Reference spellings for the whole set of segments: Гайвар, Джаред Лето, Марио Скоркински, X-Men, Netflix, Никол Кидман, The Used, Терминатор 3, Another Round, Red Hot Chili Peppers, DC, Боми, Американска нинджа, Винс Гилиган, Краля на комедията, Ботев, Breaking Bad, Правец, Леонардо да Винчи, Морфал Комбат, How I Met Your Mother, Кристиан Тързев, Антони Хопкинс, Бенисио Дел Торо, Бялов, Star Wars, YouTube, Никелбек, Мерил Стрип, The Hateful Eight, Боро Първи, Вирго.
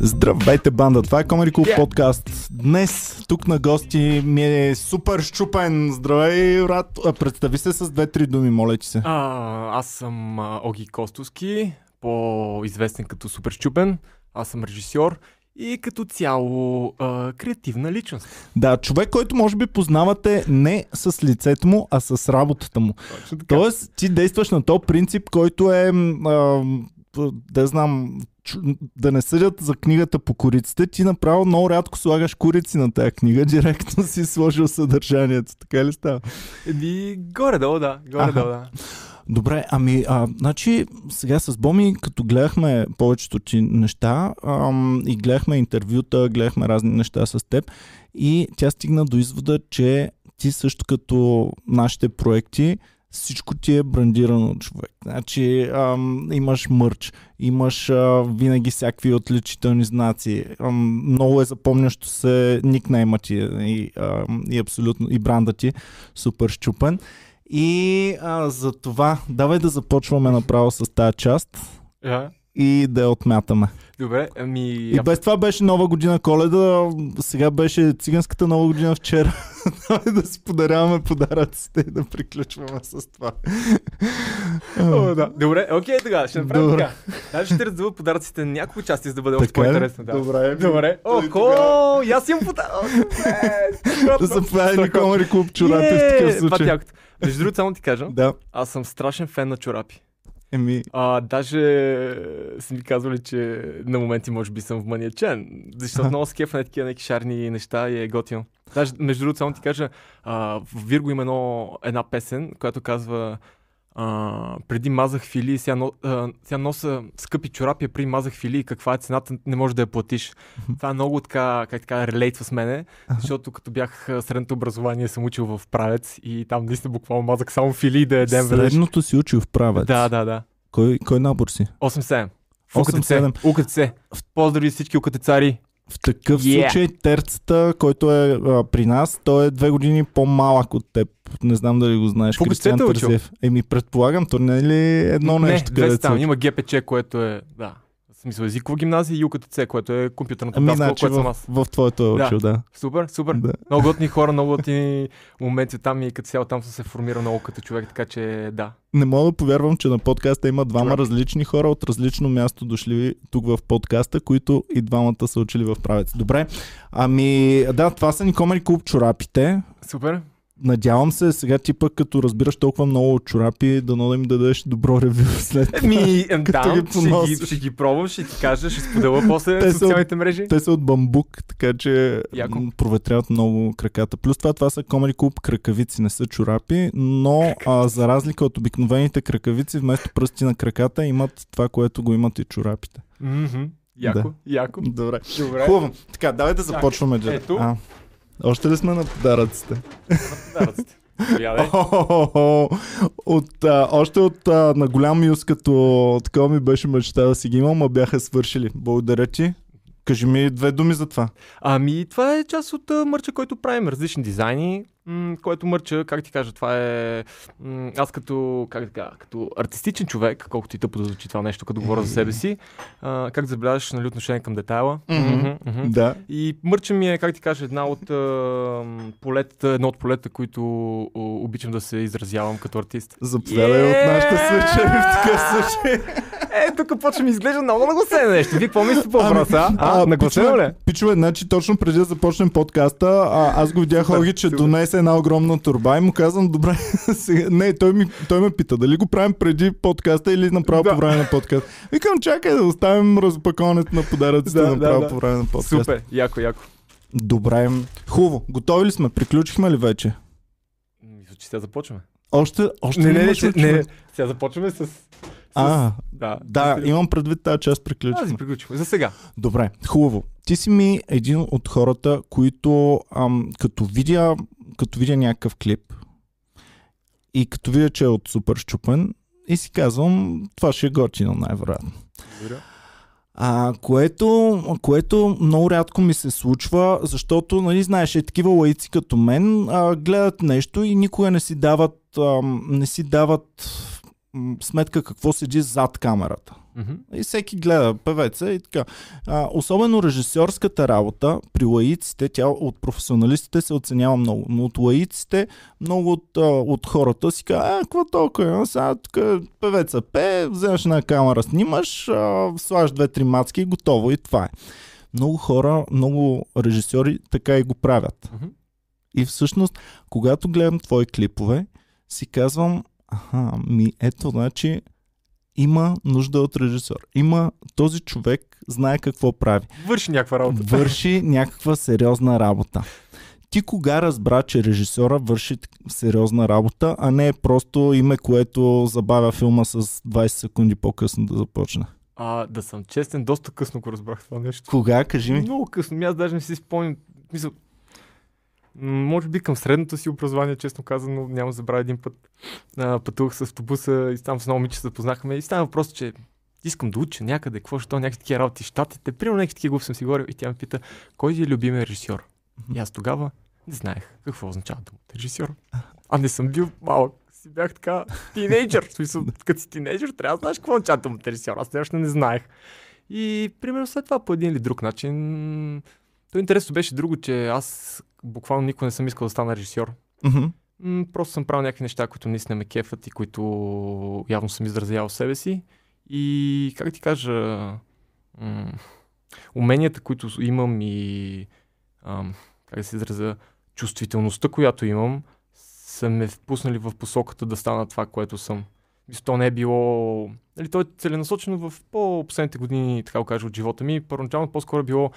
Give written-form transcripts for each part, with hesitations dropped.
Здравейте, банда! Това е Comedy Club подкаст. Днес тук на гости ми е Супер Щупен. Здравей, брат! Представи се с 2-3 думи, моля ти се. Аз съм Оги Костовски, по-известен като Супер Щупен. Аз съм режисьор и като цяло креативна личност. Да, човек, който може би познавате не с лицето му, а с работата му. Тоест, ти действаш на този принцип, който е... да знам, да не съдят за книгата по кориците, ти направо много рядко слагаш корици на тая книга, директно си сложил съдържанието, така ли става? Горе-долу да, горе-долу да. Добре, ами, значи сега с Боми, като гледахме повечето ти неща и гледахме интервюта, гледахме разни неща с теб и тя стигна до извода, че ти също като нашите проекти всичко ти е брандирано, човек. Значи имаш мърч, имаш винаги всякакви отличителни знаци, много е запомнящо се никнейма ти и абсолютно и бранда ти, Супер Щупен. И за това давай да започваме направо с тази част и да я отмятаме. Добре, ами... И без това беше Нова година, Коледа, сега беше циганската Нова година вчера. Да си подаряваме подаръците и да приключваме с това. Добре, окей, тогава ще направим така. Аз ще раздава подаръците на няколко части, за да бъде още по-интересно. Добре. Охо, я си имам подаръците. Да се прави на Комери Клуб чорапи в такъв случай. Между другото, само ти кажа, аз съм страшен фен на чорапи. Даже са ми казвали, че на моменти може би съм вманиачен, защото много скефа на такива шарни неща и е готино. Даже, между другото, само ти кажа, в Вирго има една песен, която казва преди мазах фили, сега носа скъпи чорапи, преди мазах фили, каква е цената, не можеш да я платиш. Това е много така релейтва с мене, защото като бях средното образование съм учил в Правец и там наистина буквално мазах само фили да едем веднъж. Средното си учил в Правец? Да. Кой набор си? 8-7. 8-7. УКТЦ. Поздрави всички укатецари. В такъв случай терцата, който е при нас, той е 2 години по-малък от теб. Не знам дали го знаеш. Кристиан Тързев. Еми, предполагам, то не е ли едно нещо? Не, две там. Има ГПЧ, което е, да, в смисъл езикова гимназия и ЮКТЦ, което е компютърната таска, което съм аз. В твоето е учил, да. Супер. Да. Много готни хора, много готни моменти там и като цяло там съм се формира много като човек, така че да. Не мога да повярвам, че на подкаста има двама различни хора от различно място дошли тук в подкаста, които и двамата са учили в Правец. Добре, ами да, това са ни Комери Клуб чорапите. Супер. Надявам се сега ти пък като разбираш толкова много чорапи, дано да им дадеш добро ревю след това. Ще ги пробвам, ще ти кажа, ще споделя после в социалните мрежи. Те са от бамбук, така че проветряват много краката. Плюс това са Комери Клуб кракавици, не са чорапи, но за разлика от обикновените кракавици, вместо пръсти на краката имат това, което го имат и чорапите. Яко. Добре. Хубаво. Така, давай да започваме. Ето. Още ли сме на подаръците? Още от на голям юз, като такова ми беше мечта да си ги имам, а бяха свършили. Благодаря ти. Кажи ми 2 думи за това. Ами това е част от мърча, който правим. Различни дизайни, което мърча, как ти кажа, това е... Аз като артистичен човек, колкото и тъпо да звучи това нещо, като говоря за себе си, как забеляваш, нали, отношение към детайла. Да. И мърча ми е, как ти кажа, едно от полета, които обичам да се изразявам като артист. Заповядай от нашата случай в такъв случай. Тук почвам изглежда много нагласено нещо. Вие какво мислите по въпроса? Нагласено ли? Пичове, значи точно преди да започнем подкаста, аз го видях Оги, че донесе една огромна турба и му казвам, добре, не, той ме пита, дали го правим преди подкаста или направо по време на подкаста. Викам, чакай да оставим разпакването на подаръците направо по време на подкаста. Супер, яко. Добре, хубаво. Готови ли сме? Приключихме ли вече? Мисля, че сега започваме. Не. Сега започваме с... имам предвид тази част, приключваме. За сега. Добре, хубаво. Ти си ми един от хората, които като видя някакъв клип и като видя, че е от Супер Щупен и си казвам, това ще е готино най-вероятно. Което много рядко ми се случва, защото, нали, знаеш, такива лаици като мен гледат нещо и никога не си дават сметка какво седи зад камерата. Mm-hmm. И всеки гледа певеца и така. Особено режисьорската работа при лаиците, тя от професионалистите се оценява много, но от лаиците, много от хората си казва, какво толкова е, сега тук певеца пее, вземаш една камера, снимаш, слагаш 2-3 мацки и готово и това е. Много хора, много режисьори така и го правят. Mm-hmm. И всъщност, когато гледам твои клипове, си казвам, ето, значи има нужда от режисьор. Има този човек, знае какво прави. Върши някаква работа. Върши някаква сериозна работа. Ти кога разбра, че режисьора върши сериозна работа, а не е просто име, което забавя филма с 20 секунди по-късно да започне? Да съм честен, доста късно го разбрах това нещо. Кога? Кажи ми. Много късно. Аз даже не си спомням. Може би към средното си образование, честно казано, няма да забравя един път. Пътувах с автобуса и там с много момиче се запознахме. И става въпрос, че искам да уча някъде, какво ще, някакви такива работи в щатите. Примерно някакви такива глупи съм си говорил и тя ме пита, кой е любимия режисьор? И аз тогава не знаех какво означава думата режисьор. А не съм бил малък. Си бях така тинейджър. Като си тинейджър, трябва да знаеш какво означава думата режисьор. Аз нещо не знаех. И примерно след това по един или друг начин. То интересно беше друго, че аз буквално никога не съм искал да стана режисьор. Mm-hmm. Просто съм правил някакви неща, които наистина ме кефат и които явно съм изразявал себе си. И как ти кажа, уменията, които имам и как да се изразя, чувствителността, която имам, са ме впуснали в посоката да стана това, което съм. То не е било... То е целенасочено в по-последните години, така го кажа, от живота ми. Първоначално по-скоро било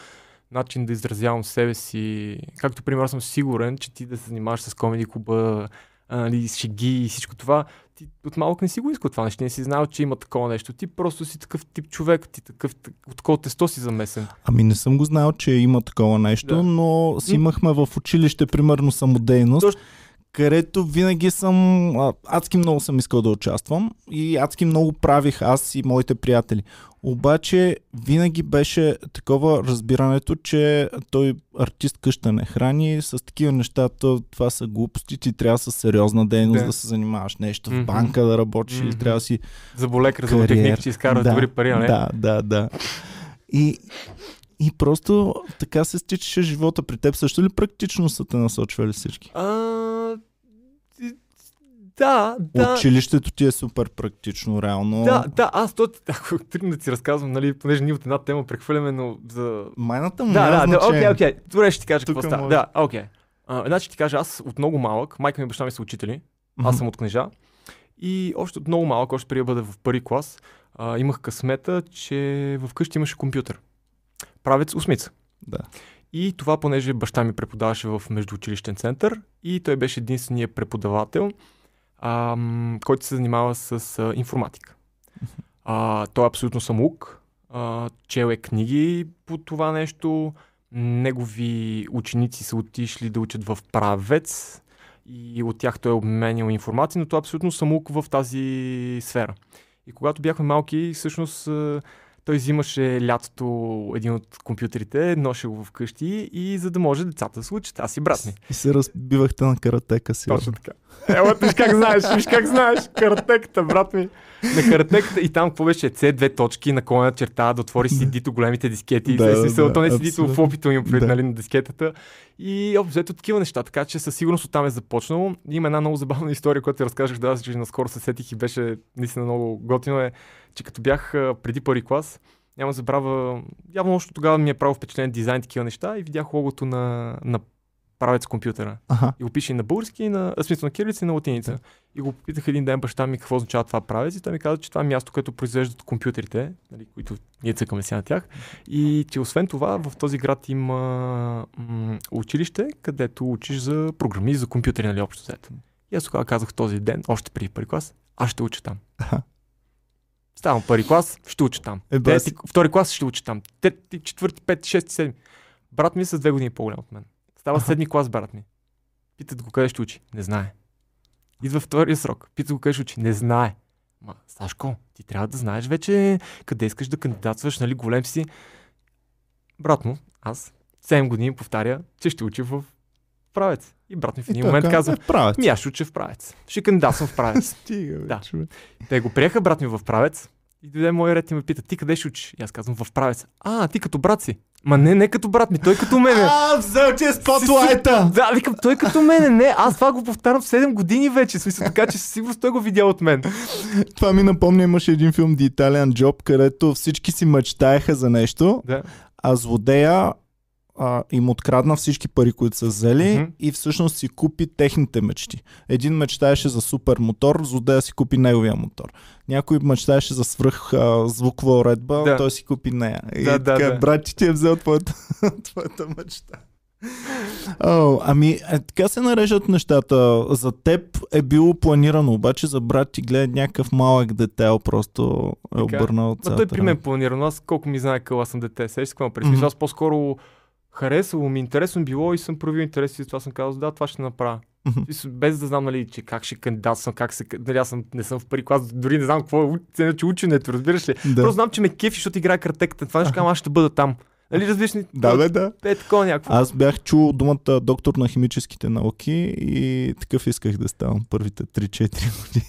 начин да изразявам себе си. Както, пример, съм сигурен, че ти да се занимаваш с комеди клуба, с шеги и всичко това. Ти от малък не си го искал това нещо. Не си знал, че има такова нещо. Ти просто си такъв тип човек. Ти такъв, от такова тесто си замесен. Не съм го знал, че има такова нещо, да. Но си имахме в училище, примерно, самодейност. Точно. Където винаги съм... Адски много съм искал да участвам и адски много правих аз и моите приятели. Обаче винаги беше такова разбирането, че той артист къща не храни, с такива неща, това са глупости, ти трябва с сериозна дейност да се занимаваш нещо, в банка да работиш или трябва да си... Заболекар, за техник, че изкарваш добри пари, а не? Да. И просто така се стичаше живота при теб. Също ли практично са те насочвали всички? Да. Училището ти е супер практично, реално. Да, аз този, ако тръгна да си разказвам, нали, понеже ние от една тема прехвърляме, но за... Майната му няма значение. Окей. Добре, ще ти кажа какво става. Значи ще ти кажа, аз от много малък, майка ми и баща ми са учители, аз съм от Кнежа, и още от много малък, още преди да бъда в първи клас, имах късмета, че вкъщи имаше компютър. Правец, осмица. Да. И това, понеже баща ми преподаваше в междуучилищен център и той беше единствения преподавател, който се занимава с информатика. Той е абсолютно самоук, чел е книги по това нещо, негови ученици са отишли да учат в Правец и от тях той е обменял информация, но той е абсолютно самоук в тази сфера. И когато бяхме малки, всъщност... Той взимаше лятото един от компютрите, ноше го вкъщи и за да може децата да се учат, аз и брат ми. И се разбивахте на каратека си. Точно така. Виж как знаеш, каратеката, брат ми. На каратеката и там какво беше? C2 точки, наклонена черта, да отвори CD-то, големите дискети. То не CD-то в опито им преднали на дискетата. И обзето такива неща, така че със сигурност оттам е започнало. Има една много забавна история, която ти разкажах, аз че наскоро се сетих и беше наистина много готино че като бях преди първи клас, няма забравя, явно още тогава ми е правил впечатлен дизайн такива неща и видях логото на Правец компютъра. И го пише и на български, и на смисъл на кирилица и на латиница. И го попитах един ден баща ми какво означава това Правец и той ми каза, че това е място, което произвеждат компютрите, нали, които ние цъкаме сега на тях. И че освен това в този град има училище, където учиш за програми, за компютъри, нали, общо взето. И аз тогава казах този ден, още преди първи клас, аз ще уча там. Ставам първи клас, ще уча там. Втори клас ще уча там. Четвърти, пети, шести, седми. Брат ми е с 2 години по-голям от мен. Става седми клас, брат ми. Питат го къде ще учи. Не знае. Идва втория срок. Питат го къде ще учи. Не знае. Ма, Сашко, ти трябва да знаеш вече къде искаш да кандидатстваш, нали, голем си. Брат му, аз 7 години повтаря, че ще учи в Правец. И брат ми в един момент каза, ми аз ще уча в Правец. Ще кандидатствам в Правец. Стига, бе, да. Те го приеха брат ми в Правец и дойде моя ред и ме пита, ти къде ще учиш? И аз казвам, в Правец. А, ти като брат си. Ма не като брат ми, той като мене. А, взел ти е спотлайта! Да, викам, той като мене, не, аз това го повтарям в 7 години вече, смисъл, така че със сигурност той го видя от мен. Това ми напомня, имаше един филм The Italian Job, където всички си мечтаеха за нещо, да. А злодея им открадна всички пари, които са взели и всъщност си купи техните мечти. Един мечтаеше за супер мотор, злодея си купи неговия мотор. Някой мечтаеше за свръх звукова уредба, да. Той си купи нея. Да, и да, така, да. Брат, ти е взел твоята мечта. Така се нарежат нещата. За теб е било планирано, обаче за брат ти гледа някакъв малък детайл, просто е обърнал цялата. Той при мен е планирано. Аз колко ми знае къла съм дете, се искам предвижда. Аз по-скоро харесало ми, интересно било и съм правил интерес и това съм казал, да, това ще направя. Без да знам, нали, че как ще кандидатствам, как се. Дали аз не съм в първи клас, дори не знам какво е ученето, разбираш ли? Да. Просто знам, че ме кефи, защото играе картеката. Това нещо казвам, аз ще бъда там. Нали, разбираш ли? Да, бе, да. Е такова някакво. Аз бях чул думата доктор на химическите науки и такъв исках да ставам първите 3-4 години.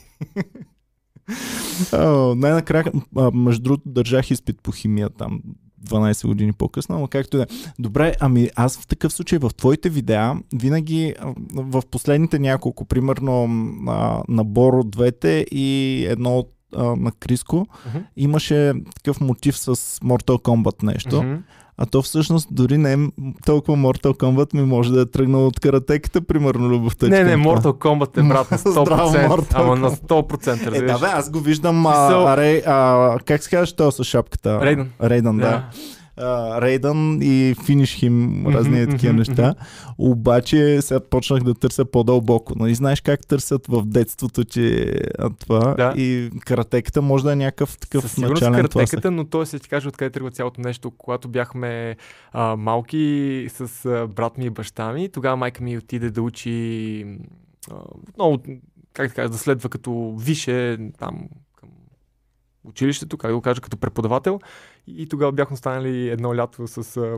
Най-накрая, между другото, държах изпит по химия там 12 години по-късно, но както и да. Добре, аз в такъв случай в твоите видеа винаги в последните няколко, примерно на Боро двете и едно от на Криско, имаше такъв мотив с Mortal Kombat нещо. А то всъщност дори не е толкова Mortal Kombat, ми може да е тръгнал от каратеката, примерно любовта. Не, Mortal Kombat е брат на 100%. Ама на 100%, разбираш. Да, бе, аз го виждам. Как се казваш това с шапката? Рейдън, да. Рейдън и Финиш Хим, разни такива неща. Обаче сега почнах да търся по-дълбоко. Нали, знаеш как търсят в детството, че това и каратеката може да е някакъв такъв начален тласък. Със сигурност каратеката, но той се ти каже откъде тръгва цялото нещо. Когато бяхме малки с брат ми и баща ми, тогава майка ми отиде да учи отново, как да кажа, да следва като више там училището, как да го кажа, като преподавател, и тогава бяхме останали едно лято с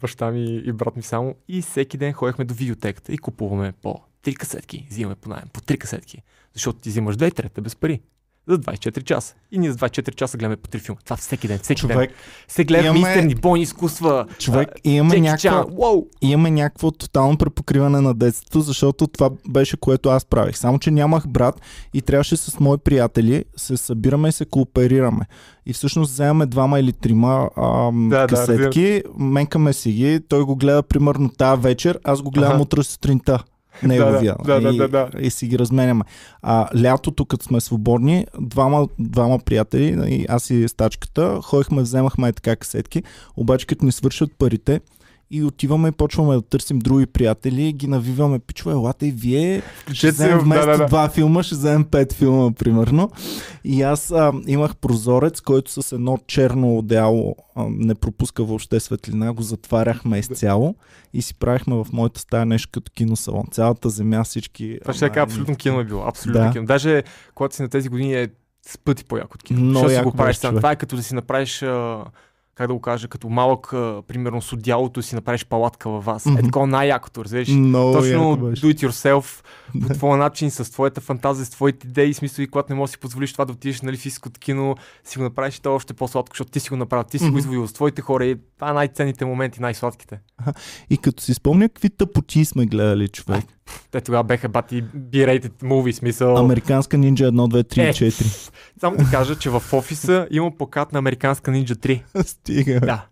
баща ми и брат ми само и всеки ден ходихме до видеотеката и купуваме по 3 касетки, взимаме по наем, по 3 касетки, защото ти взимаш 2 и 3 без пари. За 24 часа. И ние за 24 часа гледаме по 3 филма. Това всеки ден, всеки ден. Се гледаме мистерни, бойни изкуства. Човек, имаме някакво тотално препокриване на детството, защото това беше, което аз правих. Само че нямах брат и трябваше с мои приятели се събираме и се кооперираме. И всъщност вземаме 2 или 3 касетки, менкаме си ги, той го гледа примерно тази вечер, аз го гледам утре сутринта. Неговия. И си ги разменяме. Лятото, като сме свободни, двама приятели, и аз и стачката, ходихме, вземахме и така касетки, обаче като ни свършат парите и отиваме и почваме да търсим други приятели, ги навиваме, пичове, елате и вие, ще вземем вместо 2 филма, ще вземем 5 филма, примерно. И аз имах прозорец, който с едно черно одеяло не пропуска въобще светлина, го затваряхме изцяло и си правихме в моята стая нещо като киносалон. Цялата земя, всички... Това ще така абсолютно кино е било, абсолютно кино. Даже когато си на тези години е с пъти по-яко от кино. Защото си го правиш сам. Това е като да си направиш... как да го кажа, като малък, примерно с одялото си направиш палатка във вас. Е такова най-якото, разбираш. Точно do it yourself, по твой начин, с твоята фантазия, с твоите идеи, смисъл, и когато не можеш да си позволиш това да отидеш, нали, физическото кино, си го направиш и то още по-сладко, защото ти си го направил, ти си го извоил с твоите хора и това е най-ценните моменти, най-сладките. И като си спомня, какви тъпоти сме гледали, човек. Те тогава беха бати B-rated movie, смисъл. Американска нинджа 1, 2, 3, 4. Само да кажа, че в офиса има плакат на Американска нинджа 3. Стига. Да.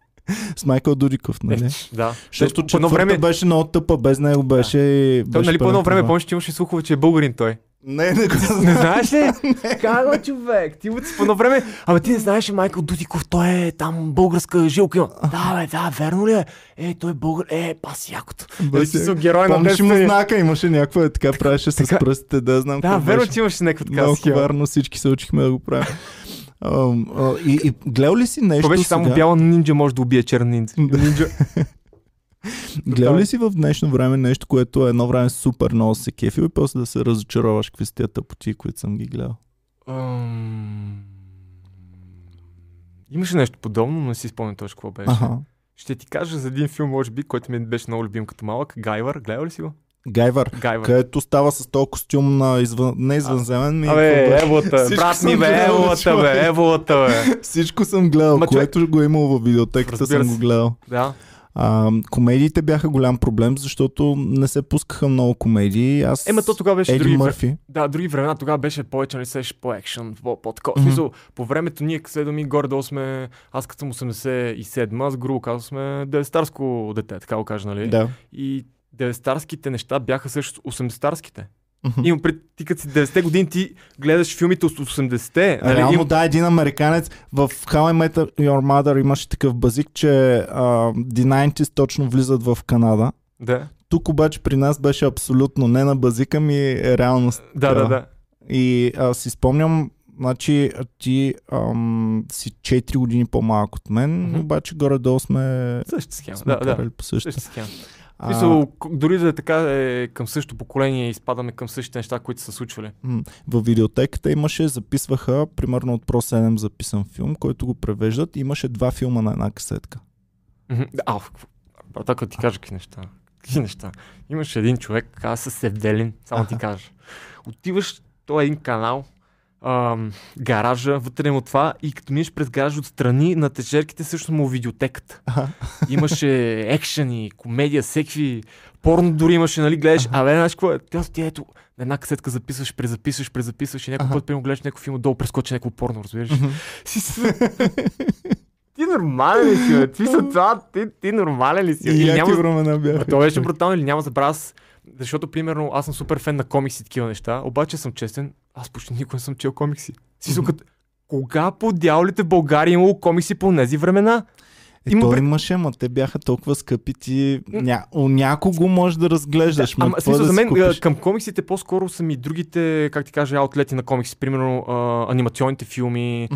С Майкъл Дудиков, нали? Да. Защото че време... беше много тъпа, без него беше... Да. Той, нали, по едно време, помниш, че имаше слухове, че е българин той. Не го знаеш. Не знаеш ли? Какво, човек? Ти от спано време. Абе, ти не знаеш ли Майкъл Дудиков, той е там българска жилка има. Да, бе, да, верно ли е? Той е българ. Паси якото. Помниш му знака, имаше някаква така, правеше с пръстите, да знам. Да, верно, че имаше някаква така. Много вярно, всички се учихме да го правим. И гледал ли си нещо сега? Това беше само бяла нинджа може да убие черна нинджа. Гледал ли си в днешно време нещо, което едно време супер много се кефил и после да се разочароваш какви са тия тъпоти, които съм ги гледал? Имаше нещо подобно, но не си спомня точно какво беше. Ще ти кажа за един филм, може би, който ми беше много любим като малък. Гайвар, гледал ли си го? Гайвар, където става с този костюм на извънземен. Абе, еволата, брат ми бе, еволата бе. Всичко съм гледал, което го е имало във видеотеката, съм го гледал. Да. Комедиите бяха голям проблем, защото не се пускаха много комедии. То тогава беше Еди Мърфи. Да, други времена, тогава беше повече, не сеш по екшън, по-подкаст. Mm-hmm. По времето ние следва ми горе-долу сме, аз като съм 87, аз грубо казвам сме девестарско дете, така го кажа, нали? Да. И девестарските неща бяха също 80-тарските. Mm-hmm. Имам пред, ти като си 90-те години, ти гледаш филмите от 80-те. Реално има... да, един американец. В How I Met Your Mother имаше такъв базик, че The 90s точно влизат в Канада. Да. Тук обаче при нас беше абсолютно не на базика ми, е реалност. Да. И си спомням, значи ти си 4 години по-малък от мен, mm-hmm. обаче горе-долу сме... Същата схема. Да. По същата схема. Дори да е така към същото поколение и изпадаме към същите неща, които са случвали. Във видеотеката имаше, записваха, примерно от Про 7 записан филм, който го превеждат, имаше 2 филма на една касетка. Така ти кажа какви неща. Имаше един човек, каза се Севделин, само ти кажа. Отиваш, той е един канал, Гаража, вътре му това, и като минеш през Гаража отстрани на тежерките, също му видеотеката. Имаше екшени, комедия, всеки порно дори имаше, нали, гледаш, абе, знаеш какво е, ти ето, една касетка записваш, презаписваш и някой път прямо гледаш някой филм, долу прескочи някой порно, разбираш. Ти нормален ли си, бе? Ти нормален ли си? И някакви времена бяха. Това беше брутално или няма забравя. Защото, примерно, аз съм супер фен на комикси и такива неща, обаче съм честен, аз почти никога не съм чел комикси. Кога по дяволите България имало комикси по тези времена? Той имаше, ама те бяха толкова скъпи, ти някого можеш да разглеждаш. За мен към комиксите по-скоро са ми другите, как ти кажа, аутлети на комикси. Примерно анимационните филми,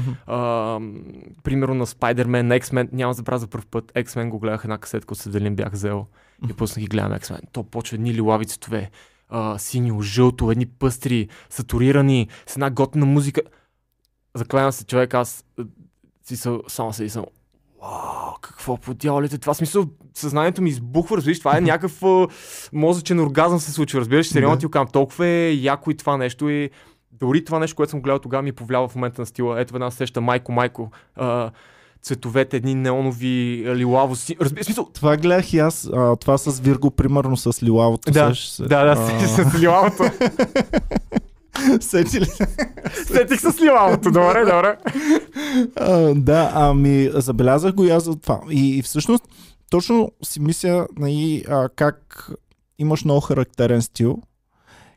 примерно на Spider-Man, на X-Men. Няма да забравя за първ път. X-Men го гледах една касетка, от Севделин бях взел. И после ги гледам X-Men. То почва едни лилави цветове, синьо, жълто, едни пъстри, сатурирани, с една готина музика. Заклевам се, човек, аз само се съм. Вау, какво подяволите? Това смисъл, съзнанието ми избухва, разбираш, това е някакъв мозъчен оргазъм се случва, разбираш, сериално ти окам, толкова е яко и това нещо, и дори това нещо, което съм гледал тогава, ми повлиява в момента на стила. Ето една сеща, майко, цветовете, едни неонови, лилаво си. Смисъл... Това гледах и аз, това с Вирго, примерно с лилавото. С лилавото. Сетих с лилавото, добре. Забелязах го и аз за това. И всъщност, точно си мисля как имаш много характерен стил.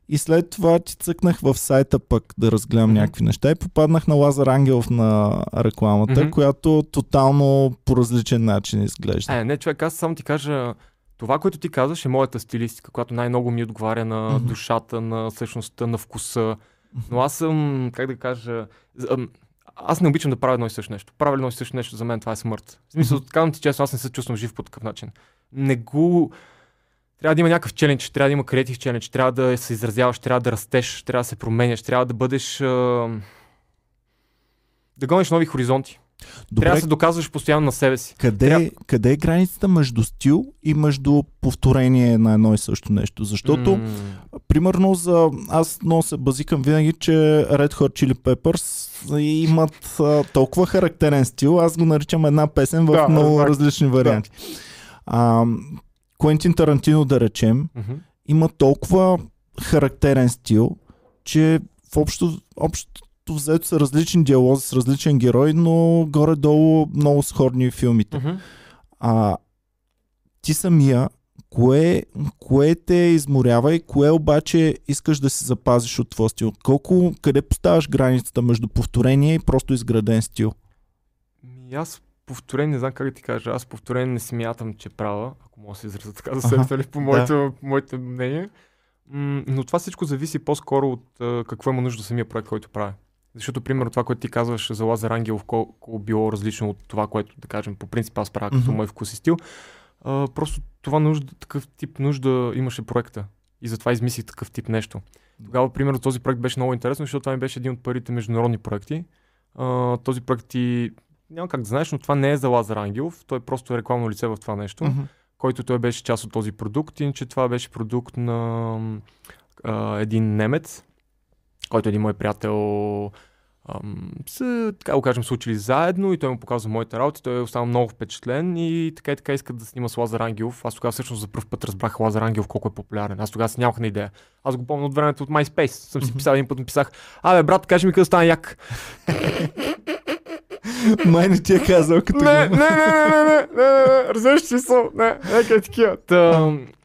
И след това ти цъкнах в сайта пък да разгледам някакви неща и попаднах на Лазар Ангелов на рекламата, която тотално по различен начин изглежда. Не, човек, аз само ти кажа, това, което ти казваш, е моята стилистика, която най-много ми отговаря на душата, на същността, на вкуса. Но аз съм, как да кажа, аз не обичам да правя едно и също нещо. Правя едно и също нещо, за мен това е смърт. В смисъл, казвам ти честно, аз не се чувствам жив по такъв начин. Трябва да има някакъв челендж, трябва да има креатив челендж, трябва да се изразяваш, трябва да растеш, трябва да се променяш, трябва да бъдеш... да гониш нови хоризонти. Добре. Трябва да се доказваш постоянно на себе си. Къде е границата между стил и между повторение на едно и също нещо? Защото, примерно, аз много се базикам винаги, че Red Hot Chili Peppers имат толкова характерен стил, аз го наричам една песен в много различни варианти. Квентин Тарантино, да речем, има толкова характерен стил, че в общото взето са различни диалози с различен герой, но горе-долу много сходни филмите. Ти самия, кое те изморява и кое обаче искаш да си запазиш от твой стил? Къде поставяш границата между повторение и просто изграден стил? Аз повторение не знам как да ти кажа. Аз повторение не смятам, че права. Мога да се изразя така за себе си, по моето мнение. Но това всичко зависи по-скоро от какво има нужда самия проект, който правя. Защото, примерно, това, което ти казваш за Лазар Ангелов, колко било различно от това, което, да кажем, по принцип аз правя като мой вкус и стил, просто такъв тип нужда имаше проекта. И затова измислих такъв тип нещо. Тогава, примерно, този проект беше много интересен, защото това ми беше един от първите международни проекти. Този проект няма как да знаеш, но това не е за Лазар Ангелов, той просто е рекламно лице в това нещо. който той беше част от този продукт. Иначе това беше продукт на един немец, който един мой приятел се, така го кажем, случили заедно и той му показва моите работи. Той е останал много впечатлен и така и така искат да снима с Лазар Ангелов. Аз тогава всъщност за пръв път разбрах Лазар Ангелов колко е популярен. Аз тогава си нямах на идея. Аз го помня от времето от MySpace. Съм си писал, един път написах: "Абе, брат, кажи ми къде стана як." Май не ти е казал като... Не, разбираш смисъл, не, такива.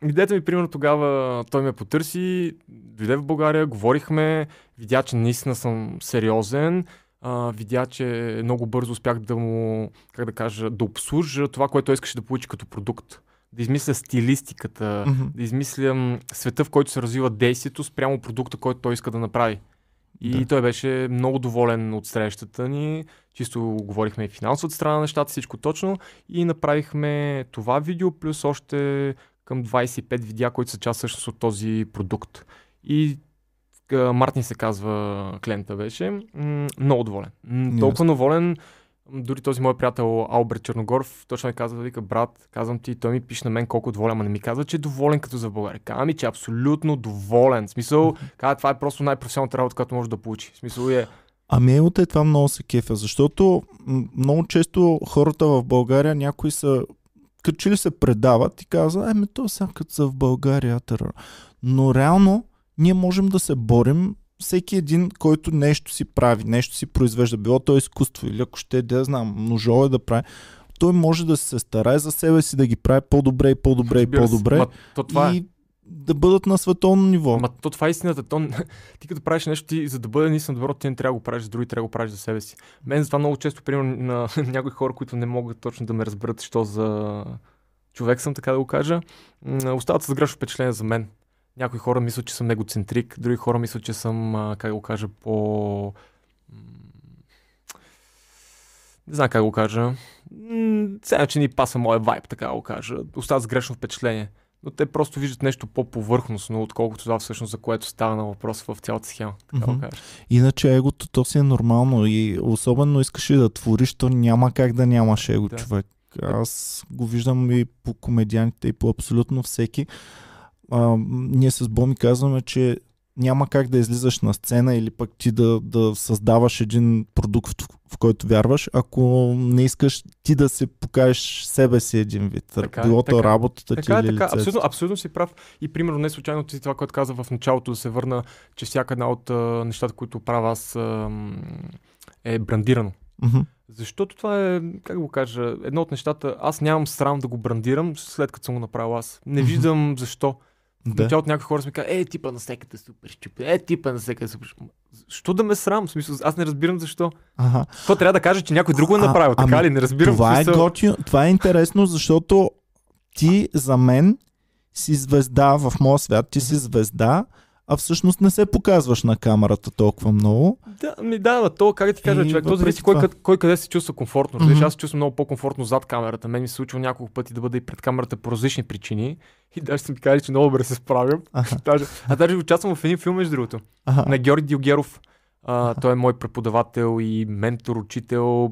Идеята ми, примерно, тогава той ме потърси, дойде в България, говорихме, видя, че наистина съм сериозен, видя, че много бързо успях да му, как да кажа, да обслужа това, което той искаше да получи като продукт. Да измисля стилистиката, да измисля света, в който се развива действието спрямо продукта, който той иска да направи. И да. Той беше много доволен от срещата ни. Чисто говорихме и финансовата страна на нещата, всичко точно. И направихме това видео, плюс още към 25 видеа, които са част всъщност от този продукт. И Мартин се казва, клиента беше. Много доволен. Толкова доволен. Дори този мой приятел Алберт Черногоров точно ми казва, вика: "Брат, казвам ти, той ми пише на мен колко е доволен, ама не ми казва, че е доволен като за България. Казва ми, че е абсолютно доволен." В смисъл, казва, това е просто най-професионалната работа, която може да получи. В смисъл е... Ами от е това много се кефя, защото много често хората в България, някои са, като че ли се предават и казват: "Ами то сега като са в България, търър." Но реално ние можем да се борим. Всеки един, който нещо си прави, нещо си произвежда, било то изкуство или ако ще, да знам, ножове да прави, той може да се старае за себе си да ги прави по-добре и по-добре и по-добре. И да бъдат на световно ниво. Ма то това е истината. Ти като правиш нещо, ти, за да бъде наистина добро, ти не трябва да го правиш за други, трябва да го правиш за себе си. Мен за това много често, примерно, на някои хора, които не могат точно да ме разберат, що за човек съм, така да го кажа, остават с грешно впечатление за мен. Някои хора мислят, че съм егоцентрик, други хора мислят, че съм, как го кажа, по... Не знам как го кажа. Сега, че ни паса моя вайб, така го кажа. Остават с грешно впечатление. Но те просто виждат нещо по-повърхностно, отколкото това всъщност, за което става на въпрос в цялата схема. Така го кажа. Иначе егото, то си е нормално и особено искаш ли да твориш, то няма как да нямаш его, да. Човек. Аз го виждам и по комедианите, и по абсолютно всеки. Ние с Боми казваме, че няма как да излизаш на сцена или пък ти да създаваш един продукт, в който вярваш, ако не искаш ти да се покажеш себе си един вид. Така, било то работата ти или лицето. Абсолютно си прав. И примерно не случайно ти това, което каза в началото, да се върна, че всяка една от нещата, които правя аз, е брандирано. Защото това е, как го кажа, едно от нещата, аз нямам срам да го брандирам, след като съм го направил аз. Не виждам защо. Да. Началото някои хора ми казват: "Е, типа на секата Супер Щупен, е, типа на секата Супер Щупен." Що да ме срам? В смисъл, аз не разбирам защо. Това трябва да кажа, че някой друг го е направил, така ли? Не разбирам. Това е готино, това е интересно, защото ти за мен си звезда в моя свят, ти си звезда, а всъщност не се показваш на камерата толкова много. Да, то, как ти кажа, човек, то зависи кой къде се чувства комфортно. Защото аз се чувствам много по-комфортно зад камерата. Мен ми се случва няколко пъти да бъда и пред камерата по различни причини. И даже съм казали, че много добре се справям. Даже участвам в един филм, между другото. На Георги Дилгеров. Той е мой преподавател и ментор, учител,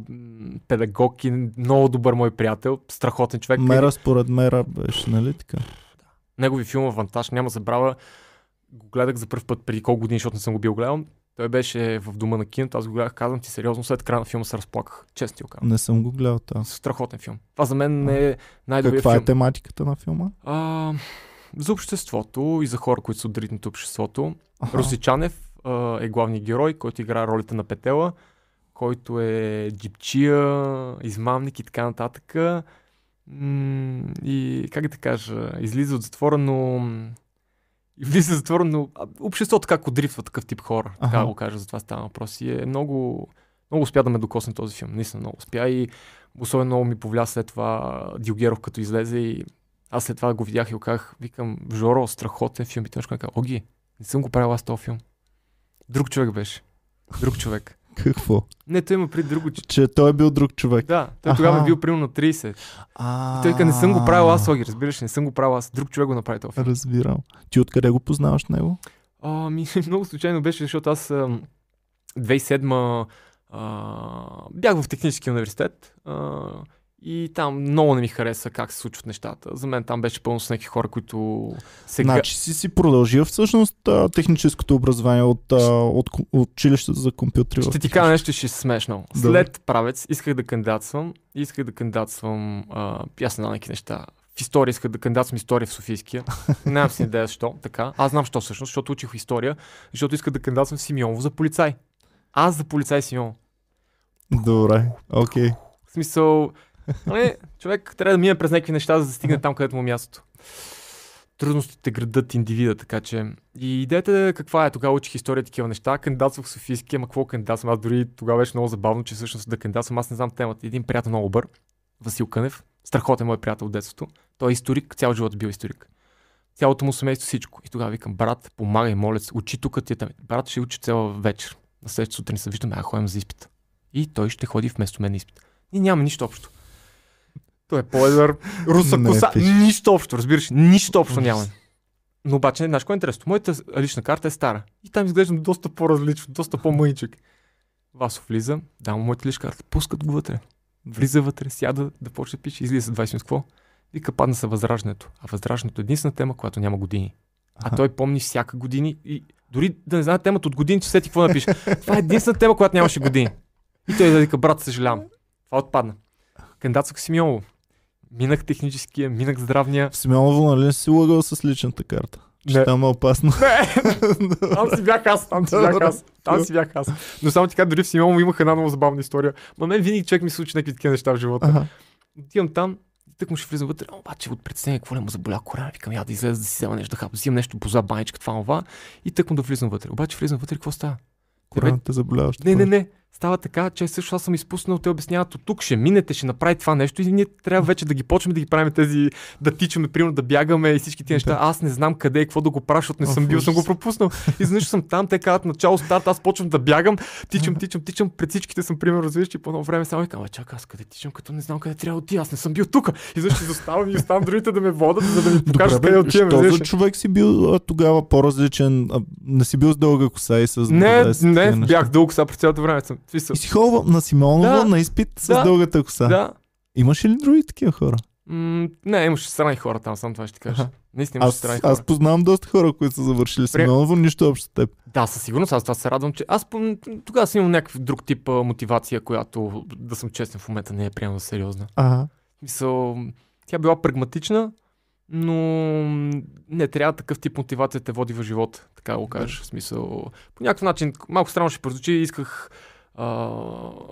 педагог и много добър мой приятел. Страхотен човек. Мера според мера беше, нали така? Негови филма "Вантаж", няма забрава. Го гледах за първ път преди колко години, защото не съм го бил гледал. Той беше в дома на киното, аз го гледах, казвам ти сериозно, след края на филма се разплаках. Честно ти го казвам. Не съм го гледал това. Страхотен филм. Това за мен е най-добрият филм. Каква е тематиката на филма? За обществото и за хора, които са от дритното обществото. Русичанев е главният герой, който играе ролята на Петела, който е джипчия, измамник и така нататък. И как да кажа, излиза от затвора, но... Влиза затвора, но обществото как дрифтва такъв тип хора, така го кажа, за това става въпрос. И е много успя да ме докосне този филм, наистина много успя и особено много ми повля след това Дилгеров, като излезе и аз след това го видях и оках, викам: "Жоро, страхотен филм." И той ще казва: "Оги, не съм го правил аз този филм. Друг човек беше. Друг човек." Какво? Не, той има при друго, че той е бил друг човек. Да, той тогава е бил примерно на 30. И той ка: "Не съм го правил аз, Оги, разбираш, не съм го правил аз, друг човек го направи това." Разбирам. Ти откъде го познаваш него? Много случайно беше, защото аз 2007 бях в Техническия университет И там много не ми хареса как се случват нещата. За мен там беше пълно с някакви хора, които се... Значи си продължил всъщност техническото образование от училището за компютри. Ще ти кажа нещо, ще се смешно. След правец исках да кандидатствам. Аз не знам някакви неща. В история исках да кандидатствам история в Софийския. Нямам си идея защо. Така. Аз знам защо всъщност, защото учих история. Защото исках да кандидатствам в Симеоново за полицай. Аз за полицай Симеоново. Добре, окей. В смисъл... Не, човек трябва да мине през някакви неща, за да стигне там, където му мястото. Трудностите градат индивида, така че... И идеята каква е? Тогава учих история, такива неща. Кандидатствах в Софийския, ама какво кандидатствам? Аз дори тогава беше много забавно, че всъщност да кандидатствам. Аз не знам темата. Един приятел много добър, Васил Кънев, страхотен мой приятел от детството. Той е историк, цял живот бил историк. Цялото му семейство, всичко. И тогава викам: брат, помагай, моля, учи тук, ти е там. Брат ще учи цяла вечер. На следващата сутрин се виждаме, ходим за изпита. И той ще ходи вместо мен на изпита. И няма нищо общо. Той е по-едър, руса коса, нищо общо, разбираш, нищо общо няма. Но обаче, знаеш кое е интересно? Моята лична карта е стара и там изглеждам доста по-различно, доста по-мъничък. Васов влиза, дам му моята лична карта, пускат го вътре. Влиза вътре, сяда да почне да пише, излиза 20 минут какво? И падна се Възраждането. А Възраждането е единствена тема, която няма години. А той помни всяка години и дори да не знае темата от години, че всеки какво напише. Това е единствена тема, която нямаше години. И той да вика: брат, съжалявам. Това отпадна. Кандидатствах Симеоново. Минах техническия, минах здравния. В Симеоново, нали си лагал с личната карта? Не. Ще там е опасно. Не! Там си бях аз. Но само така, дори в Симеоново имах една много забавна история. Ма мен винаги човек ми случи някакви такива неща в живота. Ага. Отивам там, тък му ще влизам вътре. Обаче от председение, какво ли му заболя корема? Викам: я да излезе да си взема нещо да хапа. Взимам нещо, боза, баничка, това. И тък му да влизам вътре. Обаче влизам вътре, какво става? Корената заболява. Не. Става така, че също аз съм изпуснал, те обясняват: от тук ще минете, ще направи това нещо и ние трябва вече да ги почнем да ги правим тези, да тичаме, примерно да бягаме и всички тези неща. Аз не знам къде и какво да го правя, защото не съм бил, съм го пропуснал. И знаеш, съм там, те казват начало, старт, аз почвам да бягам, тичам, пред всичките съм, примерно, развиващи по едно време, само и казвам: чакай, аз къде тичам, като не знам къде трябва да отида, аз не съм бил тук. И защо заставам и оставам другите да ме водят, за да ми покажат къде отивам. Този човек си бил тогава по-различен, не си бил с дълга коса и с... Не, бях дълга коса през цялото време. И си ходил на Симеонова на изпит с дългата коса. Да. Имаше ли други такива хора? Не, имаше странни хора там, само това ще ти кажа. Наистина имаше странни хора. Аз познавам доста хора, които са завършили Симеоново, нищо общо с теб. Да, със сигурност, аз това се радвам, че аз тогава съм имал някакъв друг тип мотивация, която, да съм честен, в момента не е приема сериозна. Ага. Мисъл, тя била прагматична, но не трябва такъв тип мотивация те води в живота, така го кажеш. В смисъл, по някакъв начин, малко странно ще прозвучи, исках...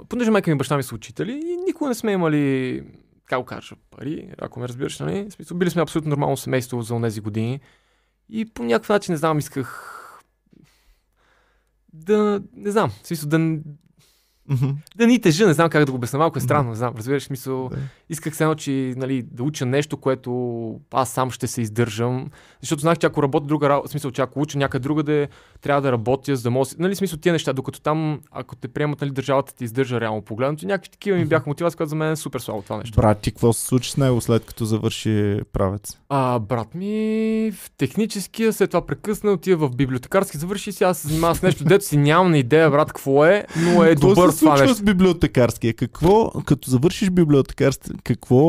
понеже майка ми и баща ми са учители и никога не сме имали, как го кажа, пари, ако ме разбираш, нали? В смисъл, били сме абсолютно нормално семейство за онези години и по някакъв начин, не знам, исках да, не знам, в смисъл, да ни тежа, не знам как да го обясна, малко е странно, не знам, разбираш, смисъл, исках се едно, че, нали, да уча нещо, което аз сам ще се издържам, защото знах, че ако работя друга работа, смисъл, че ако уча някъде другаде, трябва да работя, за да мога, нали, смисъл, тия неща, докато там, ако те приемат, нали, държавата ти издържа реално погледнато, някакви такива ми бяха мотивации, което за мен е супер слабо това нещо. Брат ти, какво се случи с него след като завърши правец? Брат ми в техническия, след това прекъсна, отива в библиотекарски, завърши си, аз се занимавам с нещо, дето си нямам идея, брат, какво е, но е добър. Случва с библиотекарския. Какво, като завършиш библиотекарски, какво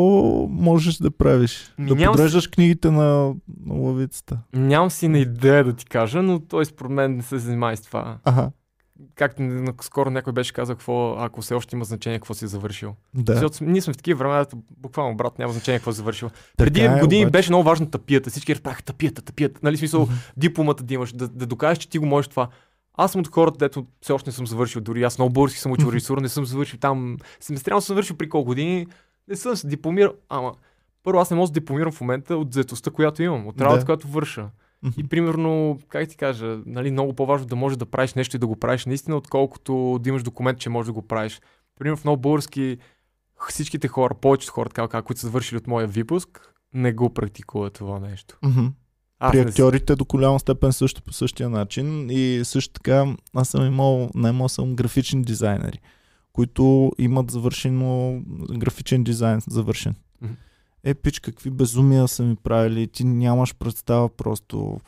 можеш да правиш? Да подреждаш книгите на лавицата. Нямам си на идея да ти кажа, но той според мен не се занимава с това. Ага. Както скоро някой беше казал, какво, ако все още има значение, какво си завършил. Да. Защото ние сме в такива времена, буквално, брат, няма значение какво си завършил. Преди години обаче беше много важна тапията. Всички разправяха тапията. Нали, смисъл, дипломата да имаш, да докажеш, че ти го можеш това. Аз съм от хората, дето все още не съм завършил. Дори аз Нов български съм учил режисура, не съм завършил там. Семестриално съм завършил при колко години. Не съм се дипломирал. Ама, първо, аз не мога да дипломирам в момента от заетостта, която имам, от работата, която върша. И примерно, как ти кажа, нали, много по-важно да можеш да правиш нещо и да го правиш наистина, отколкото да имаш документ, че можеш да го правиш. Примерно в Нов български всичките хора, повечето хора, така, които са завършили от моя випуск, не го практикуват това нещо. При актьорите до голяма степен също по същия начин и също така аз съм имал графични дизайнери, които имат завършено графичен дизайн завършен. Пич, какви безумия са ми правили, ти нямаш представа просто.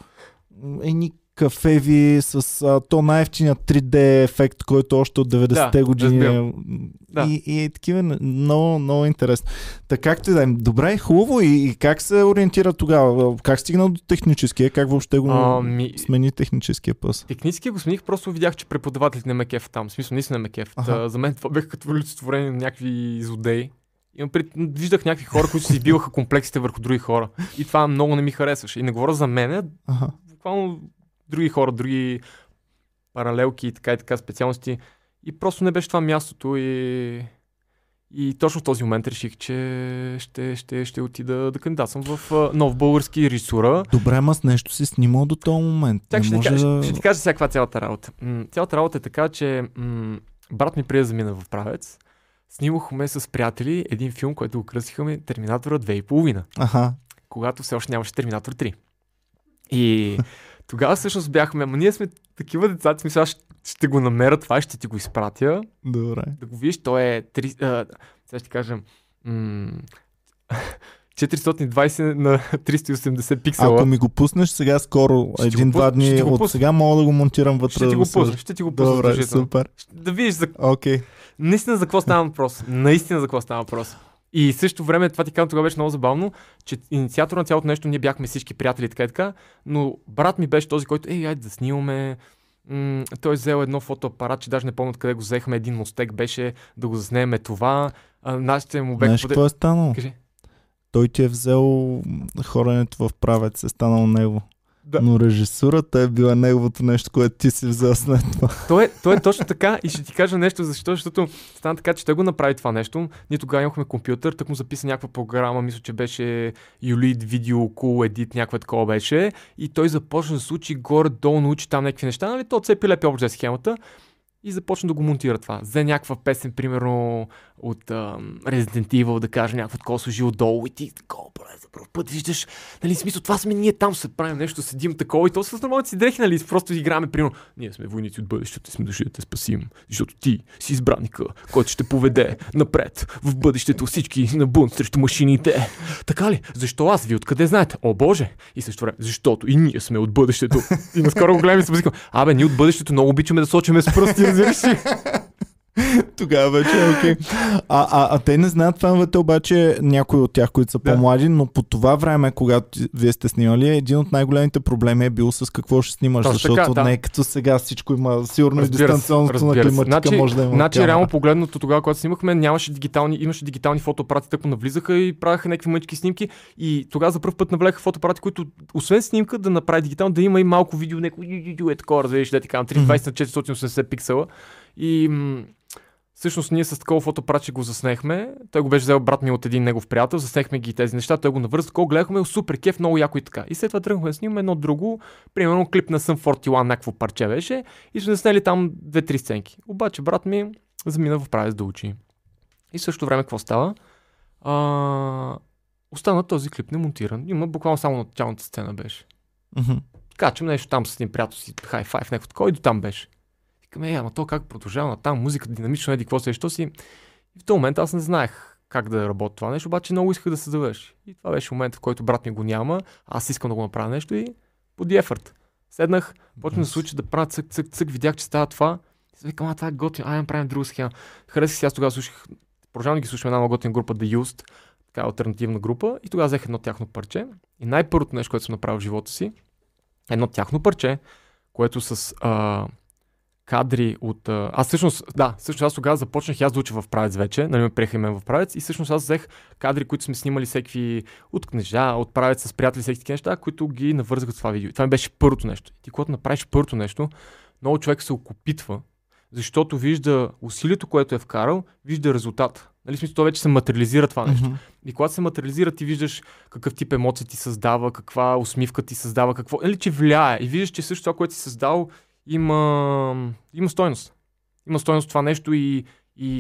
Едни кафеви с то най-евтиният 3D ефект, който още от 90-те години. Да. И такива много, много интересно. Така както и да е, добре, хубаво. И как се ориентира тогава? Как стигна до техническия? Как въобще го смени техническия пъс? Техническия го смених, просто видях, че преподавателите не ме кеф там. В смисъл, наистина не ме кеф. За мен това бях като олицетворение на някакви злодеи. Виждах някакви хора, които си избиваха комплексите върху други хора. И това много не ми харесваше. И не говоря за мене, буквално други хора, други паралелки и така специалности. И просто не беше това мястото. И точно в този момент реших, че ще отида да кандидатствам в Нов български режисура. Добре, ама с нещо си снимал до този момент. Так, ще ти кажа сега каква цялата работа. Цялата работа е така, че брат ми прие да замина в Правец. Снимахме с приятели един филм, който го кръсихаме Терминатора 2,5. Когато все още нямаше Терминатор 3. И тогава всъщност бяхме, ама ние сме такива деца, смисъл, ще го намеря това и ще ти го изпратя. Добре. Да го видиш, то е сега ще кажем 420 на 380 пиксела. Ако ми го пуснеш сега скоро, един-два дни от сега, мога да го монтирам вътре. Ще ти го пусна. Добре, супер. Да видиш за... Okay. Наистина за какво става въпрос. И също време, това ти казвам, тогава беше много забавно, че инициатор на цялото нещо, ние бяхме всички приятели така, но брат ми беше този, който айде да снимаме. Той взел едно фотоапарат, че даже не помня къде го взехме, един мостек беше да го заснеме това. Нашите му бе... Знаеш какво е станало? Кажи. Той ти е взел хоренето в Правец, е станало него. Да. Но режисурата е била неговото нещо, което ти си взел след това. Той е точно така и ще ти кажа нещо, защото стана така, че той го направи това нещо. Ние тогава имахме компютър, так му записа някаква програма, мисля, че беше Юлид, Видео, Cool Edit, някаква такова беше. И той започна да се учи горе-долу, научи там някакви неща, нали? То цепи лепи общо схемата и започна да го монтира това. За някаква песен, примерно от Resident Evil, да кажа, някакво такова служи отдолу и ти такова, за първ път виждаш, нали, смисъл, това сме ние там, се правим нещо, седим такова и то с нормалните си дрехи, нали, просто играме, примерно, ние сме войници от бъдещето и сме дошли да те спасим, защото ти си избраника, който ще поведе напред в бъдещето всички на бунт срещу машините. Така ли? Защо аз? Ви откъде знаете? О, Боже! И също време, защото и ние сме от бъдещето. И наскоро го гледам и се възикам. Абе, ние от бъдещето много обичаме да сочиме с пръсти. Тогава вече е окей. А те не знаят феновете, обаче някои от тях, които са по-млади, но по това време, когато вие сте снимали, един от най-големите проблеми е бил с какво ще снимаш, защото не е като сега всичко има, сигурно и дистанционното на климатика може да има. Значи реално погледното тогава, когато снимахме, имаше дигитални фотоапарати, така навлизаха и правяха някакви мънички снимки и тогава за първ път навляха фотоапарати, които освен снимка да направи дигитално, да има и малко видео, някакво е такова, разведеш, така на 320 на 480 пиксела и всъщност ние с такова фотоапарат го заснехме. Той го беше взел брат ми от един негов приятел, заснехме ги тези неща, той го навърза, такова гледахме, супер кеф, много яко и така. И след това тръгнахме да снимаме едно друго, примерно клип на Sun 41, някакво парче беше и сме заснели там 2-3 сценки. Обаче брат ми замина в Правец да учи. И също време какво става? Остана този клип немонтиран. Има буквално само началната сцена беше. Качам нещо там с един приятел си, хай-файв, някакво такова и до там беше. Ама то как продължава на там, музика динамично, еди какво срещу си. И в този момент аз не знаех как да работя това нещо, обаче много исках да се завърши. И това беше момент, в който брат ми го няма, аз искам да го направя нещо и поди ефорт. Седнах, почнах да се случи да правя цък, видях, че става това. И се викам, това е готин, ай, правим друга схема. Харесах си, аз тогава слушах, продължавам да ги слушам една много готина група, The Used, така алтернативна група. И тогава взех едно тяхно парче. И най-първото нещо, което съм направил в живота си, едно тяхно парче, което с кадри от... Аз тогава започнах аз да уча в Правец вече, нали ме приеха имен в Правец и всъщност аз взех кадри, които сме снимали всеки от книжа, от Правец с приятели, всеки такива неща, които ги навързах от това видео. Това ми беше първото нещо. И ти когато направиш първото нещо, много човек се окопитва, защото вижда усилието, което е вкарал, вижда резултата. Нали, смисъл, то вече се материализира това нещо. И когато се материализира, ти виждаш какъв тип емоция ти създава, каква усмивка ти създава, какво... Нали, че влияе и виждаш, че също това, което си създал, има стойност. Има стойност това нещо и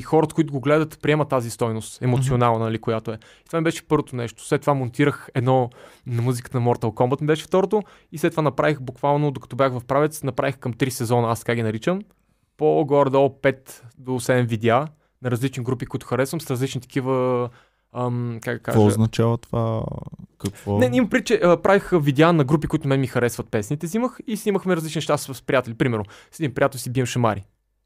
хората, които го гледат, приемат тази стойност емоционална, нали, която е. И това ми беше първото нещо. След това монтирах едно на музиката на Mortal Kombat, ми беше второто. И след това направих буквално, докато бях в Правец, направих към 3 сезона, аз така ги наричам, по-горе-долу 5 до 7 видеа на различни групи, които харесвам, с различни такива Какво означава това? Какво? Не, имам прича, правих видеа на групи, които мен ми харесват песните, взимах и снимахме различни неща с приятели. Примерно, с един приятел си бием шамари.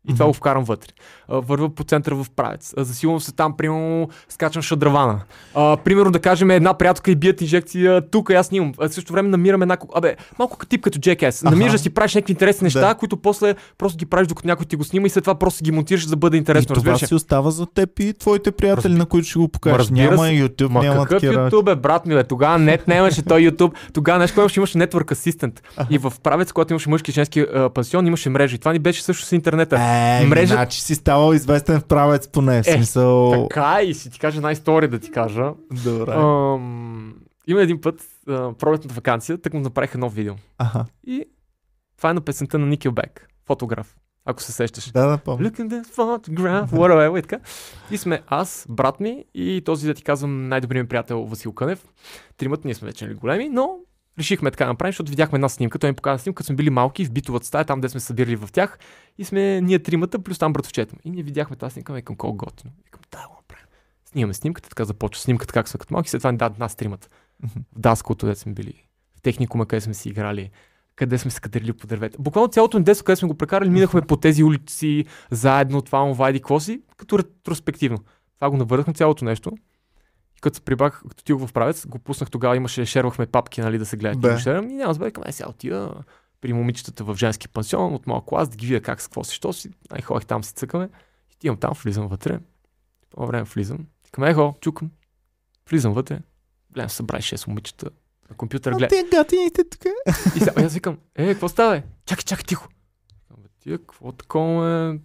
И това го вкарам вътре. Вървя по центъра в Правец. Засилвам се там, примерно, скачам шадравана. Примерно, да кажем, една приятелка и бият инжекция тук, аз снимам. В същото време намирам една... Абе, малко тип като Jackass. Намираш да си правиш някакви интересни неща, да, които после просто ги правиш, докато някой ти го снима и след това просто ги монтираш, за да бъде интересно. И това разбираш, си остава за теб и твоите приятели, на които ще го покажеш. Няма YouTube, няма такъв YouTube, бе, брат ми, бе. Тогава нет нямаше той YouTube. Тогава нещо, което имаше Network Assistant. И в Правец, когато имаше мъжки и женски пансион, имаше мрежа. И това ни беше също с интернета. Мрежа... Значи си ставал известен в Правец поне. Смисъл... Така и си ти кажа една история да ти кажа. Добре. Има един път, пролетната ваканция, тък му направих едно видео. Аха. И това е на песента на Никелбек. Фотограф. Ако се сещаш. Да, да, помня. Look at this photograph, whatever, и така. И сме аз, брат ми и този, да ти казвам, най-добрият ми приятел Васил Кънев. Тримата, ние сме вече големи, но... Решихме така направим, защото видяхме една снимка, той ми показа снимка, като сме били малки в битовата стая, там де сме събирали в тях и сме ние тримата, плюс там братовчета. И ние видяхме тази снимка, към колко готино. Викам, да, го направим. Снимаме снимката, така започва снимката, как сме като малки, след това ни дадат нас тримата. В Даското, де сме били, в техникума, къде сме си играли, къде сме се катерили по дървета. Буквално цялото ни детство, къде сме го прекарали, минахме по тези улици, заедно, това вайди коси, като ретроспективно. Това го навърнахме цялото нещо. Като се прибах, като ти го в Правец, го пуснах тогава, имаше, шервахме папки, нали, да се гледат и го шервам. И няма да бъде към, сега отида при момичетата в женски пансион от моя клас, да ги видя как, с какво си, що си. Ай, ходих там, си цъкаме. И ти имам там, влизам вътре. По време влизам. Към, чукам. Влизам вътре. Гледам, събрай 6 момичета на компютър, гледам. Те гатините тук. И сега, аз викам, какво става? Чакай, тихо. Тия, какво такова?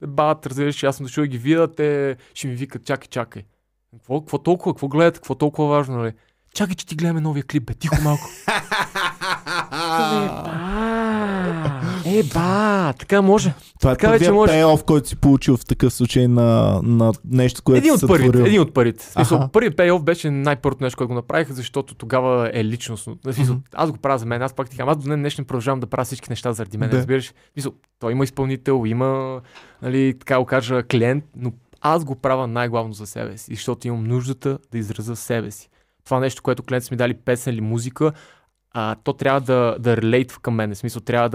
Те бат, разбираш, аз съм дошъл да ги видя, те ще ми викат, чакай. Какво толкова? Какво гледате? Какво толкова важно, нали? Чакай, че ти гледаме новия клип, бе. Тихо малко. Така може. Това така е първият пей-офф, който си получил в такъв случай на нещо, което един от парите. Един от парите. Първият пей-офф беше най-първото нещо, което го направих, защото тогава е личностно. Аз го правя за мен, аз пак ти казвам, аз до днес днешния продължавам да правя всички неща заради мен. Разбираш, той има изпълнител, има, нали, така го кажа, клиент, но аз го правя най-главно за себе си, защото имам нуждата да изразя себе си. Това нещо, което клиентът ми дали песен или музика, то трябва да релейтва към мен. В смисъл, трябва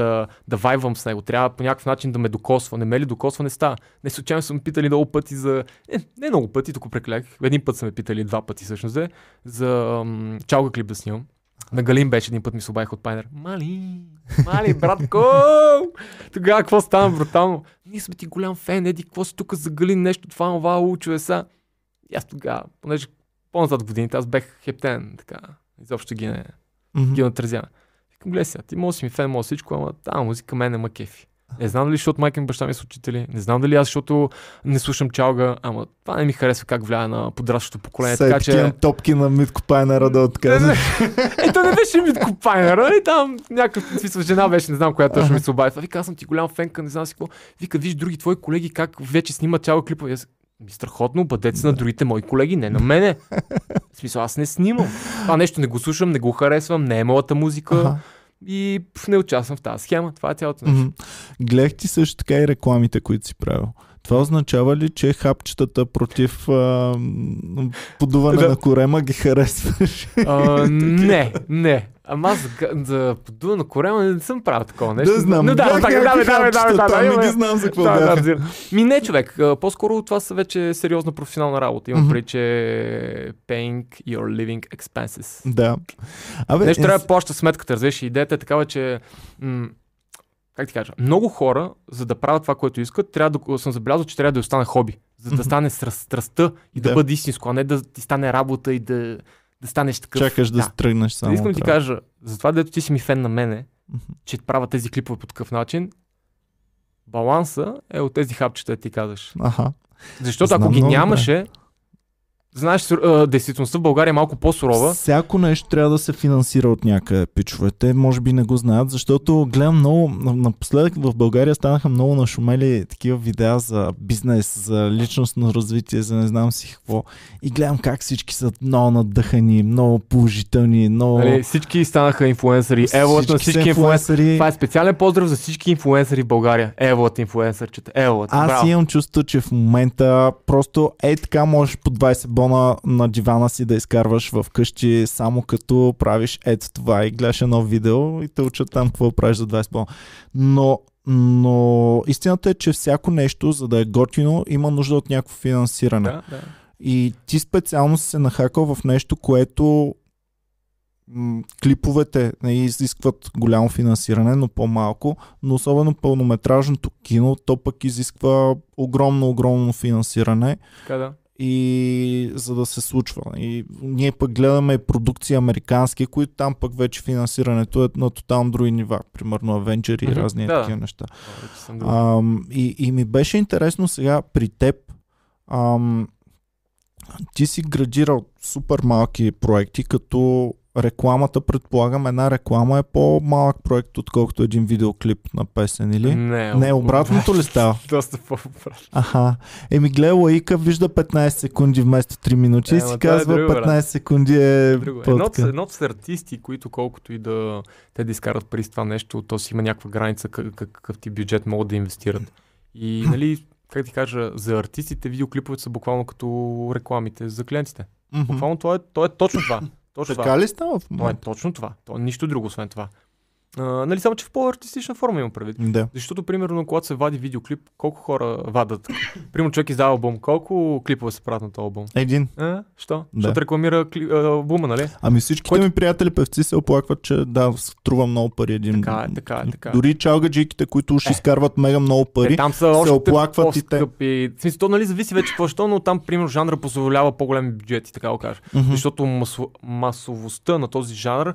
да вайвам с него, трябва по някакъв начин да ме докосва. Не ме ли докосва, не става. Не случайно са ме питали много пъти за... Не много пъти, тук преклях. Един път са ме питали, два пъти всъщност, за чалга клип да снимам. На Галин беше, един път ми се обадих от Пайнер. Мали, братко! Тогава какво стана, брутално? Ние сме ти голям фен, еди, какво си тук за Галин, нещо, това, учове са. И аз тогава, понеже по-назад годините, аз бях хептен, така, изобщо ги натързявам. Викам, гледай сега, ти може си ми фен, може всичко, ама тази музика мен не ма кефи. Не знам дали, защото майка ми, баща ми са учители, не знам дали аз, защото не слушам чалга, ама това не ми харесва как влияе на подрастващото поколение. Сега така, че... топки на Митко Пайнера да отказваш. Ето не беше Митко Пайнера, и там някакъв смисъл жена беше, не знам коя точно ми се обади. Вика, аз съм ти голям фенка, не знам си какво. Вика, виж други твои колеги как вече снимат чалга клипове. Страхотно, бъдете се на другите мои колеги, не на мене. В смисъл, аз не снимам. Това нещо не го слушам, не го харесвам, не е моята музика. И не участвам в тази схема. Това е цялото нещо. Гледах ти също така и рекламите, които си правил. Това означава ли, че хапчетата против подуване на корема ги харесваш? Не. Ама аз за подува на корема не съм правил такова нещо. Да, знам. Да, не знам за какво бяха. Не, човек. По-скоро това са вече сериозна професионална работа. Имам преди, че paying your living expenses. Да. Нещо трябва да плаща сметката, развеш. Идеята е такава, че... Как ти кажа? Много хора, за да правят това, което искат, трябва да съм забелязал, че трябва да остане хоби. За да стане страстта и да бъде истинско, а не да ти стане работа и да станеш такъв. Чакаш да тръгнеш само. Искам да ти кажа, затова дето ти си ми фен на мене, че правя тези клипове по такъв начин, баланса е от тези хапчета, ти казваш. Защото ако ги нямаше, знаеш, действителността в България е малко по-сурова. Всяко нещо трябва да се финансира от някъде, пичовете. Може би не го знаят, защото гледам много... Напоследък в България станаха много нашумели такива видеа за бизнес, за личностно развитие, за не знам си какво. И гледам как всички са много надъхани, много положителни, много... Нали, всички станаха инфлуенсъри. Еволът на всички инфлуенсъри. Това е специален поздрав за всички инфлуенсъри в България. Еволът инфлуенсърчета. Аз имам чувство, че в момента просто така можеш по 20 бона на дивана си да изкарваш в къщи, само като правиш ето това и гледаш едно видео и те учат там какво правиш за 20 бона. Но истината е, че всяко нещо, за да е готино, има нужда от някакво финансиране. Да, да. И ти специално си се нахакал в нещо, което клиповете не изискват голямо финансиране, но по-малко, но особено пълнометражното кино, то пък изисква огромно финансиране. Така да. И за да се случва. И ние пък гледаме продукции американски, които там пък вече финансирането е на тотално други нива. Примерно Avengers и разни такива неща. И ми беше интересно сега при теб. Ти си градирал супер малки проекти, като рекламата, предполагам, една реклама е по-малък проект, отколкото един видеоклип на песен, или? Не, обратното ли става? Доста по-обратно. Аха. Еми гледа лаика, вижда 15 секунди вместо 3 минути и си казва е друго, 15 брат. Секунди е... Едното са артисти, които колкото и да те да изкарат пари с това нещо, то си има някаква граница какъв ти бюджет могат да инвестират. И нали, как ти кажа, за артистите видеоклиповете са буквално като рекламите за клиентите. Буквално то е точно това. Така ли става в момента? Това е точно това. То е нищо друго, освен това. Нали, само че в по-артистична форма има предвид. Да. Защото, примерно, когато се вади видеоклип, колко хора вадат? Примерно, човек издава албум. Колко клипове се правят на този албум? Един. Що? Да. Защото рекламира албума, нали? Ами всичките ми приятели певци се оплакват, че да, струва много пари един. Така. Дори чалгаджиките, които уж изкарват мега много пари, там са още се оплакват и те. В смисъл, то нали зависи вече какво, но там, примерно, жанра позволява по-големи бюджети, така го кажа. Mm-hmm. Защото масовостта на този жанр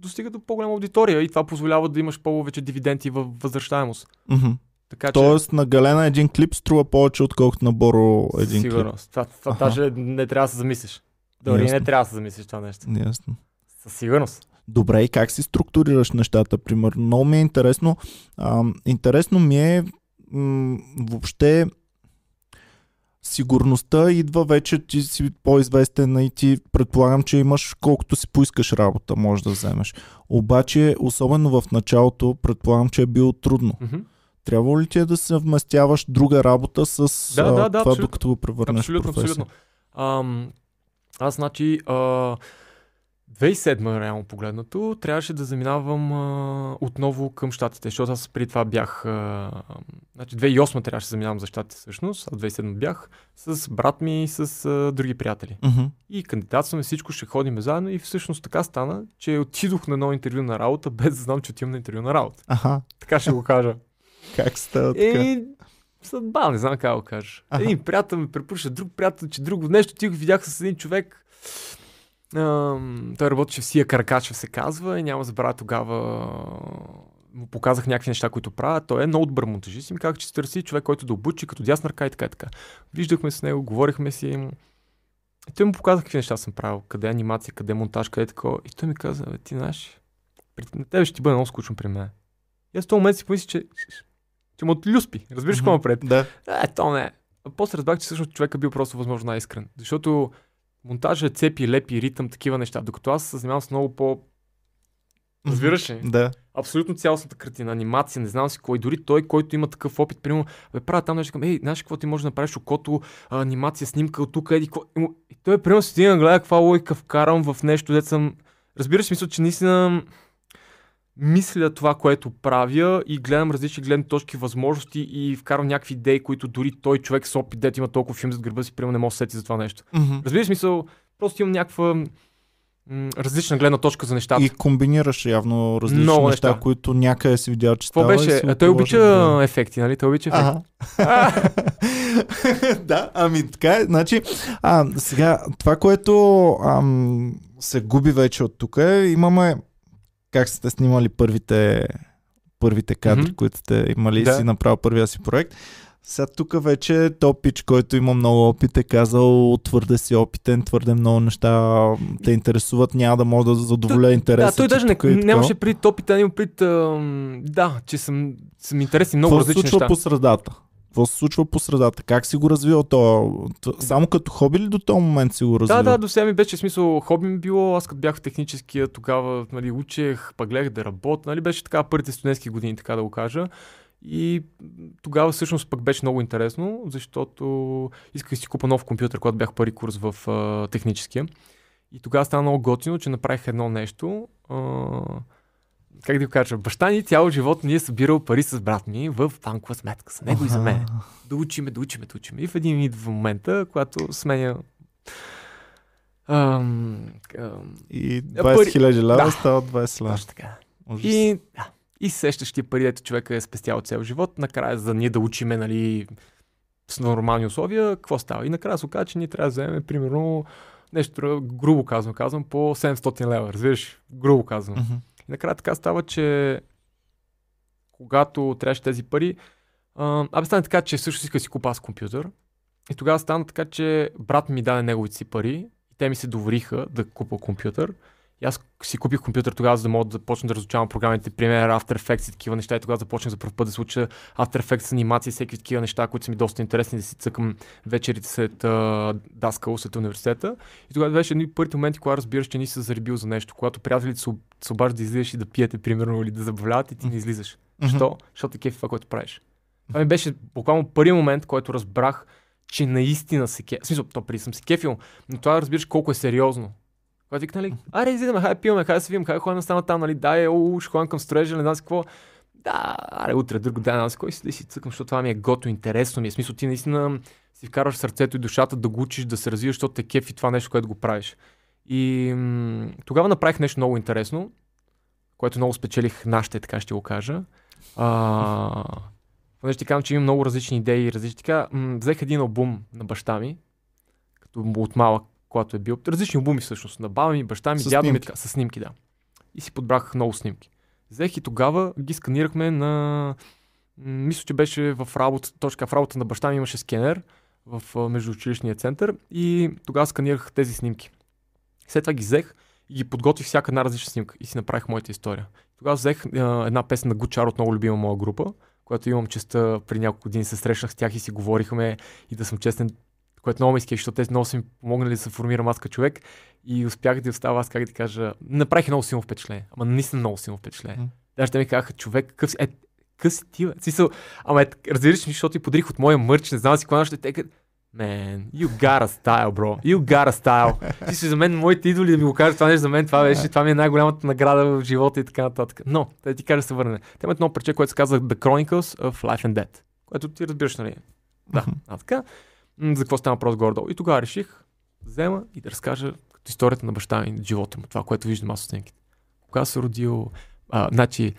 достига до по-голяма аудитория и това позволява да имаш повече дивиденти във възвръщаемост. Mm-hmm. Така, тоест, че... на Галена един клип струва повече, отколкото на Боро един клип. Сигурно. Това даже не трябва да се замислиш. Дори не трябва да се замислиш това нещо. Ясно. Със сигурност. Добре, и как си структурираш нещата? Примерно, много ми е интересно. Интересно ми е въобще сигурността идва вече, ти си по-известен и ти предполагам, че имаш колкото си поискаш работа, можеш да вземеш. Обаче, особено в началото, предполагам, че е било трудно. Mm-hmm. Трябва ли ти да се вместяваш друга работа с това, абсолютно. Докато го превърнеш в професия? Абсолютно. Аз, значи, 2007 реално погледнато, трябваше да заминавам отново към щатите, защото аз преди това бях... 2008 трябваше да заминавам за щатите всъщност, а 2007 бях с брат ми и с други приятели. Mm-hmm. И кандидатстваме всичко, ще ходим заедно и всъщност така стана, че отидох на едно интервю на работа, без да знам, че отивам на интервю на работа. Аха. Така ще го кажа. Как става така? Съдба, не знам как го кажа. Аха. Един приятел ме препоръча, друг приятел, че друго нещо, ти го видях с един човек... той работеше в Сия Каракача, се казва, и няма забравя тогава. Му показах някакви неща, които правя. Той е ноутбър монтажист и ми казах, че се търси човек, който да обучи като дясна ръка и така. Виждахме с него, говорихме си. И той му показах какви неща съм правил, къде е анимация, къде е монтаж, къде е такова. И той ми каза, ти знаеш, на тебе ще ти бъде много скучно при мен. И аз в този момент си помислих, че му от люспи. Разбираш какво напред? Да. То не. А после разбрах, че всъщност човека бил просто възможно най-искрен. Защото монтажът е цепи, лепи, ритъм, такива неща. Докато аз се занимавам с много по... Разбираш ли? Да. Абсолютно цялостната картина, анимация, не знам си кой. Дори той, който има такъв опит, примерно, правя там нещо, знаеш какво ти можеш да направиш окото, анимация, снимка от тук, еди, какво... И той, примерно, си един гледа каква логика вкарам в нещо, дето съм... Разбираш, мисля, че наистина мисля това, което правя и гледам различни гледни точки, възможности и вкарвам някакви идеи, които дори той човек с опит, дето има толкова филм зад гърба си, примерно не може да сети за това нещо. Mm-hmm. Разбира смисъл, просто имам някаква различна гледна точка за нещата. И комбинираш явно различни неща, които някъде си видял, че това беше. Той обича ефекти, нали? Той обича ефекти. Да, ами така, значи, сега това, което се губи вече от тук, имаме как сте снимали първите кадри, mm-hmm. които сте имали и си направил първия си проект. Сега тук вече топич, който има много опит, е казал твърде си опитен, твърде много неща те интересуват, няма да може да задоволя интереса. Да, той даже нямаше пред опита, има пред че съм интересен много различни неща. Какво се случва по средата? Как си го развил то? Само като хоби ли до този момент си го развил? Да, до сега ми беше смисъл хоби ми било. Аз като бях в техническия, тогава нали, учех, пък гледах да работя. Нали, беше така първите студентски години, така да го кажа. И тогава всъщност пък беше много интересно, защото исках да си купа нов компютър, когато бях първи курс в техническия. И тогава стана много готино, че направих едно нещо. Как да го кажа, баща ни цял живот ни е събирал пари с брат ми в банкова сметка. За него и за мен. Да учиме. И в един вид в момента, когато сменя... и 20 хиляди лева става 20 лева. Така. И, да. И сещаш ти пари, дето човека е спестял цял живот. Накрая за ние да учиме, нали, с нормални условия, какво става? И накрая се оказа, че ние трябва да вземем примерно нещо, грубо казвам, по 700 лева. Разбираш? Грубо казвам. И накрая така става, че когато трябваше тези пари, стана така, че всъщност иска да си купа с компютър. И тогава стана така, че брат ми даде неговите си пари. Те ми се довериха да купа компютър. И аз си купих компютър тогава, за да мога да почна да разучавам програмите, пример After Effects и такива неща. И тогава започнах за пръв път да се уча After Effects, анимации, всеки такива неща, които са ми доста интересни, да си цъкам вечерите след Даскал, след университета. И тогава беше едни първите моменти, когато разбираш, че не си се заребил за нещо. Когато приятелите се обаждат да излизаш и да пиете, примерно, или да забавляват и ти не излизаш. Защо? Защото е кеф това, което правиш. Това ми беше буквално първият момент, който разбрах, че наистина се кеф. В смисъл, то преди съм се кефил, но това разбираш колко е сериозно. Когато викна, нали, аре, изидаме, хай пиваме, хай се видим, хай ходим стана там, нали, дай, ще ходим към строежа, не знам си какво. Да, аре, утре, друго, дай, не знам си какво, и си цъкам, защото това ми е готово, интересно ми е. В смисъл, ти наистина си вкарваш сърцето и душата да го учиш, да се развиваш, защото те кефи това нещо, което го правиш. И тогава направих нещо много интересно, което много спечелих нашите, така ще го кажа. Понеже ти казвам, че имам много различни идеи и различни така. Взех един албум на баща ми, като от малък, когато е бил. Различни албуми всъщност, на баба ми, баща ми, дядо ми, така, с снимки, да. И си подбрах много снимки. Взех и тогава ги сканирахме на... Мисля, че беше в работа, точка в работа на баща ми имаше скенер в междуучилищния център и тогава сканирах тези снимки. След това ги взех и ги подготвих всяка една различна снимка и си направих моята история. Тогава взех една песен на Гучар от много любима моя група, когато имам честа, при няколко години се срещнах с тях и си говорихме и да съм честен, което много ме исках, защото тези много са ми помогнали да се формирам аз като човек и успях да остава, аз как да кажа, направих много силно впечатление, ама наистина много силно впечатление. Даже те ми казаха, човек, къв си, къв си ти, разбираш ми, защото ти подрих от моя мърч, не знам си кога ще тека. Man, you got a style, bro. You got a style. Ти си за мен, моите идоли да ми го кажат, това нещо за мен, това беше, това ми е най-голямата награда в живота и така нататък. Но, да ти кажа, се върне. Те имат едно парче, което се казва The Chronicles of Life and Death, което ти разбираш, нали? Да, така. За какво става въпрос горе-долу? И тогава реших да взема и да разкажа като историята на баща ми, живота му, това, което виждам аз от снимките. Кога се родил, значи,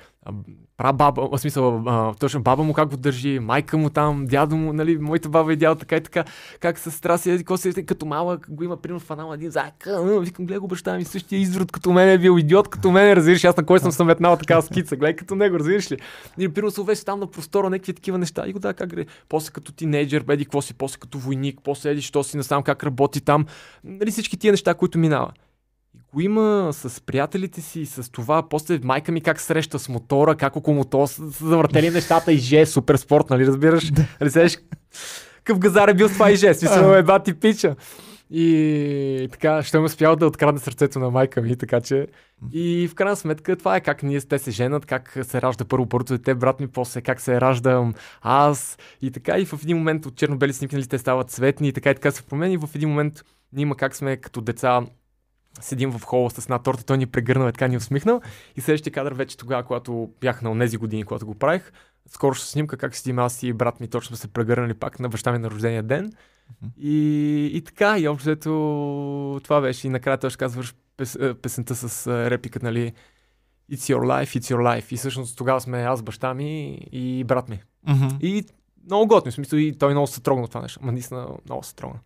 прабаба, в смисъл, точно баба му как го държи, майка му там, дядо му, нали, моята баба и дядо, така и така, как сестра си, като малък го има примерно в анал един зак, викам, гледай го баща ми, същия изрод като мен е бил, идиот като мен, разбираш, аз на кой съм съметнал такава скица, гледай като него, разбираш ли? И примерно се увеща там на простора, някакви такива неща, и го да, как гре, после като тинейджър, еди какво си, после като войник, после еди що си насам, как работи там, нали, всички тия неща, които минава. Го има с приятелите си, с това, после майка ми как среща с мотора, как около мотора са завъртели нещата, иже, супер спорт, нали, разбираш? Седеш, къв газар е бил с това иже, смисъл е бати пича. И така, ще ме успял да открадне сърцето на майка ми, така че. И в крайна сметка това е как ние те се женат, как се ражда първото дете, брат ми, после как се раждам аз и така. И в един момент от черно-бели снимки, нали, те стават цветни и така се промени. В един момент има как сме като деца. Седим в хола с една торта, той ни прегърнал, така ни усмихнал. И следващия кадър вече тогава, когато бях на онези години, когато го правих, скоро ще снимка как седим аз и брат ми точно се прегърнали пак на баща ми на рождения ден. И така, и общото това беше. И накрая той ще казваш песента с репликата, нали, It's your life, it's your life. И всъщност тогава сме аз, баща ми и брат ми. И много готно, в смисъл, и той много се трогна това нещо. Ама наистина много се трогна.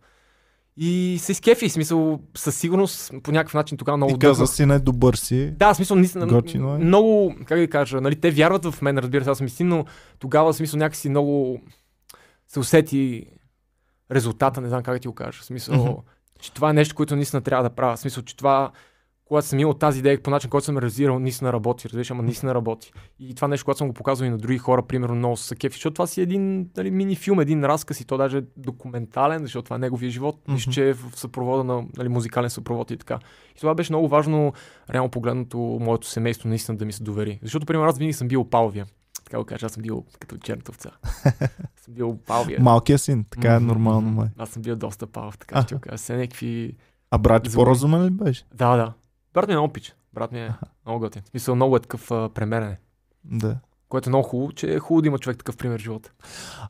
И се изкефи, смисъл, със сигурност по някакъв начин тогава много добър. И каза си, не, добър си. Да, смисъл, наистина, много, как да кажа, нали, те вярват в мен, разбира се, аз съм истин, но тогава, смисъл, някакси много се усети резултата, не знам как да ти го кажа. Смисъл, че това е нещо, което наистина трябва да правя. Смисъл, че това, когато съм имал тази идея, по начин, който съм реализирал, наистина работи, разбираш, ама наистина работи. И това нещо, което съм го показвал и на други хора, примерно, много са кефи, защото това си един, нали, мини филм, един разказ и то даже е документален, защото това е неговия живот, нищо, че е в съпровода на, нали, музикален съпровод и така. И това беше много важно, реално погледнато, моето семейство наистина да ми се довери. Защото, примерно, аз винаги съм бил палвия. така го кажа, аз съм бил като чернтовца. Съм бил палвия. Малкия син, така е нормално. Май. Аз съм бил доста палв, така ще го кажа. Се някакви... А брат по-разумен ли беше? Да, да. Брат ми е много пич. Брат ми е много готин. В смисъл, много е такъв премерене. Да. Което е много хубаво, че е хубаво да има човек такъв пример в живота.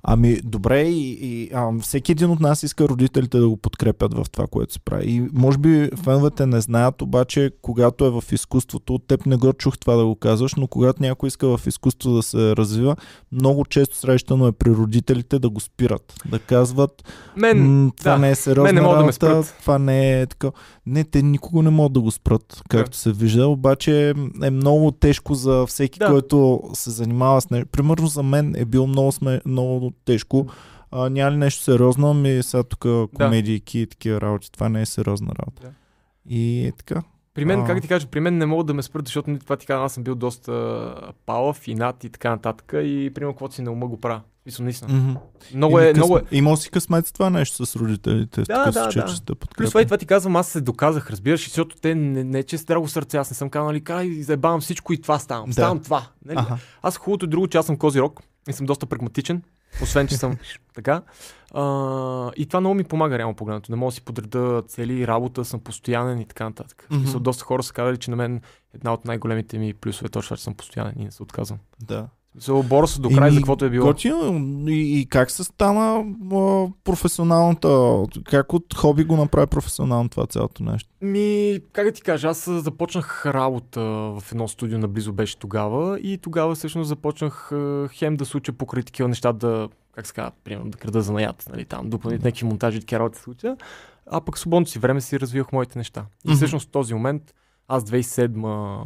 Ами, добре, и всеки един от нас иска родителите да го подкрепят в това, което се прави. И може би феновете не знаят, обаче, когато е в изкуството, от теб не го чух това да го казваш, но когато някой иска в изкуство да се развива, много често срещано е при родителите да го спират. Да казват, това не е сериозна работа, това не е така. Не, те никога не могат да го спрат, както се вижда, обаче е много тежко за всеки, който се занимава с нещо. Примерно за мен е било много тежко. Няма ли нещо сериозно, ами сега тук комедийки и такива работи. Това не е сериозна работа. Да. И е така. При мен, как ти кажа, при мен не могат да ме спрат, защото това ти казвам, аз съм бил доста палав и над и така нататък. И примерно, каквото си на ума го правя. Мисля, наистина. Mm-hmm. Много е. Имал си късмет с това нещо с родителите. Да, да, че да. Плюс това ти казвам, аз се доказах, разбираш, защото те не че с драго сърце, аз не съм казал, нали, кай, заебавам всичко и това ставам. Да. Ставам това. Нали? Аз хубавото друго, че аз съм козирог и съм доста прагматичен, освен, че съм така. И това много ми помага реално погледнато. Не мога да си подреда цели работа, съм постоянен и така нататък. Mm-hmm. Мисля, доста хора са казали, че на мен една от най-големите ми плюсове точно, че съм постоянен и не се отказвам. Да. Боря се до край за каквото е било. И как се стана професионалната? Как от хоби го направи професионално това цялото нещо? Как да ти кажа, аз започнах работа в едно студио наблизо беше тогава и тогава всъщност започнах хем да се уча покрай такива неща, да крада занаят, нали, там допълнителни някакви монтажи, такива работи се уча, а пък свободното си време си развивах моите неща. И всъщност в този момент аз 2007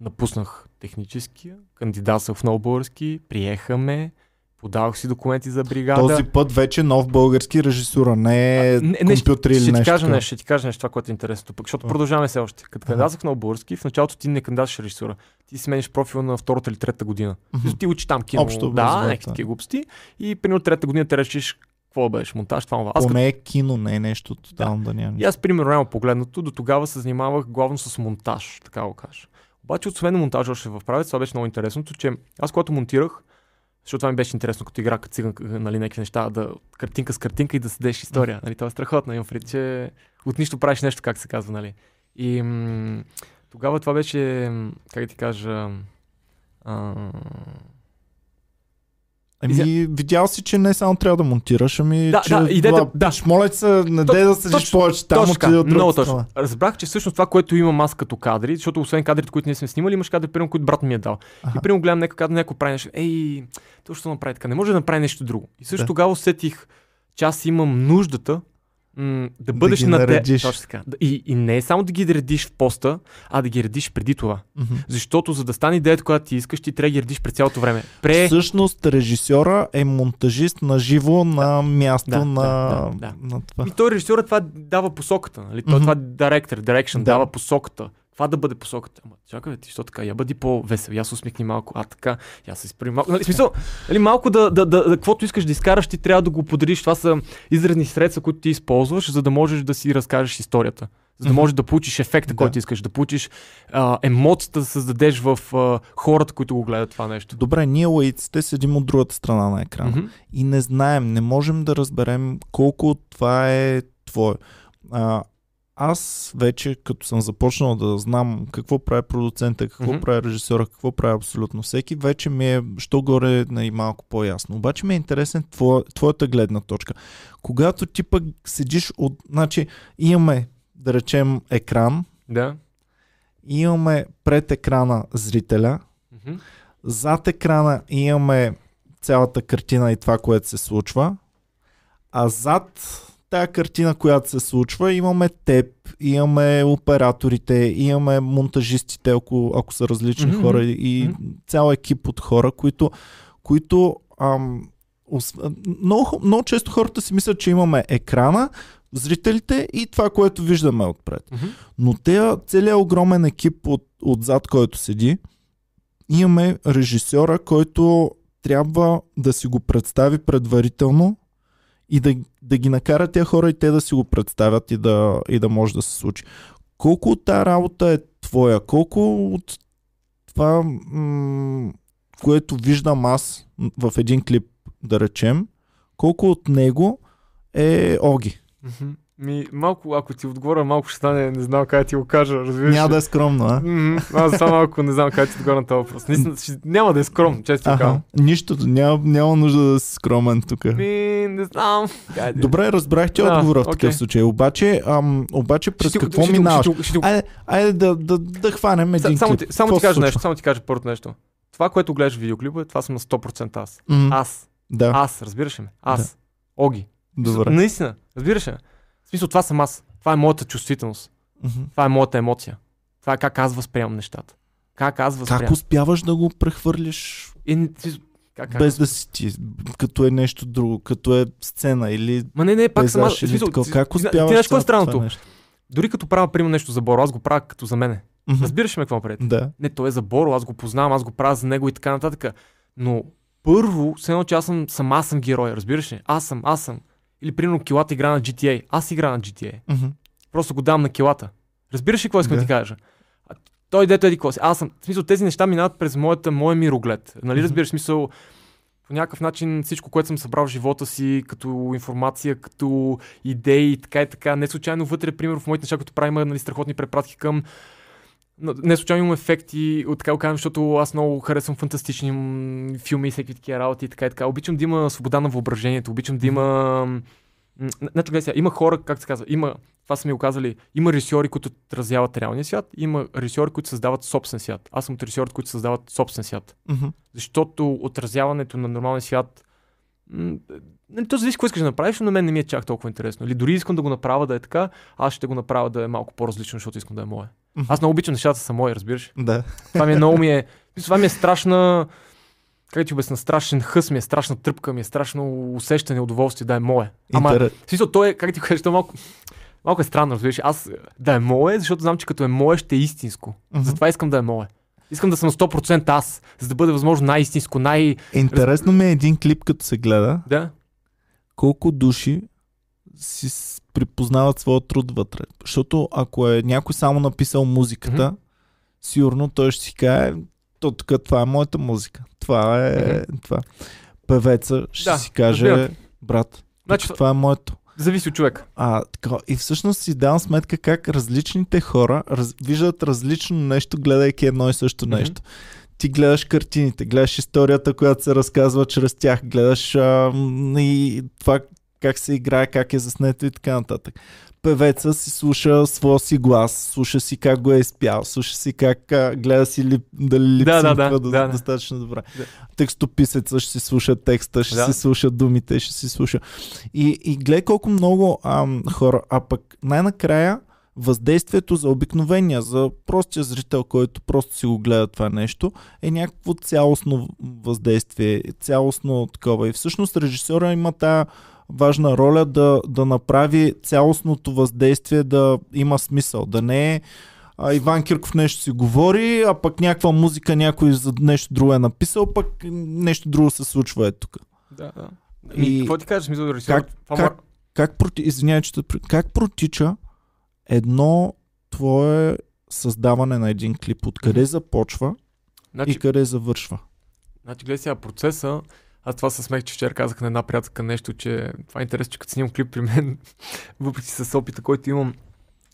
напуснах техническия, кандидатствах в Нов български, приеха ме, подавах си документи за бригада. Този път вече Нов български режисура, не компютри или нещо. Ще ти кажа нещо, това, което е интересно, пък, защото продължаваме все още. Като кандидатствах в Нов български, в началото ти не кандидатстваш режисура. Ти смениш профила на втората или третата година. Ти учи там кино, общо някакви глупости и примерно третата година те решиш какво беше, монтаж, това. Поне кино, не е нещо тотално да няма. И аз, примерно, погледнато, до тогава се занимавах главно с монтаж, така го кажа. Обаче, освен монтажа още в Правец, това беше много интересното, че аз когато монтирах, защото това ми беше интересно, като игра, като циган, нали, някакви неща, картинка с картинка и да седеш история. Нали, това е страхотно, имам фрид, че от нищо правиш нещо, как се казва. Нали. И тогава това беше, как ти кажа... видял си, че не само трябва да монтираш, моля се, надей да седиш повече там, отиде от друга страна. Разбрах, че всъщност това, което имам аз като кадри, защото освен кадрите, които ние сме снимали, имаш кадри, примерно, които брат ми е дал. И примерно гледам някой прави нещо, точно направи така, не може да направи нещо друго. И също тогава усетих, че аз имам нуждата да бъдеш на те. И не е само да ги редиш в поста, а да ги редиш преди това. Mm-hmm. Защото за да стане идеята, която ти искаш, ти трябва да ги редиш през цялото време. Всъщност режисьора е монтажист на живо на място на това. И той режисьора това дава посоката. Нали? Той това direction дава посоката. Това да бъде посоката. Ама чакай, ти, що така? Я бъди по-весел, я се усмихни малко, така, я се изправи малко. Нали, смисъл, нали, малко каквото искаш да изкараш, ти трябва да го подариш. Това са изразни средства, които ти използваш, за да можеш да си разкажеш историята. За да можеш да получиш ефекта, който искаш, да получиш емоцията, да създадеш в хората, които го гледат това нещо. Добре, ние лаиците седим от другата страна на екрана и не знаем, не можем да разберем колко това е твое. Аз вече, като съм започнал да знам какво прави продуцента, какво прави режисьора, какво прави абсолютно всеки, вече ми е що горе и малко по-ясно. Обаче ми е интересен твоята гледна точка. Когато ти пък седиш от... Значи имаме, да речем, екран, имаме пред екрана зрителя, зад екрана имаме цялата картина и това, което се случва, а зад... тая картина, която се случва, имаме теб, имаме операторите, имаме монтажистите, ако са различни хора и цял екип от хора, които много често хората си мислят, че имаме екрана, зрителите и това, което виждаме отпред. Но целият огромен екип отзад, който седи, имаме режисьора, който трябва да си го представи предварително и да ги накарат тия хора и те да си го представят и да може да се случи. Колко от тая работа е твоя? Колко от това което виждам аз в един клип, да речем, колко от него е Оги. Mm-hmm. Ми, малко, ако ти отговоря, малко ще стане, не знам как ти го кажа, разбираш. Няма да е скромно, а? Аз само малко не знам как ти отговоря на този въпрос. Няма да е скромно, често казвам. Нищото, няма нужда да си скромен тук. Ми, не знам. Добре, разбрах ти отговора в такъв случай. Обаче през какво минаваш? Айде да хванем един клип. Само ти кажа нещо, само ти кажа първото нещо. Това, което гледаш в видеоклипа, това съм на 100% аз. Аз, разбираш ли? Аз. Оги. Наистина, разбираш ли? В смисъл, това съм аз. Това е моята чувствителност. Mm-hmm. Това е моята емоция. Това е как аз възприемам нещата. Как успяваш да го прехвърлиш без да си ти, като е нещо друго, като е сцена или... Ма не, пак съм аз. Как успяваш ти, това, е странното? Това нещо? Дори като правя, примерно, нещо за Боро, аз го правя като за мене. Mm-hmm. Разбираш ли ме какво преди? Да. Не, той е за Боро, аз го познавам, аз го правя за него и така нататък. Но първо, все едно, че аз съм герой, разбираш ли? Аз съм. Или, примерно, Килата игра на GTA. Аз игра на GTA. Mm-hmm. Просто го дам на Килата. Разбираш ли какво искам да ти кажа? Той дето еди класи. Аз съм. В смисъл, тези неща минават през моя мироглед. Нали, разбираш, смисъл, по някакъв начин всичко, което съм събрал в живота си, като информация, като идеи, така и така. Не случайно вътре, примерно, в моите неща, като правим страхотни препратки към... Не случайно имам ефекти, от така казвам, защото аз много харесвам фантастични филми и всеки такива работи и така и така. Обичам да има свобода на въображението, обичам да има... Значи, гледай сега, има хора, как се казва, това са ми го казали, има режисьори, които отразяват реалния свят, има режисьори, които създават собствен свят. Аз съм от режисьорите, които създават собствен свят. Mm-hmm. Защото отразяването на нормалния свят... То зависи какво искаш да направиш, но на мен не ми е чак толкова интересно. Или дори искам да го направя да е така, аз ще го направя да е малко по-различно, защото искам да е мое. Аз много обичам нещата са мои, разбираш? Да. Това ми е много това ми е страшна... Как ти обясна? Страшен хъс ми е, страшна тръпка ми е, страшно усещане, удоволствие да е мое. Ама, всъщност, то е, как ти кажеш, то малко е странно, разбираш? Аз да е мое, защото знам, че като е мое, ще е истинско. Mm-hmm. Затова искам да е мое. Искам да съм 100% аз, за да бъде възможно най-истинско, Интересно ми е един клип, като се гледа. Да. Колко души си припознават своя труд вътре. Защото ако е някой само написал музиката, mm-hmm. сигурно той ще си каже, това е моята музика. Това е това. Певеца ще си каже, разбирате. Брат, значи, това е моето. Зависи от човек. И всъщност си давам сметка как различните хора виждат различно нещо, гледайки едно и също нещо. Ти гледаш картините, гледаш историята, която се разказва чрез тях, гледаш и това как се играе, как е заснето и така нататък. Певеца си слуша своя си глас, слуша си как го е изпял, слуша си как гледа си дали липсинква достатъчно добре. Да. Текстописеца ще си слуша текста, ще си слуша думите, ще си слуша. И гледай колко много хора, а пък най-накрая въздействието за обикновения, за простия зрител, който просто си го гледа това нещо, е някакво цялостно въздействие, цялостно такова. И всъщност режисьора има тая важна роля да направи цялостното въздействие да има смисъл. Да не е Иван Кирков нещо си говори, а пък някаква музика някой за нещо друго е написал, пък нещо друго се случва е тук. Да. И какво ти кажеш, мисля, как протича едно твое създаване на един клип? Откъде започва и къде завършва? Значи, гледай сега процеса. Аз това се смех, че вчера казах на една приятелка нещо, че това е интересно, че като снимам клип при мен, въпреки с опита, който имам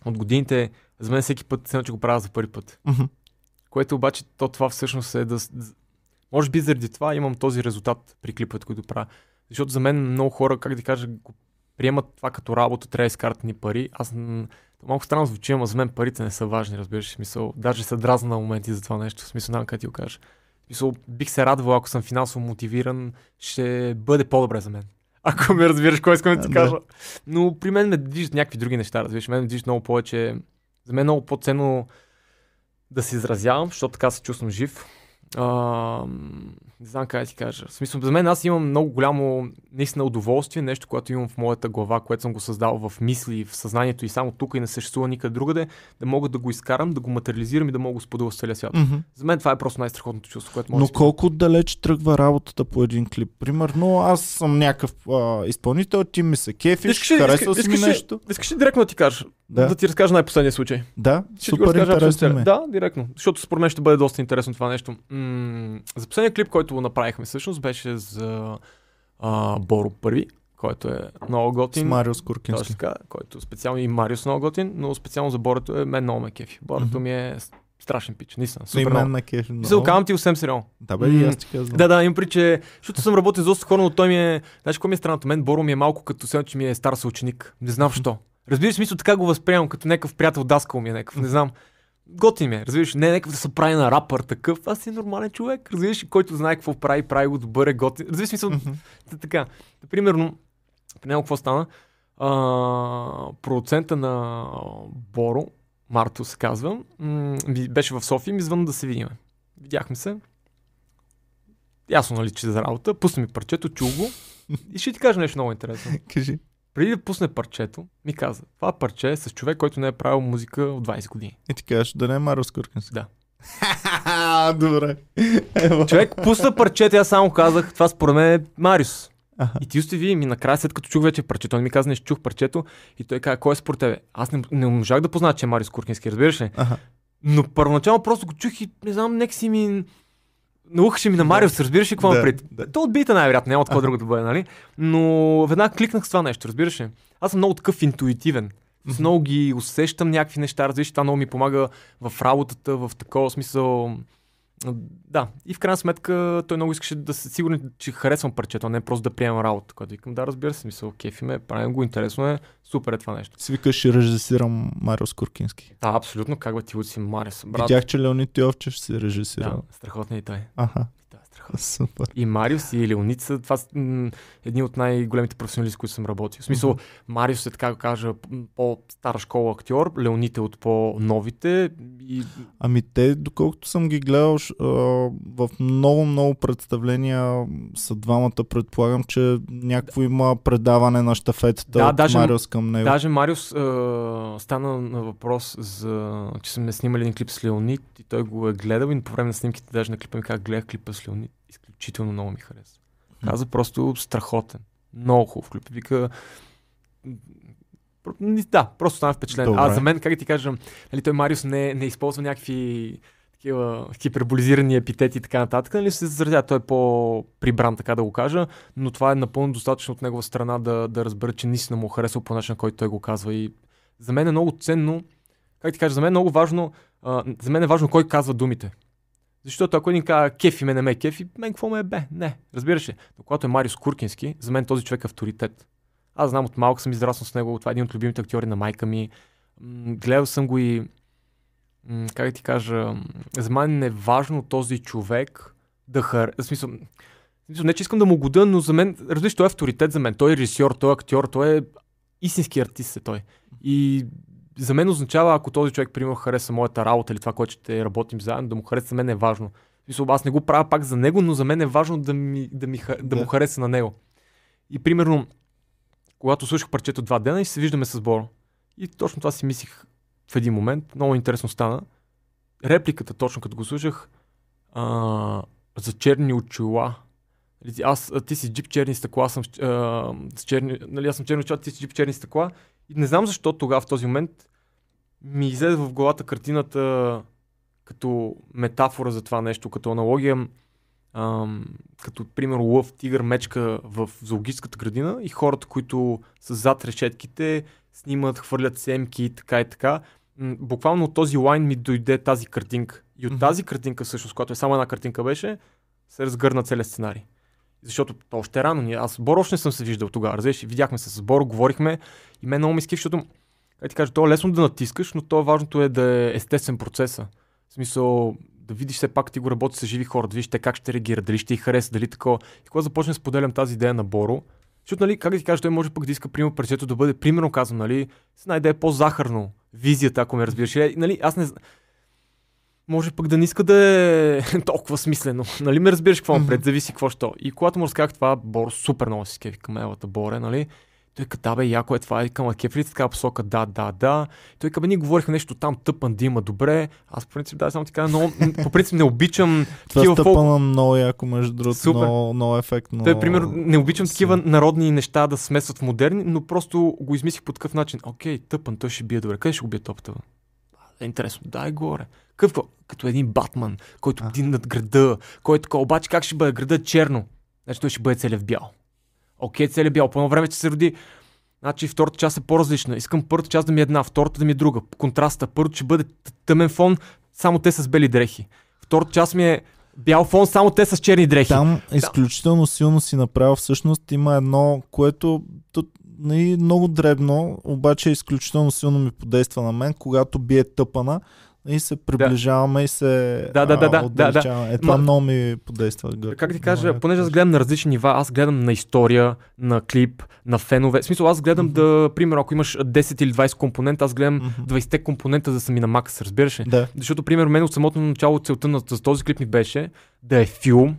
от годините, за мен всеки път се че го правя за първи път. Mm-hmm. Което обаче това всъщност е да... Може би заради това имам този резултат при клипът, който правя. Защото за мен много хора, как да кажа, го приемат това като работа, трябва да изкарат ни пари. Аз малко странно звучи, ама за мен парите не са важни, разбираш, смисъл. Даже се дразна на моменти за това нещо, в смисъл няма как ти го кажа. Бих се радвал, ако съм финансово мотивиран, ще бъде по-добре за мен. Ако ме разбираш, кой искам да ти кажа. Но при мен ме движат някакви други неща, разбираш. Мен ме движат много повече. За мен е много по-ценно да се изразявам, защото така се чувствам жив. Не знам как да ти кажа. В смисъл, за мен аз имам много голямо наистина удоволствие, нещо, което имам в моята глава, което съм го създал в мисли, в съзнанието и само тук и не съществува никъде другаде, да мога да го изкарам, да го материализирам и да мога да го споделя с целия свят. Mm-hmm. За мен това е просто най-страхотното чувство, което може да. Но колко далеч тръгва работата по един клип? Примерно, аз съм някакъв изпълнител, ти ми се кефиш, харесва си нещо. Искаш ли директно да ти кажа? да ти разкажа най-последния случай. Да, ще супер интересно ме. Да, директно, защото според мен ще бъде доста интересно това нещо. За последния клип, който направихме всъщност, беше за Боро Първи, който е много готин. С Мариус Куркински. Така, който специално и Мариус много готин, но специално за Борото е мен много ме кефи. Борото ми е страшен пич, наистина. Супер много. Мен ме кефи много. Се казвам ти 8 сериал. Да, бе, и аз ти казвам. Да, да, им при, че, защото съм работил с доста хора, но той ми е... Знаеш, какво ми е странното? Мен Боро ми е малко като сега, че ми е стар съученик. Не знам защо. Разбираш, смисъл, така го възприемам, като някакъв приятел даскал ми е някакъв, не знам. Готин ми е, разбираш, не е някакъв да се прави на рапър такъв, аз си нормален човек, разбираш, който знае какво прави, прави го добър, е готин. Разбираш, смисъл, така. Примерно, при него какво стана, продуцента на Боро, Марто се казва, беше в София и ми звънна да се видим. Видяхме се, ясно нали, че за работа, пусна ми парчето, чул го и ще ти кажа нещо много интересно. Кажи. Преди да пусне парчето, ми каза, това парче е с човек, който не е правил музика от 20 години. И ти кажеш, да не е Марио Скоркински. Да. Добре. Човек пусна парчето, аз само казах, това според мен е Мариус. Аха. И ти остави ми накрая, след като чух вече парчето, той ми каза, не ще чух парчето и той каза, кой е според тебе? Аз не можах да позная, че е Марио Скоркински, разбираш ли? Аха. Но първоначално просто го чух и не знам, нека си ми... Наухаше ми на Мариус, разбираш ли какво ме пред? Да. То отбита най-вероятно, няма от какво друго да бъде, нали? Но веднага кликнах с това нещо, разбираш ли? Аз съм много такъв интуитивен. Много ги усещам някакви неща, разбираш, това много ми помага в работата, в такова смисъл. Да, и в крайна сметка той много искаше да се сигурен, че харесвам парчето, а не просто да приемам работа, което викам, да, разбира се, смисъл, кефи ме, правим го, интересно е, супер е това нещо. Си викаш, ще режисирам Мариус Куркински. Да, абсолютно, как бе ти го си Мариус, брат. Видях, че Леонид Йовчев ще се режисира. Да, страхотно и той. Аха. Да, страхотно. Супер. И Мариус, и Леонид са това едни от най-големите професионалисти, които съм работил. В смисъл, Мариус е, така кажа, по-стара школа актьор, Леонид е от по-новите. И... Ами те, доколкото съм ги гледал, в много представления са двамата, предполагам, че някакво има предаване на щафетата от даже, Мариус към него. Даже Мариус стана на въпрос, за, че сме снимали един клип с Леонид и той го е гледал и по време на снимките, даже на клипа ми как гледах клипа с Леонид, изключително много ми хареса. Каза просто страхотен, много хубав клип. Вика... Да, просто стана впечатлен. Добре. А за мен, как ти кажа, нали, той Мариус не използва някакви такива хиперболизирани епитети и така нататък, нали се заразя, той е по-прибран, така да го кажа, но това е напълно достатъчно от негова страна да разбера, че наистина му харесва по начин, който той го казва. И за мен е много ценно, как ти кажа, за мен е много важно, за мен е важно кой казва думите. Защото ако един казва кефи ме, не ме кефи, мен какво ме е бе? Не, разбираш ли. Но когато е Мариус Куркински, за мен този човек е авторитет. Аз знам от малко, съм израснал с него, това е един от любимите актьори на майка ми. Гледал съм го и как ти кажа, за мен е важно този човек да харесва. В смисъл, не че искам да му гуда, но за мен, разбираш, той е авторитет за мен. Той е режисьор, той е актьор, той е истински артист е той. И за мен означава, ако този човек, примерно, хареса моята работа или това, което ще работим заедно, да му хареса, за мен е важно. В смисъл, аз не го правя пак за него, но за мен е важно да му хареса на него. И примерно, когато слушах парчето 2 дена и се виждаме с Боро. И точно това си мислих в един момент. Много интересно стана. Репликата, точно като го слушах, за черни очила. Ти си джип черни стъкла, аз съм с черни... Нали, аз съм черни очила, ти си джип черни стъкла. И не знам защо тогава в този момент ми излезе в главата картината като метафора за това нещо, като аналогия, като пример лъв, тигър, мечка в зоологическата градина и хората, които са зад решетките, снимат, хвърлят семки и така и така. Буквално от този лайн ми дойде тази картинка. И от тази картинка всъщност, която е само една картинка беше, се разгърна целият сценарий. Защото още е рано. Аз с Боро още не съм се виждал тогава. Разбираш, видяхме се с Боро, говорихме и мен много ми скиф, защото ти кажа, то е лесно да натискаш, но то важното е да е естествен процеса. В смисъл, да видиш все пак ти го работи с живи хора, да видиш те как ще реагират, дали ще й хареса, дали такова. И когато започна да споделям тази идея на Боро, защото, нали, как да ти кажа, той може пък да иска примерно парчето да бъде, примерно казвам, нали, с една идея по-захарно, визията, ако ме разбираш. Нали, аз не. Може пък да не иска да е толкова смислено. Нали ме разбираш какво напред, зависи какво ще. И когато му разказах това, Боро супер много си скеви към елата Боре, нали? Той ка, да бе, яко е това, към кефрите, така посока, да. Той ка, бе, ние говорихме нещо там, тъпан да има, добре. Аз по принцип, да, само ти кажа, но по принцип не обичам такива... Това стъпана много яко, между другото, много ефектно. Той, примерно, не обичам такива народни неща да смесват в модерни, но просто го измислих по такъв начин. Окей, тъпан, той ще бие добре. Къде ще го бие топтава? Интересно, дай горе. Къвко? Като един Батман, който бди над града, който обаче как ще бъде града черно? Значи той ще бъде целев бял. Окей, целев бял. По едно време, че се роди, значи втората част е по-различна. Искам първата част да ми е една, втората да ми е друга. Контраста. Първото ще бъде тъмен фон, само те с бели дрехи. Втората част ми е бял фон, само те с черни дрехи. Там изключително силно си направил, всъщност има едно, което и много дребно, обаче изключително силно ми подейства на мен, когато бие тъпана и се приближаваме и се отдалечаваме. Да. Е, това много ми подейства. Как ти кажа, понеже аз гледам на различни нива, аз гледам на история, на клип, на фенове. В смисъл, аз гледам да, примерно, ако имаш 10 или 20 компонента, аз гледам 20 компонента, за да съм и на макс, разбираш ли? Да. Защото, примерно, мен от самото начало целта на този клип ми беше да е филм,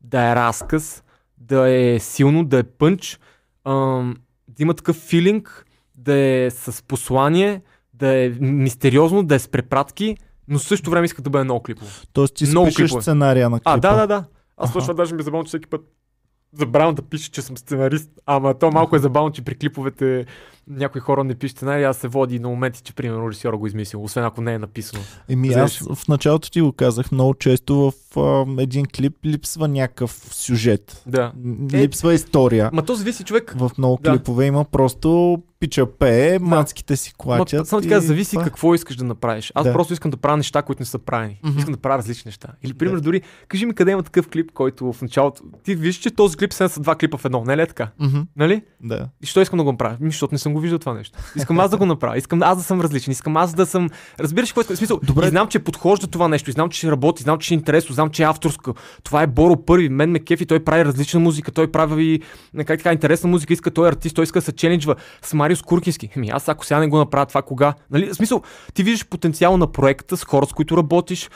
да е разказ, да е силно, да е пънч, да има такъв филинг, да е с послание, да е мистериозно, да е с препратки, но също време иска да бъде много клипово. Тоест ти много спишеш клипове. Сценария на клипа. Да. Аз точно даже ми забавно, че всеки път забравям да пише, че съм сценарист, ама то малко е забавно, че при клиповете някои хора не пишат сценария, а се води на моменти, че примерно режисьора го измислил, освен ако не е написано. Еми аз в началото ти го казах, много често в един клип липсва някакъв сюжет. Да. Липсва история. Ма то зависи човек. В много клипове има просто пича пее, мацките си клачат. Само така, зависи какво искаш да направиш. Аз просто искам да правя неща, които не са правени. Искам да правя различни неща. Или пример дори, кажи ми къде има такъв клип, който в началото ти виждаш, че този клип са два клипа в едно, не ли така? Нали? Да. И що искам да го направя? Защото не съм го виждал това нещо. Искам аз да го направя. Искам аз да съм различен. Искам аз да съм. Разбираш какво е смисъл? Добре. И знам, че подхожда това нещо. И знам, че ще работи. Знам, че е интересно. Знам, че е авторско. Това е Боро Първи. Мен ме кефи. Той прави различна музика. Той прави как така интересна музика. Иска той артист. Той иска да се челенджва с Мариус Куркински. Аз ако сега не го направя това, кога? Нали? В смисъл, ти виждаш потенциал на проекта с хора, с които работиш,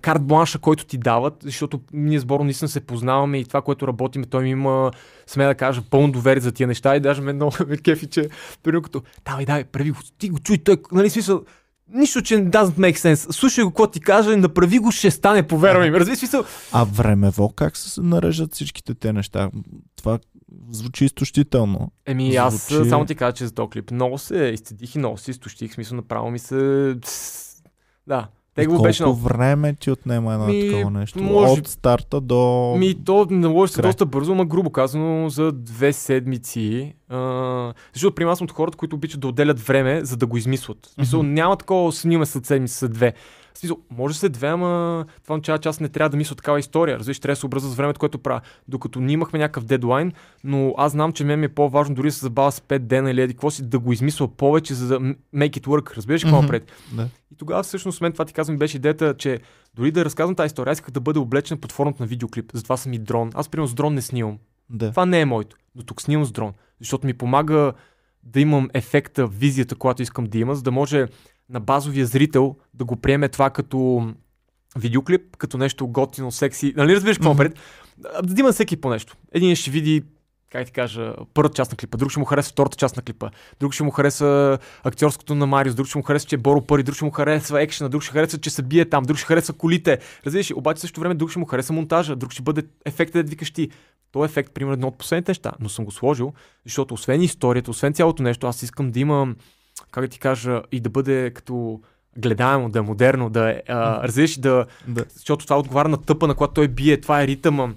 карт бланша, който ти дават, защото ние с Боро наистина се познаваме и това, което работим, той ми има, смея да кажа, пълно доверие за тия неща и даже мен много кефи, че период като давай, прави го, ти го чуй, той, нали смисъл, нищо, че doesn't make sense. Слушай го, какво ти кажа, направи го, ще стане, повярвай ми. Разви смисъл. А времево как се нарежат всичките те неща? Това звучи изтощително. Аз само ти кажа, че за този клип много се изцедих и много се изтощих, смисъл, направо ми се... Да. Колко време ти отнема едно такова нещо? Може... От старта до... То наложи се доста бързо, но грубо казано за 2 седмици. Защото при мен съм от хората, които обичат да отделят време, за да го измислят. Смисъл, няма такова снимаме след седмица, след 2. Смисъл, може след 2, ама това означава, че аз не трябва да мисля такава история. Разбираш, трябва да се образва с времето, което правя. Докато ние имахме някакъв дедлайн, но аз знам, че мен ми е по-важно дори да се забавя с 5 дена или еди какво си, да го измисля повече, за да make it work. Разбираш какво напред? Да. И тогава всъщност мен това ти казвам беше идеята, че дори да разказвам тази история, исках да бъде облечена под формата на видеоклип. Затова съм и дрон. Аз примерно с дрон не снимам. Да. Това не е моето. Но тук снимам с дрон, защото ми помага да имам ефекта, визията, която искам да има, за да може на базовия зрител да го приеме това като видеоклип, като нещо готино, секси. Нали разбираш какво пред? Да има всеки по нещо. Един ще види, как ти кажа, първата част на клипа, друг ще му хареса втората част на клипа, друг ще му хареса актьорското на Мариус, друг ще му хареса, че е Боро Първи, друг ще му хареса екшена, друг ще хареса, че се бие там, друг ще хареса колите. Разбираш, обаче също време друг ще му хареса монтажа, друг ще бъде ефектът да викаш ти. Той ефект, примерно, едно от последните неща, но съм го сложил, защото освен историята, освен цялото нещо, аз искам да имам, как да ти кажа, и да бъде като гледаемо, да е модерно, да е разлиш, да. Защото това отговаря на тъпа, на когато той бие, това е ритъма.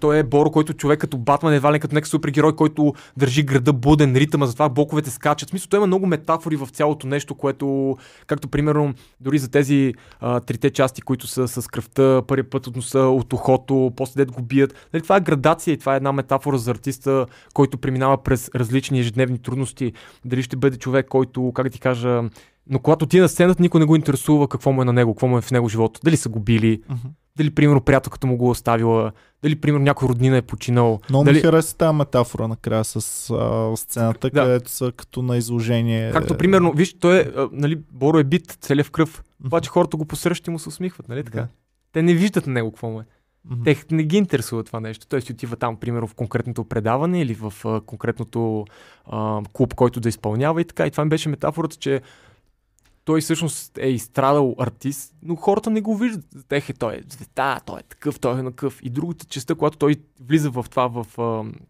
Той е Боро, който човек като Батман, едва ли като някакъв супергерой, който държи града буден, ритъма, затова боковете скачат. В смисъл, той има много метафори в цялото нещо, което, както примерно, дори за тези 3-те части, които са с кръвта, първият път от носа, от ухото, после дед го бият. Нали, това е градация и това е една метафора за артиста, който преминава през различни ежедневни трудности. Дали ще бъде човек, който, как да ти кажа, но когато ти е на сцената, никой не го интересува какво му е на него, какво му е в него живота. Дали са го били, дали, примерно, приятелката му го оставила, дали, примерно, някой роднина е починал. Но ми хареса тази метафора накрая с сцената, където са като на изложение. Както, примерно, виж, той е, нали, Боро е бит, целев кръв. Обаче хората го посрещат и му се усмихват, нали така? Те не виждат на него какво му е. Тех не ги интересува това нещо. Той си отива там, примерно, в конкретното предаване или в конкретното клуб, който да изпълнява и така. И това ми беше метафората, че той всъщност е изстрадал артист, но хората не го виждат. Тех е той е звезда, той е такъв, той е накъв. И другата частта, когато той влиза в това, в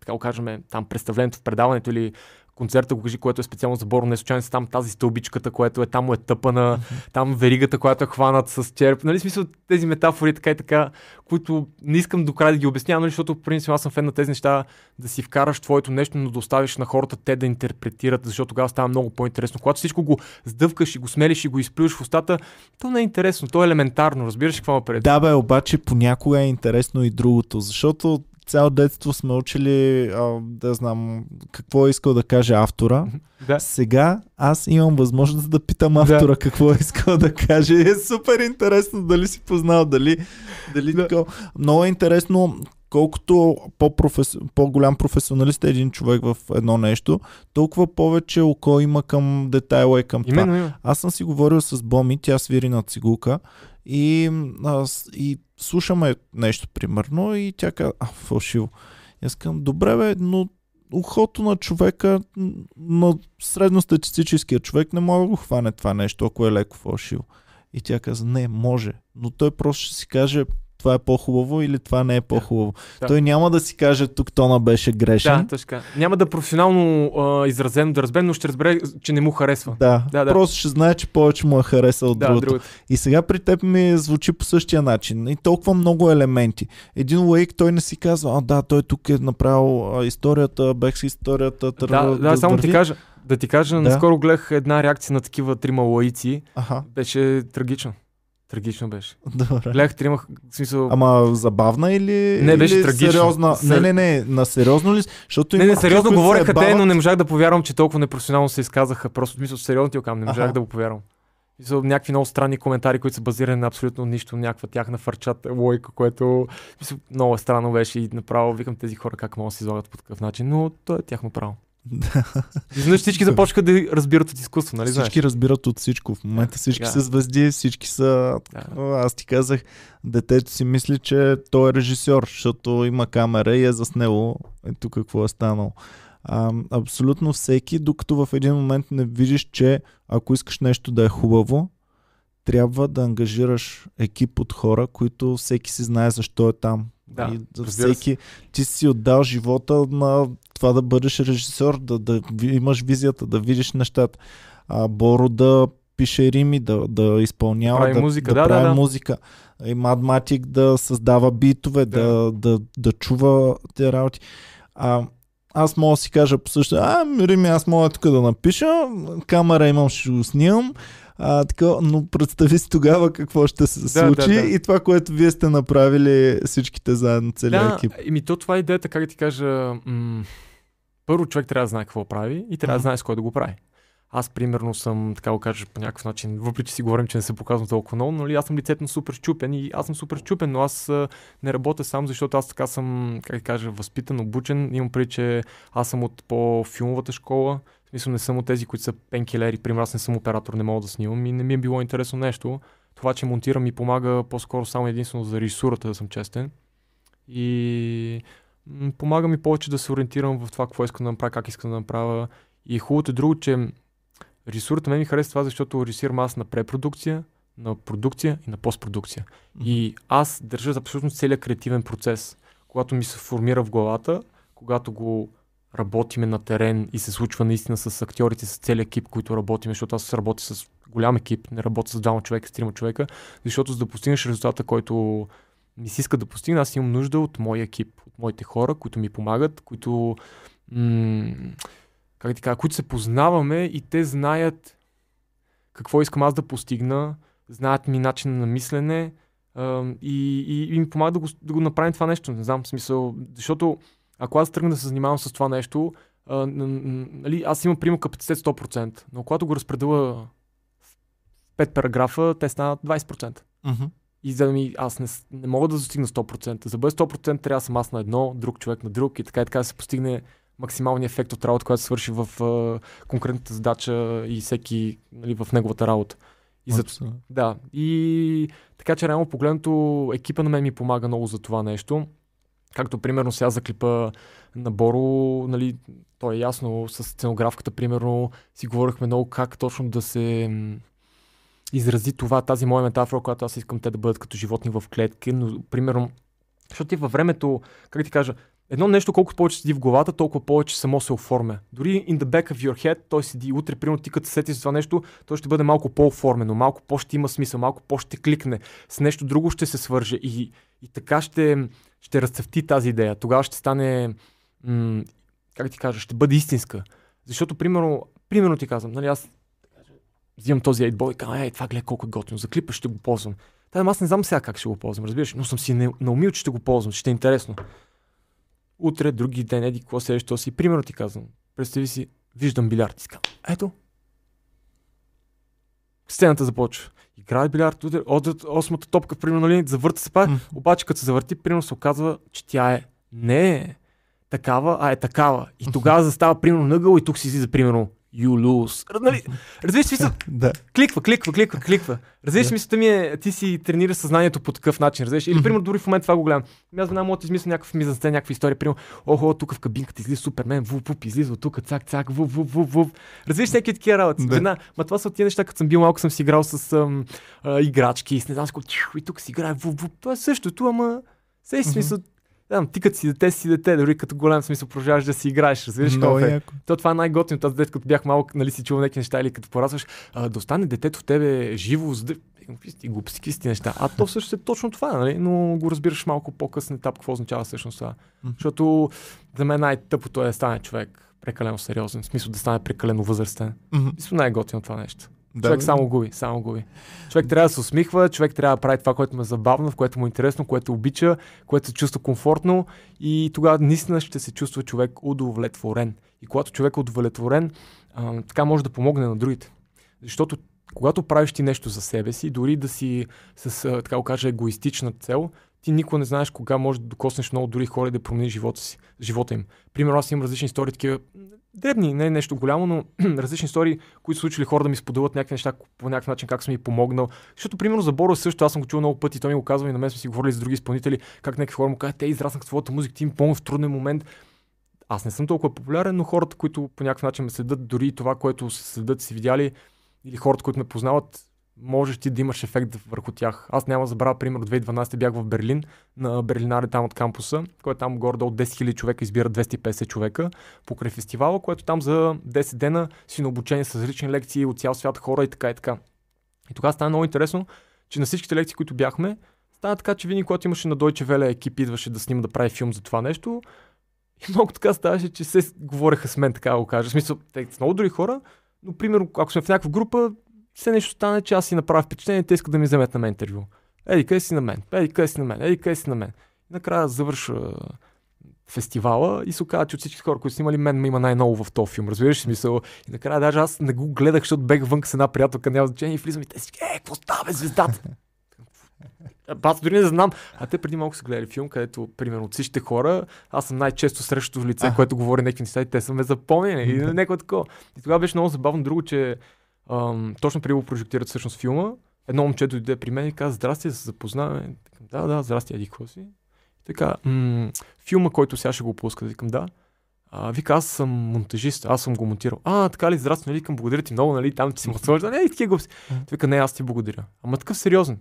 така го кажем, там представлението в предаването или концерта, го кажи, което е специално за Боро, не случайно са там тази стълбичката, което е там му е тъпана, там веригата, която е хванат с черп. Нали, смисъл тези метафори, така и така, които не искам до край да ги обяснявам, нали, защото принцип аз съм фен на тези неща, да си вкараш твоето нещо, но да оставиш на хората те да интерпретират, защото тогава става много по-интересно. Когато всичко го сдъвкаш и го смелиш и го изплюваш в устата, то не е интересно, то е елементарно, разбираш какво напред. Да, бе, обаче понякога е интересно и другото, защото цяло детство сме учили да знам какво е искал да каже автора. Да. Сега аз имам възможност да питам автора какво е искал да каже. Е супер интересно дали си познал, дали такова. Много е интересно, колкото по-голям професионалист е един човек в едно нещо, толкова повече око има към детайла и към това. Именно. Аз съм си говорил с Боми, тя свири на цигулка и слушаме нещо, примерно, и тя казва, фалшиво. Аз казвам, добре бе, но ухото на човека, на средностатистическия човек не може да го хване това нещо, ако е леко фалшиво. И тя каза, не, може, но той просто ще си каже, това е по-хубаво или това не е по-хубаво. Да. Той няма да си каже, тук тона беше грешен. Да, точно. Няма да професионално изразено да разбере, но ще разбере, че не му харесва. Да. Просто ще знае, че повече му е харесал от другото. И сега при теб ми звучи по същия начин. И толкова много елементи. Един лаик, той не си казва, той тук е направил историята, бекс-историята. Само да ти кажа, наскоро гледах една реакция на такива трима лаици. Беше трагично. Трагично беше. Гледах трима, в смисъл... Ама забавна или... Не, беше трагично. Сериозна... Не, на сериозно ли? Защото не, сериозно говореха те, но не можах да повярвам, че толкова непрофесионално се изказаха. Просто в смисъл сериозно ти окам, не можах да го повярвам. Мисъл, някакви много странни коментари, които са базирани на абсолютно нищо, някаква тяхна фърчата лойка, което мисъл, много странно беше и направо викам тези хора как могат да се излагат по такъв начин, но то е тяхно право. Знаеш, всички започнаха да разбират от изкуство, нали? Всички разбират от всичко. В момента всички са звезди, всички са... Аз ти казах, детето си мисли, че той е режисьор, защото има камера и е заснело. Ето какво е станало. Абсолютно всеки, докато в един момент не видиш, че ако искаш нещо да е хубаво, трябва да ангажираш екип от хора, които всеки си знае защо е там. Да, всеки, ти си отдал живота на това да бъдеш режисьор, да имаш визията, да видиш нещата. Боро да пише рими, да изпълнява, прави музика, прави музика. И Мадматик да създава битове, да чува тези работи. Аз мога да си кажа по също, рими, аз мога тук да напиша, камера имам, ще го снимам. Но представи си тогава какво ще се случи и това, което вие сте направили всичките заедно, целият екип. То това е идеята, как да ти кажа, първо човек трябва да знае какво прави и трябва да знае с кой да го прави. Аз примерно съм, така го кажа по някакъв начин, въпреки че си говорим, че не се показвам толкова много, но аз съм лицето на Супер Щупен и аз съм Супер Щупен, но аз не работя сам, защото аз така съм, как да кажа, възпитан, обучен, имам преди, че аз съм от по-филмовата школа. Мисля, не съм от тези, които са пенкилери, примерно аз не съм оператор, не мога да снимам и не ми е било интересно нещо. Това, че монтирам, ми помага по-скоро само единствено за режисурата, да съм честен. И помага ми повече да се ориентирам в това, какво искам да направя, как искам да направя. И хубавото е друго, че режисурата ми харесва това, защото режисирам аз на препродукция, на продукция и на постпродукция. И аз държа за абсолютно целият креативен процес. Когато ми се формира в главата, когато го работиме на терен и се случва наистина с актьорите, с целия екип, който работиме, защото аз работя с голям екип, не работя с двама човека, с трима човека, защото за да постигнеш резултата, който ми се иска да постигна, аз имам нужда от моя екип, от моите хора, които ми помагат, които които се познаваме и те знаят какво искам аз да постигна, знаят ми начин на мислене и ми помага да го направим това нещо. Не знам, в смисъл, защото ако аз тръгна да се занимавам с това нещо, аз имам примерно капацитет 100%, но когато го разпределя в 5 параграфа, те станат 20%. И за да аз не мога да достигна 100%. За да бъде 100% трябва да съм аз на едно, друг човек на друг и така да се постигне максималния ефект от работа, която се свърши в конкретната задача и всеки в неговата работа. И да, и така че реално погледнато екипа на мен ми помага много за това нещо. Както примерно сега за клипа на Боро, нали, то е ясно, с сценографката примерно си говорихме много как точно да се изрази това, тази моя метафора, която аз искам те да бъдат като животни в клетки, но примерно, защото ти във времето, как ти кажа, едно нещо, колкото повече седи в главата, толкова повече само се оформя. Дори in the back of your head, той седи утре, примерно ти като се сетиш за това нещо, той ще бъде малко по-оформено, малко по-ще има смисъл, малко по-ще кликне, с нещо друго ще се свърже и така ще разцъфти тази идея. Тогава ще стане, как ти кажа, ще бъде истинска. Защото, примерно ти казвам, нали, аз взимам този 8-бой и казвам, това гледай колко е готино, за клипа ще го ползвам. Та, аз не знам сега как ще го ползвам, разбираш, но съм си наумил, че ще го ползвам, ще е интересно. Утре, други ден, еди, какво седеш, то си. Примерно ти казвам, представи си, виждам билярд, искам. Ето. Сцената започва. Играе билярд, утре, от осмата топка, примерно, нали, завърта се пак, обаче като се завърти, примерно се оказва, че тя е не е такава, а е такава. И тогава застава, примерно, нъгъл и тук си излиза, примерно, you lose. Нали? Развиш смисъл? Да. Кликва. Развиш смисълта ми е, ти си тренира съзнанието по такъв начин. Развиш? Или, примерно, дори в момента това го гледам. Аз знам, мога да измисля някакъв мизансцен, някаква история. Примерно, охо, тук в кабинката излиза Супермен, вуп, излиза тук, цак, вуп. Развиш всеки такива работи. Да. Ма това са от тия неща, като съм бил малко, съм си играл с играчки и с не знам, и тук си играе, вуп. Това е същото, ама все смисъл. Ти като си дете, дори като голям смисъл продължаваш да си играеш, разбираш какво е. То това е най-готиното. Аз дете, като бях малък, нали си чувал някакви неща или като порасваш, да остане детето в тебе живо, за да... И глупски си неща. А то всъщност е точно това, нали? Но го разбираш малко по-късен етап, какво означава всъщност това. Защото за мен най-тъпото е да стане човек прекалено сериозен, в смисъл да стане прекалено възрастен. Мисля, най-готино това нещо. Да, човек само губи. Човек трябва да се усмихва, човек трябва да прави това, което му е забавно, в което му е интересно, което обича, което се чувства комфортно и тогава наистина ще се чувства човек удовлетворен. И когато човек е удовлетворен, така може да помогне на другите. Защото когато правиш ти нещо за себе си, дори да си с, така го кажа, егоистична цел, ти никога не знаеш кога можеш да докоснеш много други хора и да промениш живота им. Примерно аз имам различни истории, такива дребни, не е нещо голямо, но различни истории, които са случили хора да ми споделят някакви неща по някакъв начин, как съм ми помогнал. Защото, примерно, за Боро също, аз съм го чувал много пъти, той ми го казва и на мен сме си говорили с други изпълнители, как някакви хора му казват, те израснах с твоята музика, ти им помня в труден момент. Аз не съм толкова популярен, но хората, които по някакъв начин ме следят, дори това, което се следят, си видяли, или хората, които ме познават, можеш ти да имаш ефект върху тях. Аз няма да забравя, пример, от 2012 бях в Берлин, на Берлинаре там от кампуса, който там горе-долу 10 000 човека избират 250 човека покрай фестивала, което там за 10 дена си на обучение с различни лекции от цял свят хора и така и така. И тогава стана много интересно, че на всичките лекции, които бяхме, стана така, че винаги, когато имаше на Deutsche Welle екип, идваше да снима, да прави филм за това нещо. И много така ставаше, че се говореха с мен, така да го кажа. В смисъл, те са много други хора, но примерно, ако сме в някаква група, все нещо стане, че аз си направя впечатление, те искат да ми вземат на мен интервю. Еди къде си на мен. Накрая завърша фестивала и се оказа, че от всички хора, които снимали, мен ме има най-ново в този филм. Разбираш смисъл? И накрая даже аз не го гледах, защото бех вън с една приятелка, няма значение и влизам и те си, какво става, звездата? Аз дори не знам. А те преди малко са гледали филм, където, примерно, от всичките хора, аз съм най-често срещу лице, което говори някакви неща и те са ме запомнили или някакво такова. И тогава беше много забавно друго, че точно преди го прожектират всъщност филма. Едно момче дойде при мен и каза, здрасти, да се запознаваме. Да, здрасти, еди какво си. Така, филма, който сега ще го пуска, да. Вика, аз съм монтажист, аз съм го монтирал. Така ли, здрасти, нали, благодаря ти много, нали, там ти си му сложда. Не, такива глупости. Вика, не, аз ти благодаря. Ама такъв сериозен.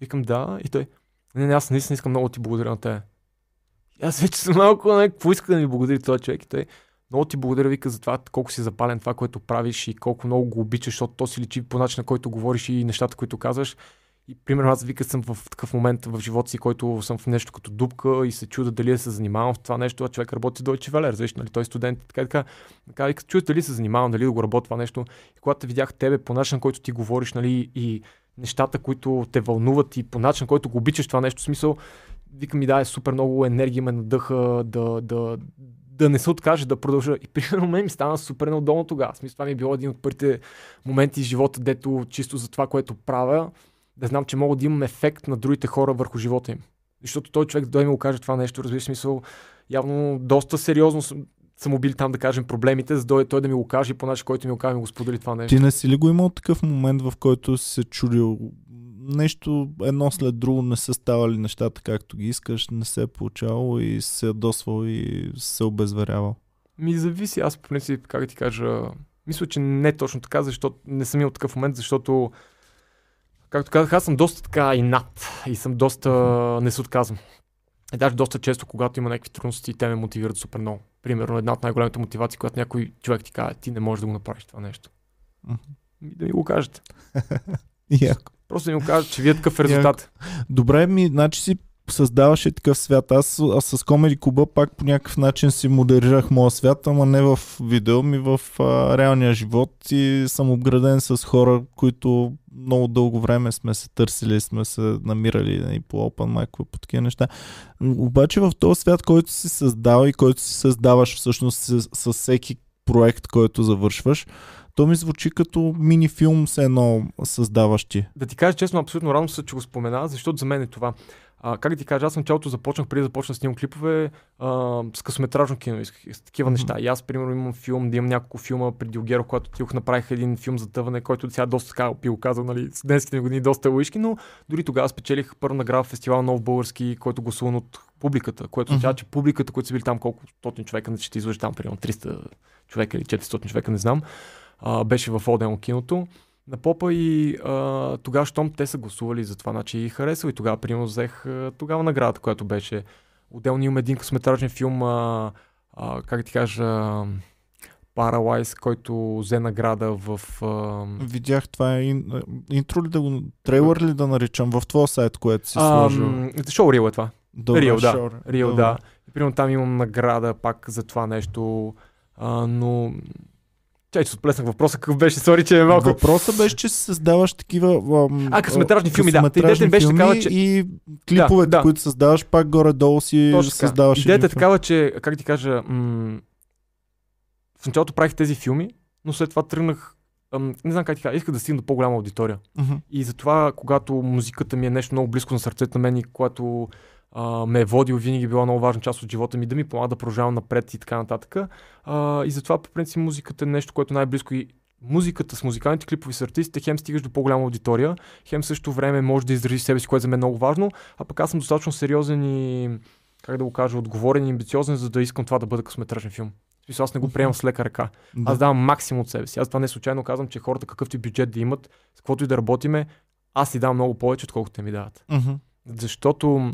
Викам, да, и той, не, аз наистина искам много ти благодаря на те. Аз вече съм малко, какво иска да ми благодари този човек и той. Много ти благодаря, вика, за това, колко си запален това, което правиш и колко много го обичаш, защото то си личи по начина, който говориш и нещата, които казваш. И, примерно, аз вика съм в такъв момент в живота си, който съм в нещо като дупка и се чуда дали да се занимавам в това нещо, а човек работи Deutsche Welle, разбираш, нали, той е студент, така, вика, чудя дали се занимавам, дали да го работя това нещо. И когато видях тебе по начина, който ти говориш, нали, и нещата, които те вълнуват и по начин, който го обичаш това нещо, в смисъл, вика ми да, е супер много енергия ме надъха да не се откаже, да продължа. И примерно мен ми стана супер неудобно тогава. В смисъл, това ми е било един от първите моменти в живота, дето чисто за това, което правя, да знам, че мога да имам ефект на другите хора върху живота им. Защото той човек да ми го каже това нещо, разбира смисъл, явно доста сериозно са му били там, да кажем, проблемите, за да той да ми го каже и по начин, който ми го каже, ми го сподели това нещо. Ти не си ли го имал такъв момент, в който си се чудил нещо едно след друго, не са ставали нещата както ги искаш, не се е получавало и се е досвал и се обезверявал? Ми зависи, аз по принцип, как ти кажа, мисля, че не е точно така, защото не съм имал такъв момент, защото, както казах, аз съм доста така и над и съм доста, не се отказвам. И даже доста често, когато има някакви трудности, те ме мотивират супер много. Примерно една от най-големите мотивации, когато някой човек ти казва, ти не можеш да го направиш това нещо. И да ми го кажете. Просто да ми го кажат, че вие такъв резултат. Добре, ми, значи си създаваше такъв свят. Аз с Comedy Club пак по някакъв начин си модерирах моя свят, ама не в видео, ми в реалния живот и съм обграден с хора, които много дълго време сме се търсили, сме се намирали и по Open Mic, по такива неща. Обаче в този свят, който си създава и който си създаваш всъщност с всеки проект, който завършваш, то ми звучи като мини филм с едно създаващи. Да ти кажа честно, абсолютно рано се, че го спомена, защото за мен е това. Как да ти кажа, аз в началото започнах, преди да започна да снимам клипове, с късометражно кино и с такива неща. И аз, примерно, имам филм, да имам няколко филма при Дилгеров, когато отидох, направих един филм за тъване, който сега доста така го казал, нали, с днеските години доста лъишки, но дори тогава спечелих първа награда в фестивал Нов български, който гласуван от публиката, което означава, че публиката, които са били там колко стотни човека, не че ще излъжи там, примерно 300 човека или 400 човека, не знам, беше в Оден киното. На попа и тогава, щом те са гласували за това, значи и харесал и тогава, примерно, взех тогава наградата, която беше. Отделно имам един късометражен филм, как ти кажа, Паралайз, който взе награда в... Видях, това е интро ли да го... трейлър ли да наричам? В твой сайт, което си сложил? Шоурил е това. Рил, да. И, примерно, там имам награда пак за това нещо, но... Чай, че отплеснах въпроса, какъв беше, сори, че е малко. Въпросът беше, че създаваш такива... късометражни филми, да. Идеята беше такава, че... И клиповете, да. Които създаваш, пак горе-долу си точно създаваш... Идеята е такава, че, как ти кажа, в началото правих тези филми, но след това тръгнах... не знам как ти кажа, исках да стигна до по-голяма аудитория. И затова, когато музиката ми е нещо много близко на сърцето на мен и когато ме е водил, винаги била много важна част от живота ми, да ми помага да продължавам напред и така нататък. И затова по принцип музиката е нещо, което най-близко и музиката с музикалните клипови с артистите, хем стигаш до по-голяма аудитория, хем също време можеш да изразиш себе си, което за мен е много важно, а пък аз съм достатъчно сериозен и, как да го кажа, отговорен и амбициозен, за да искам това да бъде късометражен филм. Аз не го приемам с лека ръка. Аз давам максимум от себе си. Аз това не случайно казвам, че хората какъвто и бюджет да имат, с каквото и да работиме, аз си давам много повече, отколкото те ми дават. Защото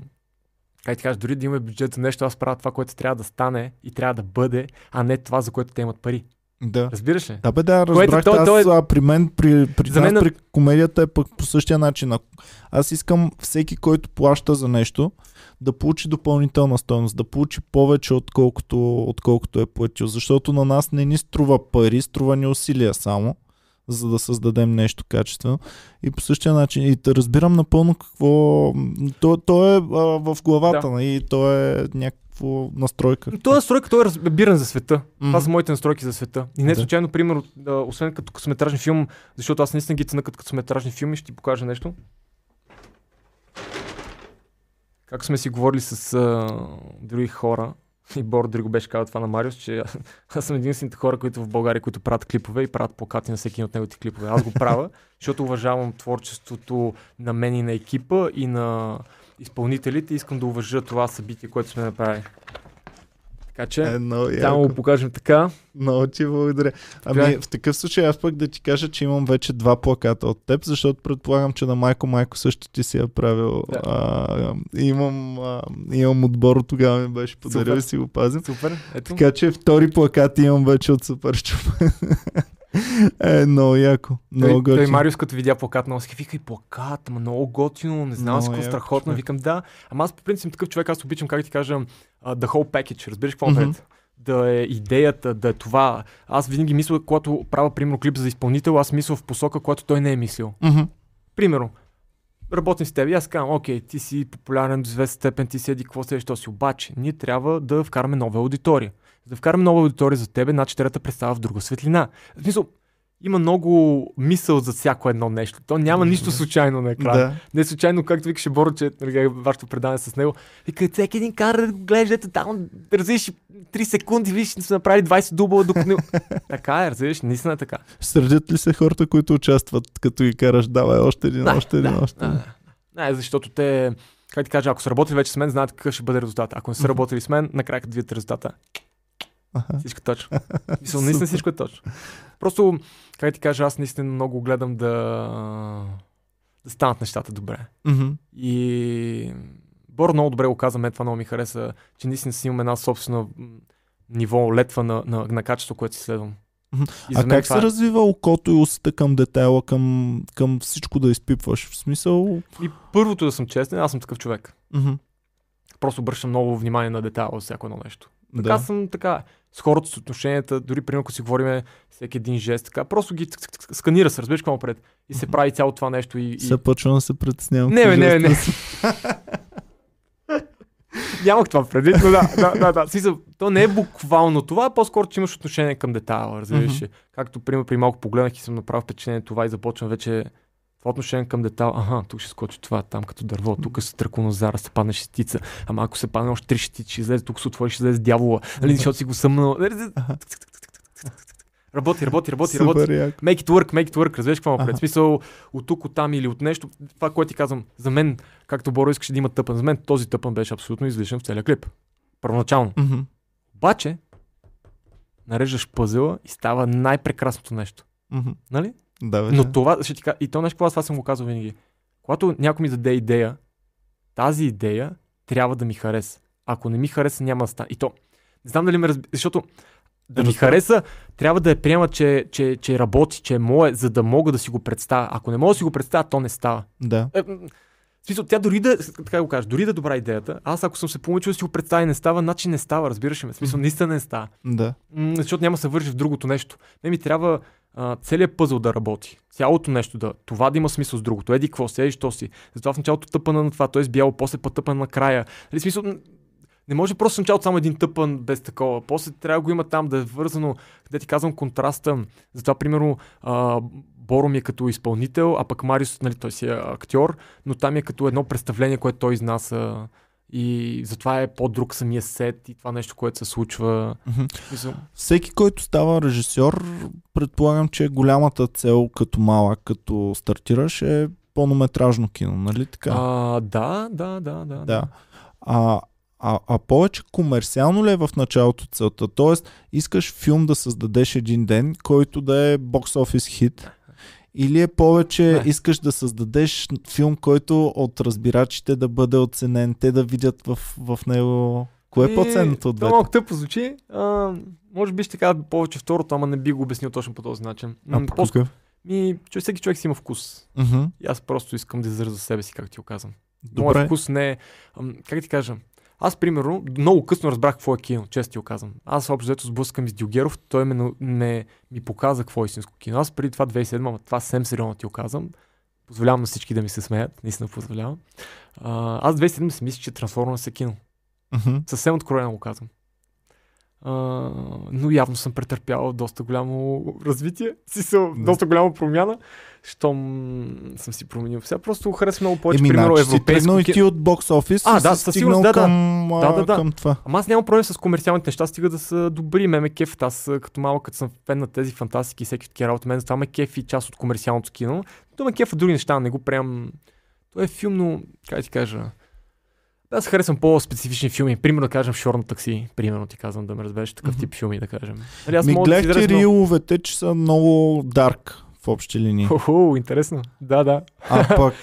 как ти кажеш, дори да имаме бюджет за нещо, аз правя това, което трябва да стане и трябва да бъде, а не това, за което те имат пари. Да. Разбираш ли? Да, бе, да, разбрах. При мен, при комедията е пък по същия начин. Аз искам всеки, който плаща за нещо, да получи допълнителна стойност, да получи повече, отколкото е платил. Защото на нас не ни струва пари, струва ни усилия само, за да създадем нещо качествено. И по същия начин, и да разбирам напълно какво... То е в главата, да. И то е някакво настройка. Това настройка, той е разбиран за света. Това са моите настройки за света. И не случайно, пример, освен като късометражен филм, защото аз наистина ги цена като късометражни филми, ще ти покажа нещо. Как сме си говорили с други хора, и Боро Дриго беше казал това на Мариус, че аз съм единствените хора, които в България, които правят клипове и правят плакати на всеки от неговите клипове. Аз го правя, защото уважавам творчеството на мен и на екипа и на изпълнителите. Искам да уважа това събитие, което сме направили. Така че, само го покажем така. Много ти благодаря. В такъв случай аз пък да ти кажа, че имам вече 2 плаката от теб, защото предполагам, че на Майко също ти си я правил. Да. Имам отбор, тогава ми беше подарил и си го пазим. Супер. Ето. Така че втори плакат имам вече от Супер Щупен. Много яко. Много готино. Той Мариус като видя плакат, много си вика и плакат, много готино, не знам си какво страхотно. Викам да. Ама аз по принцип такъв човек, аз обичам, как ти кажа, the whole package, разбираш какво наред? Да е идеята, да е това. Аз винаги мисля, когато правя, примерно, клип за изпълнител, аз мисля в посока, която той не е мислил. Примерно, работим с теб и аз казвам, окей, ти си популярен до известна степен, ти си еди, какво следиш, то си, обаче ние трябва да вкараме нова аудитория. За да вкараме нова аудитория за тебе, значи трябва да представя в друга светлина. В смисъл, има много мисъл за всяко едно нещо. То няма нищо случайно на екрана. Да. Не случайно, както викаше Боро, че вашето предаване с него, вика, всеки един кадър го гледаш, там развиш 3 секунди, виж, са направили 20 дубла, докато не... Така е, развиш, наистина е така. Сърдят ли се хората, които участват, като ги караш, давай още един, още един? Не, защото те, как ти кажа, ако са работили вече с мен, знаят какъв ще бъде резултат. Ако не са работили с мен, накрая като видят резултата. Всичко точно. Мисля, наистина всичко е точно. Просто, как ти кажа, аз наистина много гледам да станат нещата добре. И Боро много добре го каза, мен това много ми хареса, че наистина си имам една собствена ниво, летва на качество, което си следвам. А как се развива окото и усета към детайла, към всичко да изпипваш? В смисъл... И първото, да съм честен, аз съм такъв човек. Просто обръщам много внимание на детайла, всяко едно нещо. Така съм, така с хората, с отношенията, дори примерно, ако си говорим всеки един жест, така просто ги сканира се, разбираш какво пред и се прави цяло това нещо и... Се почвам да се притеснявам. Не. Нямах това предвид, но да. Смисъл, то не е буквално това, по-скоро, че имаш отношение към детайла, разбираш. Както, примерно, при малко погледнах и съм направил впечатление това и започвам вече това отношение към детайла. Аха, тук ще скочи това, там като дърво, тук се траконозара, се падне шестица. Ама ако се падне още 3 шестици, ще излезе, тук се отвори, ще излезе дявола. Нали, защото си го съмнал. Работи. Make it work, разбираш какво напред. Смисъл, от тук, от там или от нещо. Това, което ти казвам, за мен, както Боро искаше да има тъпън, за мен този тъпън беше абсолютно излишен в целия клип. Първоначално. Обаче, нареждаш пъзела и става най-прекрасното нещо. Нали? Да, бе, но това, ще ти кажа, и то нещо, това съм го казал винаги. Когато някой ми даде идея, тази идея трябва да ми хареса. Ако не ми хареса, няма да стане. И то, не знам дали ме разбира, защото да ми хареса, трябва да я приема, че работи, че е мое, за да мога да си го представя. Ако не мога да си го представя, то не става. Да. В смисъл, тя дори да, така го кажа, дори да добра идеята, аз ако съм се получил да си го представя не става, значи не става, разбираш ли ме. В смисъл, наистина не става. Да. Защото няма да се вържи в другото нещо. Не ми трябва целият пъзъл да работи. Цялото нещо да. Това да има смисъл с другото. Еди какво си, еди що си. Затова в началото тъпана на това, той е сбяло, после тъпана на края. Нали, смисъл, не може просто в началото само един тъпан без такова. После трябва да го има там, да е вързано, къде ти казвам контраста. Затова, примерно, Боро ми е като изпълнител, а пък Мариус, нали, той си е актьор, но там е като едно представление, което той изнася. И затова е по-друг самия сет и това нещо, което се случва. Всеки, който става режисьор, предполагам, че голямата цел като малък, като стартираш, е пълнометражно кино, нали така? Да. А повече комерциално ли е в началото целта? Тоест, искаш филм да създадеш един ден, който да е бокс офис хит? Или е повече, искаш да създадеш филм, който от разбирачите да бъде оценен, те да видят в него... Кое е по-ценното от двете? Това малко тъпо звучи. Може би ще кажа повече второто, ама не би го обяснил точно по този начин. Всеки човек си има вкус. И аз просто искам да изразя себе си, както ти го казвам. Моят вкус не е... Как ти кажа? Аз, примерно, много късно разбрах какво е кино, често ти го казвам. Аз общо взето сблъскам с Дилгеров, той ми показа какво е истинско кино. Аз преди това 2007, ама това съвсем сериозно ти го казвам. Позволявам на всички да ми се смеят, наистина позволявам. Аз 2007 си мисля, че трансформирам се кино. Съвсем откровено го казвам. Но явно съм претърпял доста голямо развитие, доста голяма промяна, щом съм си променил. Сега просто харесва много повече, примерно европейско кино. И ти от бокс офис си стигнал към това. Ама аз нямам проблем с комерциалните неща, стига да са добри. Ме кеф, аз като малък, като съм фен на тези фантастики и всеки такива работи, мен затова ме кеф и част от комерциалното кино. То ме кефа други неща, не го приемам. То е филм, но как ти кажа... Аз харесвам по-специфични филми. Примерно да кажем Шор на такси. Примерно ти казвам да ме разбереш такъв тип филми, да кажем. Ми гледах ти риловете, че са много дарк в общи линии. Хо-хо, интересно. Да. А пък...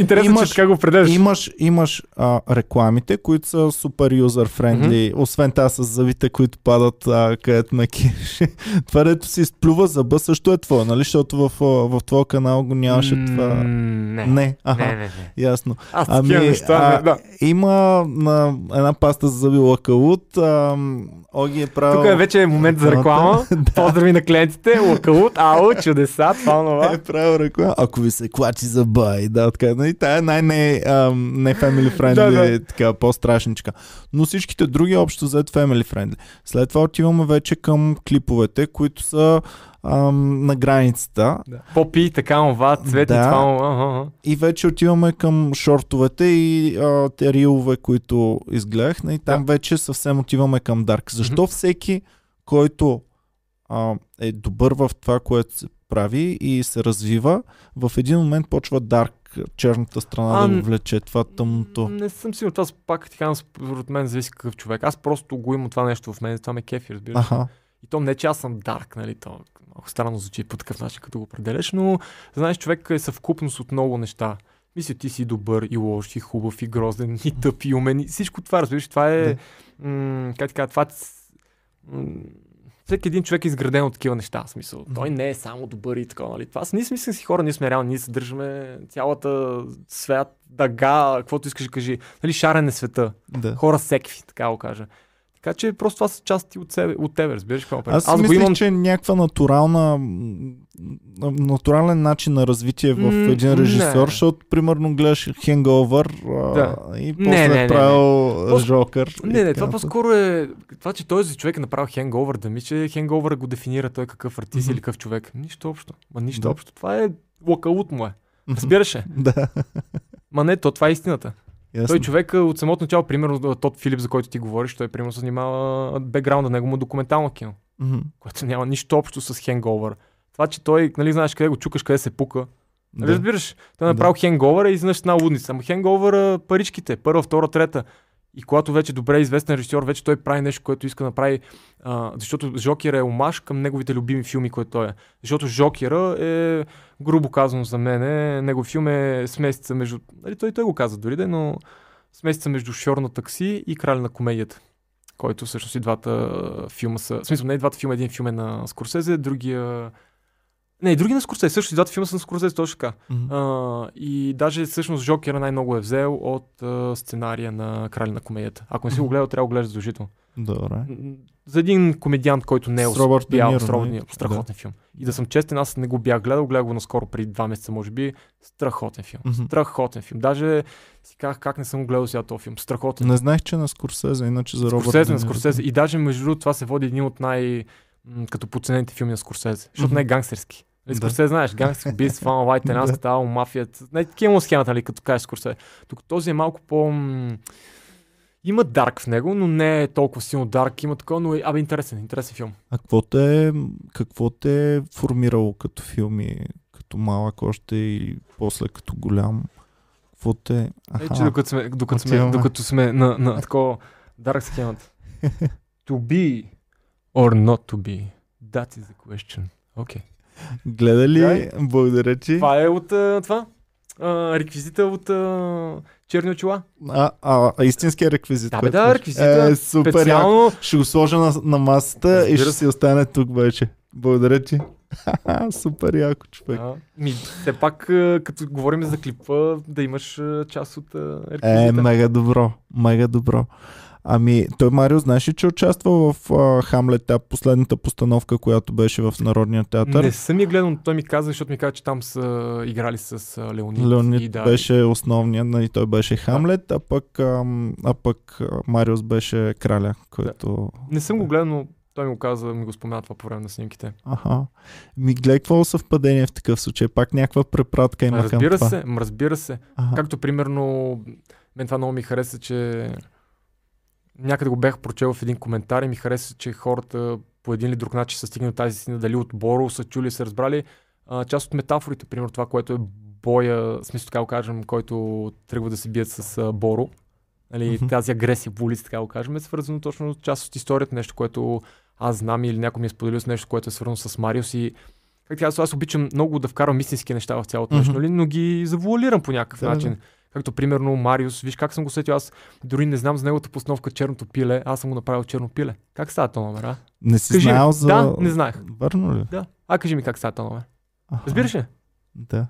Интересно, че така го определяш. Имаш рекламите, които са супер юзър-френдли. Освен тази с зъбите, които падат където макиеш. Това, дето си изплюва зъба, също е твое, нали? Защото в твоя канал го нямаше това... Не. Ясно. Има една паста за зъби Лакалут. Оги е правил... Тук вече е момент за реклама. Поздрави на клиентите. Лакалут, ау, чудеса, това е правил реклама. Ако ви се клачи плачи за бай. Да, така. И тая най-не family friendly, да, така, по-страшничка. Но всичките други общо взето family friendly. След това отиваме вече към клиповете, които са на границата. Да. Попи, така мова, цвети, да. Това. И вече отиваме към шортовете и те рилове, които изгледах. И там да. Вече съвсем отиваме към дарк. Защо всеки, който е добър в това, което се прави и се развива, в един момент почва дарк, черната страна да го влече, това тъмното. Не съм сигурен, това пак така от мен зависи какъв човек. Аз просто го имам това нещо в мен, това ме кефи, разбираш. Аха. И то не че аз съм дарк, нали, то много странно звучи по такъв начин, като го определяш, но знаеш, човек е съвкупност от много неща. Мисля, ти си добър и лош, и хубав, и грозен, и тъп, и умен, и всичко това, разбираш, това е... Да. Всеки един човек е изграден от такива неща, в смисъл. Той не е само добър и така, нали? Това са ние смислени си хора, ние сме реални, ние съдържаме цялата свят, дъга, каквото искаш да кажи. Нали, шарен е света. Да. Хора секви, така го кажа. Така че просто това са части от себе, от тебе, разбираш какво правиш. Аз мисля, че е някаква натурален начин на развитие в един режисьор, защото примерно гледаш Hangover и после е правил Жокер. Не, това по-скоро е това, че този човек е направил Hangover, да ми, че Hangover го дефинира той какъв артист или какъв човек. Нищо общо. Нищо общо. Това е локаут му е. Разбираш ли? Да. Ма не, това е истината. Ясно. Той човек от самото начало, примерно Тод Филип, за който ти говориш, той примерно се занимава бекграунда, него му документално кино, което няма нищо общо с Hangover. Това, че той, нали, знаеш къде го чукаш, къде се пука. Да. Нали, разбираш, той направил Hangover и изнъж една лудница. Ама Hangover паричките, първа, втора, трета. И когато вече добре известен режисьор, вече той прави нещо, което иска да направи, защото Жокер е омаж към неговите любими филми, които той е. Защото Жокера е, грубо казано за мен, негов филм е смесица между... Нали, той го каза дори, но смесица между Шьор на такси и Краля на комедията, който всъщност и двата филма са... В смисъл, не и двата филма, един филм е на Скорсезе, другия... Не, и други на Скорсезе, също и двата филма са на Скорсезе, точно така. И даже всъщност Жокера най-много е взел от сценария на Краля на комедията. Ако не си го гледал, трябва да го гледаш задължително. Добре. За един комедиант, който не е успял, страхотен филм. И да съм честен, аз не го бях гледал, гледах го наскоро, преди 2 месеца, може би. Страхотен филм. Страхотен филм. Даже си казах как не съм го гледал сега този филм. Страхотен. Не знаех, че на Скорсезе, иначе за Робърт Де Ниро. На Скорсезе. И даже между другото това се води един от като подценените филми на Скорсезе, защото не е гангстерски. Скорсезе, знаеш, гангстер, убийство, фан, лайт, тенанската, мафия. Такива му схемата, нали, като кажеш Скорсезе. Тук този е малко по... Има дарк в него, но не е толкова силно дарк. Има такова, но интересен филм. А какво те е формирало като филми, като малък още и после като голям? Какво те... Докато сме на такова дарк схемата. To be or not to be. That is the question. Okay. Гледа ли? Yeah. Благодаря ти. Това е от това? Реквизита от черни очила. Истинския реквизит. Да, реквизита. Супер. Специално... Ще го сложа на масата и ще си остане тук вече. Благодаря ти. Супер яко, човек. Все пак, като говорим за клипа, да имаш част от реквизита. Мега добро. Мега добро. Той Марио, знаеш ли, че участва в Хамлет, последната постановка, която беше в Народния театър? Не съм я гледал, но той ми каза, защото ми каза, че там са играли с Леонид. Леонид беше основния, и той беше Хамлет, да. а пък Мариус беше краля, който... Да. Не съм го гледал, но той ми го каза, ми го спомня това по време на снимките. Аха. Гледай, какво съвпадение в такъв случай? Пак някаква препратка има към това. Разбира се. Аха. Както примерно, мен това много ми хареса, че... Някъде го бях прочел в един коментар и ми хареса, че хората по един или друг начин са стигнали тази сина, дали от Боро са чули и са разбрали. Част от метафорите, примерно това, което е боя, смисъл така го кажем, който тръгва да се бият с Боро. Нали, тази агресия по улица, така го кажем, е свързано точно от част от историята, нещо, което аз знам или някой ми е споделил с нещо, което е свързано с Мариус и как тя, аз обичам много да вкарвам истински неща в цялото нещо, но ги завуалирам по някакъв начин. Както примерно Мариус, виж как съм го сетил, аз дори не знам за неговата постановка Черното пиле, аз съм го направил Черно пиле. Как става този номер, Не си знаел за... Да, не знаех. Върно ли? Да. Кажи ми как става този номер. Разбираш ли? Да.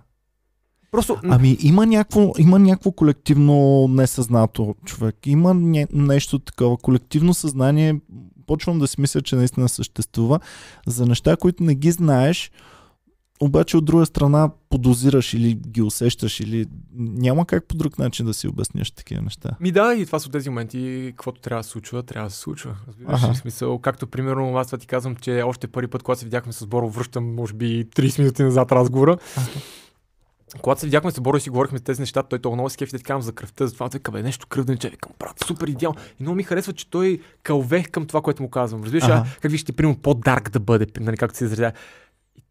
Просто... Има някакво колективно несъзнато, човек. Има нещо такова. Колективно съзнание, почвам да си мисля, че наистина съществува. За неща, които не ги знаеш, Обаче от друга страна подозираш или ги усещаш, или няма как по друг начин да си обясняш такива неща. Ми да, и това са от тези моменти, каквото трябва да се случва, трябва да се случва. Разбираш ли, смисъл, както примерно аз това ти казвам, че още първи път, когато се видяхме с Боро, връщам може би 30 минути назад разговора. Когато се видяхме с Боро и си говорихме тези неща, той толкова много се кефи, да ти казвам за кръвта, за това, бе, нещо кръвно, че викам, брат, супер идеално. И много ми харесва, че той кълвех към това, което му казвам. Разбираш ли, как вижте, примерно по-дарк да бъде, нали, както се изразява.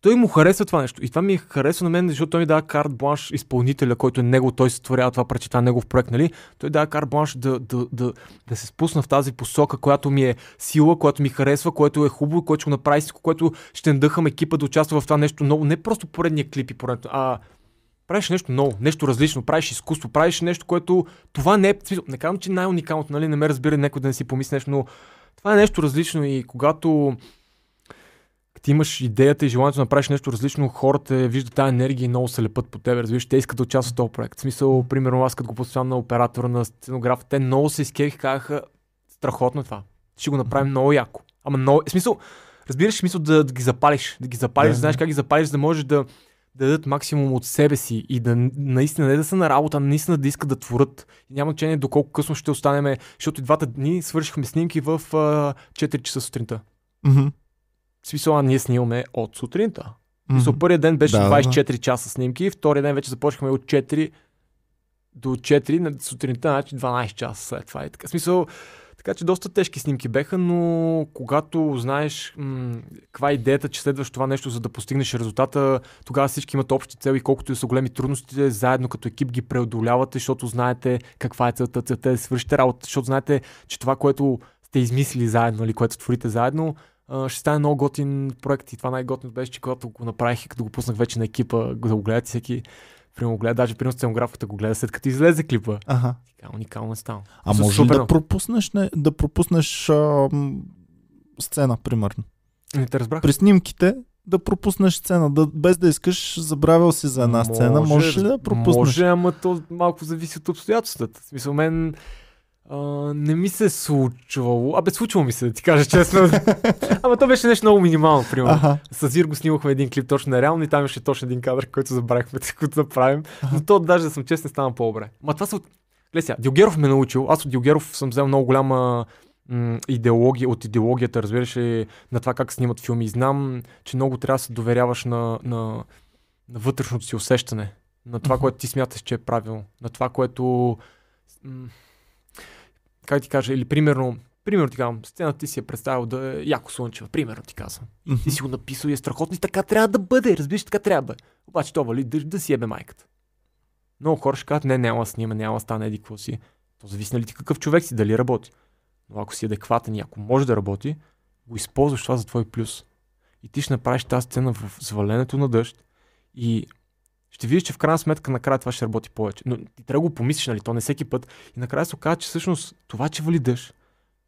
Той му харесва това нещо. И това ми харесва на мен, защото той ми дава карт бланш изпълнителя, който е него, той сътворява това, пречи това негов проект, нали? Той дава карт бланш да се спусна в тази посока, която ми е сила, която ми харесва, което е хубаво, което ще го направи всичко, което ще надъхам екипа да участва в това нещо ново. Не просто поредния клип и поредното, а правиш нещо ново, нещо различно, правиш изкуство, правиш нещо, което това не е. Не казвам, че най-уникалното, нали? Не ме разбира някой да не си помислиш, но това е нещо различно и когато ти имаш идеята и желанието да направиш нещо различно, хората виждат тази енергия и много се лепат по тебе. Разбираш, те искат да участват в този проект. В смисъл, примерно, аз като го поставям на оператора, на сценографа, те много се изкефиха и казаха, страхотно това. Ще го направим много яко. Ама много. В смисъл, разбираш, смисъл да ги запалиш. Да ги запалиш, да знаеш как ги запалиш, да можеш да дадат максимум от себе си и да наистина не да са на работа, наистина да искат да творят. И няма значение доколко късно ще останеме, защото и двата дни свършихме снимки в 4 часа сутринта. Смисъл, ние снимаме от сутринта. Първият ден беше 24 часа снимки, втория ден вече започнахме от 4 до 4 на сутринта, значи 12 часа след това и така. Смисъл, така че доста тежки снимки беха, но когато знаеш каква е идеята, че следваш това нещо, за да постигнеш резултата, тогава всички имат общи цели и колкото и са големи трудностите, заедно като екип ги преодолявате, защото знаете каква е целта, целта е да свършите работа, защото знаете, че това, което сте измислили заедно или което творите заедно, ще стане много готин проект и това най-готиното беше, че когато го направих и като го пуснах вече на екипа, да го гледат всеки, примерно гледа, даже примерно сценографата го гледа след като излезе клипа. Така уникално стана. А може ли да пропуснеш сцена, примерно? Не те разбрах. При снимките да пропуснеш сцена, без да искаш, забравял си за една сцена, можеш ли да пропуснеш? Може, ама то малко зависи от обстоятелствата. В смисъл, мен не ми се е случвало. Абе, случвало ми се, да ти кажа честно. Ама то беше нещо много минимално, примерно. С Вирго снимахме един клип точно на реално и там имаше точно един кадър, който забравихме, който направим. Но то даже да съм честен, стана по-добре. Ма това са. Гледай, Дилгеров ме научил. Аз от Дилгеров съм взел много голяма идеология, от идеологията, разбираш ли, на това как снимат филми. И знам, че много трябва да се доверяваш на вътрешното си усещане. На това, което ти смяташ, че е правилно. На това, което. Как ти кажа, или примерно ти казвам, сцената ти си е представил да е яко слънчева, примерно ти казвам. И ти си го написал и е страхотно и така трябва да бъде, разбираш, така трябва да бъде. Обаче това вали да си ебе майката. Много хора ще кажат, не, няма да снима, няма да стане еди какво си. То зависи нали ти какъв човек си, дали работи. Но ако си адекватен и ако може да работи, го използваш това за твой плюс. И ти ще направиш тази сцена в свалянето на дъжд и ще видиш, че в крайна сметка накрая това ще работи повече. Но ти трябва да го помислиш, нали, то не всеки път. И накрая се оказва, че всъщност това, че вали дъжд,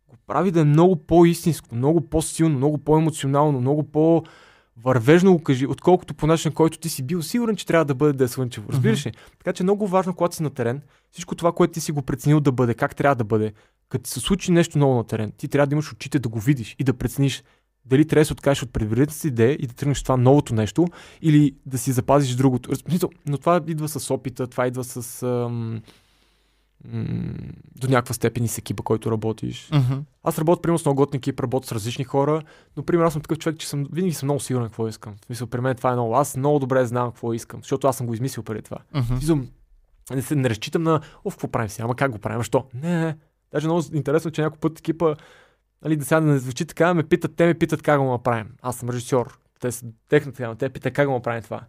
го прави да е много по-истинско, много по-силно, много по-емоционално, много по-вървежно го кажи, отколкото по начин, който ти си бил сигурен, че трябва да бъде да е слънчево. Разбираш ли? Така че е много важно, когато си на терен, всичко това, което ти си го преценил да бъде, как трябва да бъде, като се случи нещо ново на терен, ти трябва да имаш очите да го видиш и да прецениш. Дали трябва да се откажеш от предварителната си идея и да тръгнеш това новото нещо, или да си запазиш другото. Но това идва с опита, това идва с до някаква степен и с екипа, който работиш. Аз работя, примерно, с много готин екип, работя с различни хора, но, примерно, аз съм такъв човек, че винаги съм много сигурен какво искам. В смисъл, при мен това е много. Аз много добре знам какво искам, защото аз съм го измислил преди това. Не разчитам на какво правим сега, ама как го правим, що? Не. Даже много интересно, че някой път екипа. Нали, да сега да не звучи така, те ме питат как го направим. Аз съм режисьор, те са техната, те питат как го направим това.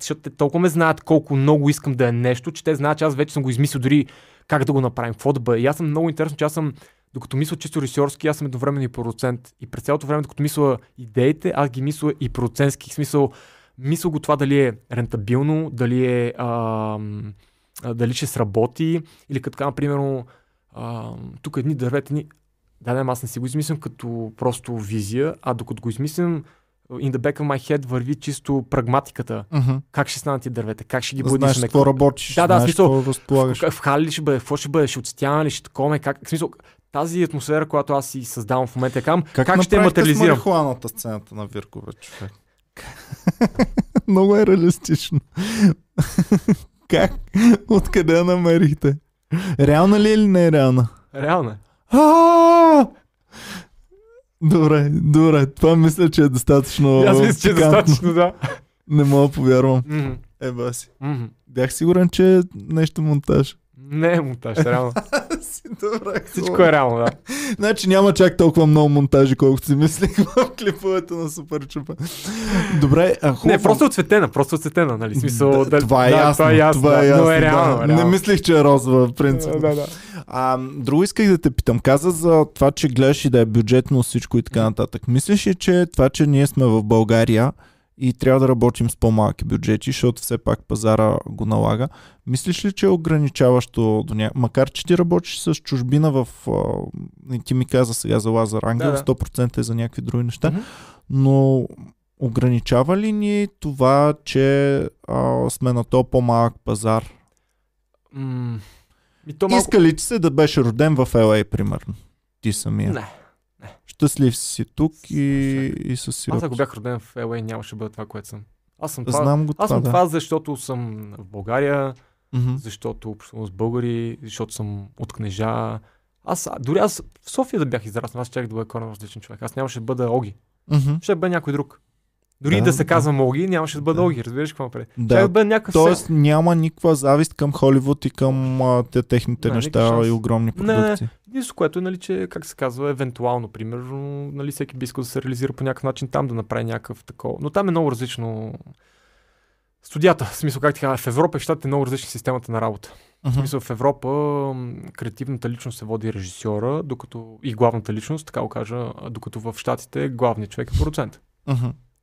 Защото те толкова ме знаят колко много искам да е нещо, че те знаят, че аз вече съм го измислил дори как да го направим, какво да бъде. И аз съм много интересно, че аз съм, докато мисля чисто режисьорски, аз съм едновременно и продуцент. И през цялото време, докато мисля идеите, аз ги мисля и продуцентски. В смисъл, мисля го това дали е рентабилно, дали е дали ще сработи, или като например, тук едни дървета ни. Да, аз не си го измислям като просто визия, а докато го измислям, in the back of my head върви чисто прагматиката. Как ще станат тия дървета, как ще ги бъдеш. Знаеш какво работиш, знаеш какво разполагаш. В хали ли ще бъде, какво ще бъде, ще отстяна ли, ще такова, как. В смисъл, тази атмосфера, която аз си създавам в момента, как ще материализирам. Как направихте с марихуаната сцената на Вирко, човек? Много е реалистично. Как? Откъде я намерихте? Реална ли е или не е реална? Реална. Добре, добре. Това мисля, че е достатъчно... Аз мисля, че е достатъчно, да. Не мога да повярвам. Еба си. Бях сигурен, че е нещо монтаж. Не е монтаж, реално. Добре, всичко е реално, да. Значи няма чак толкова много монтажи, колкото си мислих в клиповете на Супер Щупен. Добре, хубаво. Не, просто оцветена, нали? Смисъл, да, това е, да, ясно, това е ясно, това е ясно, но е реално, да. Реално. Не мислих, че е розова, принципно. Да. Друго исках да те питам. Каза за това, че гледаш и да е бюджетно всичко и така нататък. Мислиш ли, че това, че ние сме в България и трябва да работим с по-малки бюджети, защото все пак пазара го налага. Мислиш ли, че е ограничаващо до някакъв... Макар, че ти работиш с чужбина в... Ти ми каза сега за Лазар Ангел, 100% е за някакви други неща, но ограничава ли ни това, че сме на то по-малък пазар? Иска ли ти се да беше роден в LA, примерно? Ти самия? Не. Щастлив си тук и със сирот. Аз ако бях роден в LA, нямаше да бъде това, което съм. Аз съм това, защото съм в България, защото общувам с българи, защото съм от кнежа. Дори аз в София да бях израснал, аз щях да бъда коренно различен човек. Аз нямаше да бъда Оги. Ще бъде някой друг. Дори да се казвам Оги, нямаше да бъда Оги. Разбираш какво напред? Тоест няма никаква завист към Холивуд и към техните неща и огромни продукции. Единството, което е, нали, че, как се казва, евентуално, примерно, нали, всеки би искал да се реализира по някакъв начин, там да направи някакъв такова. Но там е много различно студията. В смисъл, как ти кажа, в Европа и в щатите е много различна системата на работа. В смисъл, в Европа креативната личност се води режисьора, докато и главната личност, така го кажа, докато в щатите главният човек е продуцент.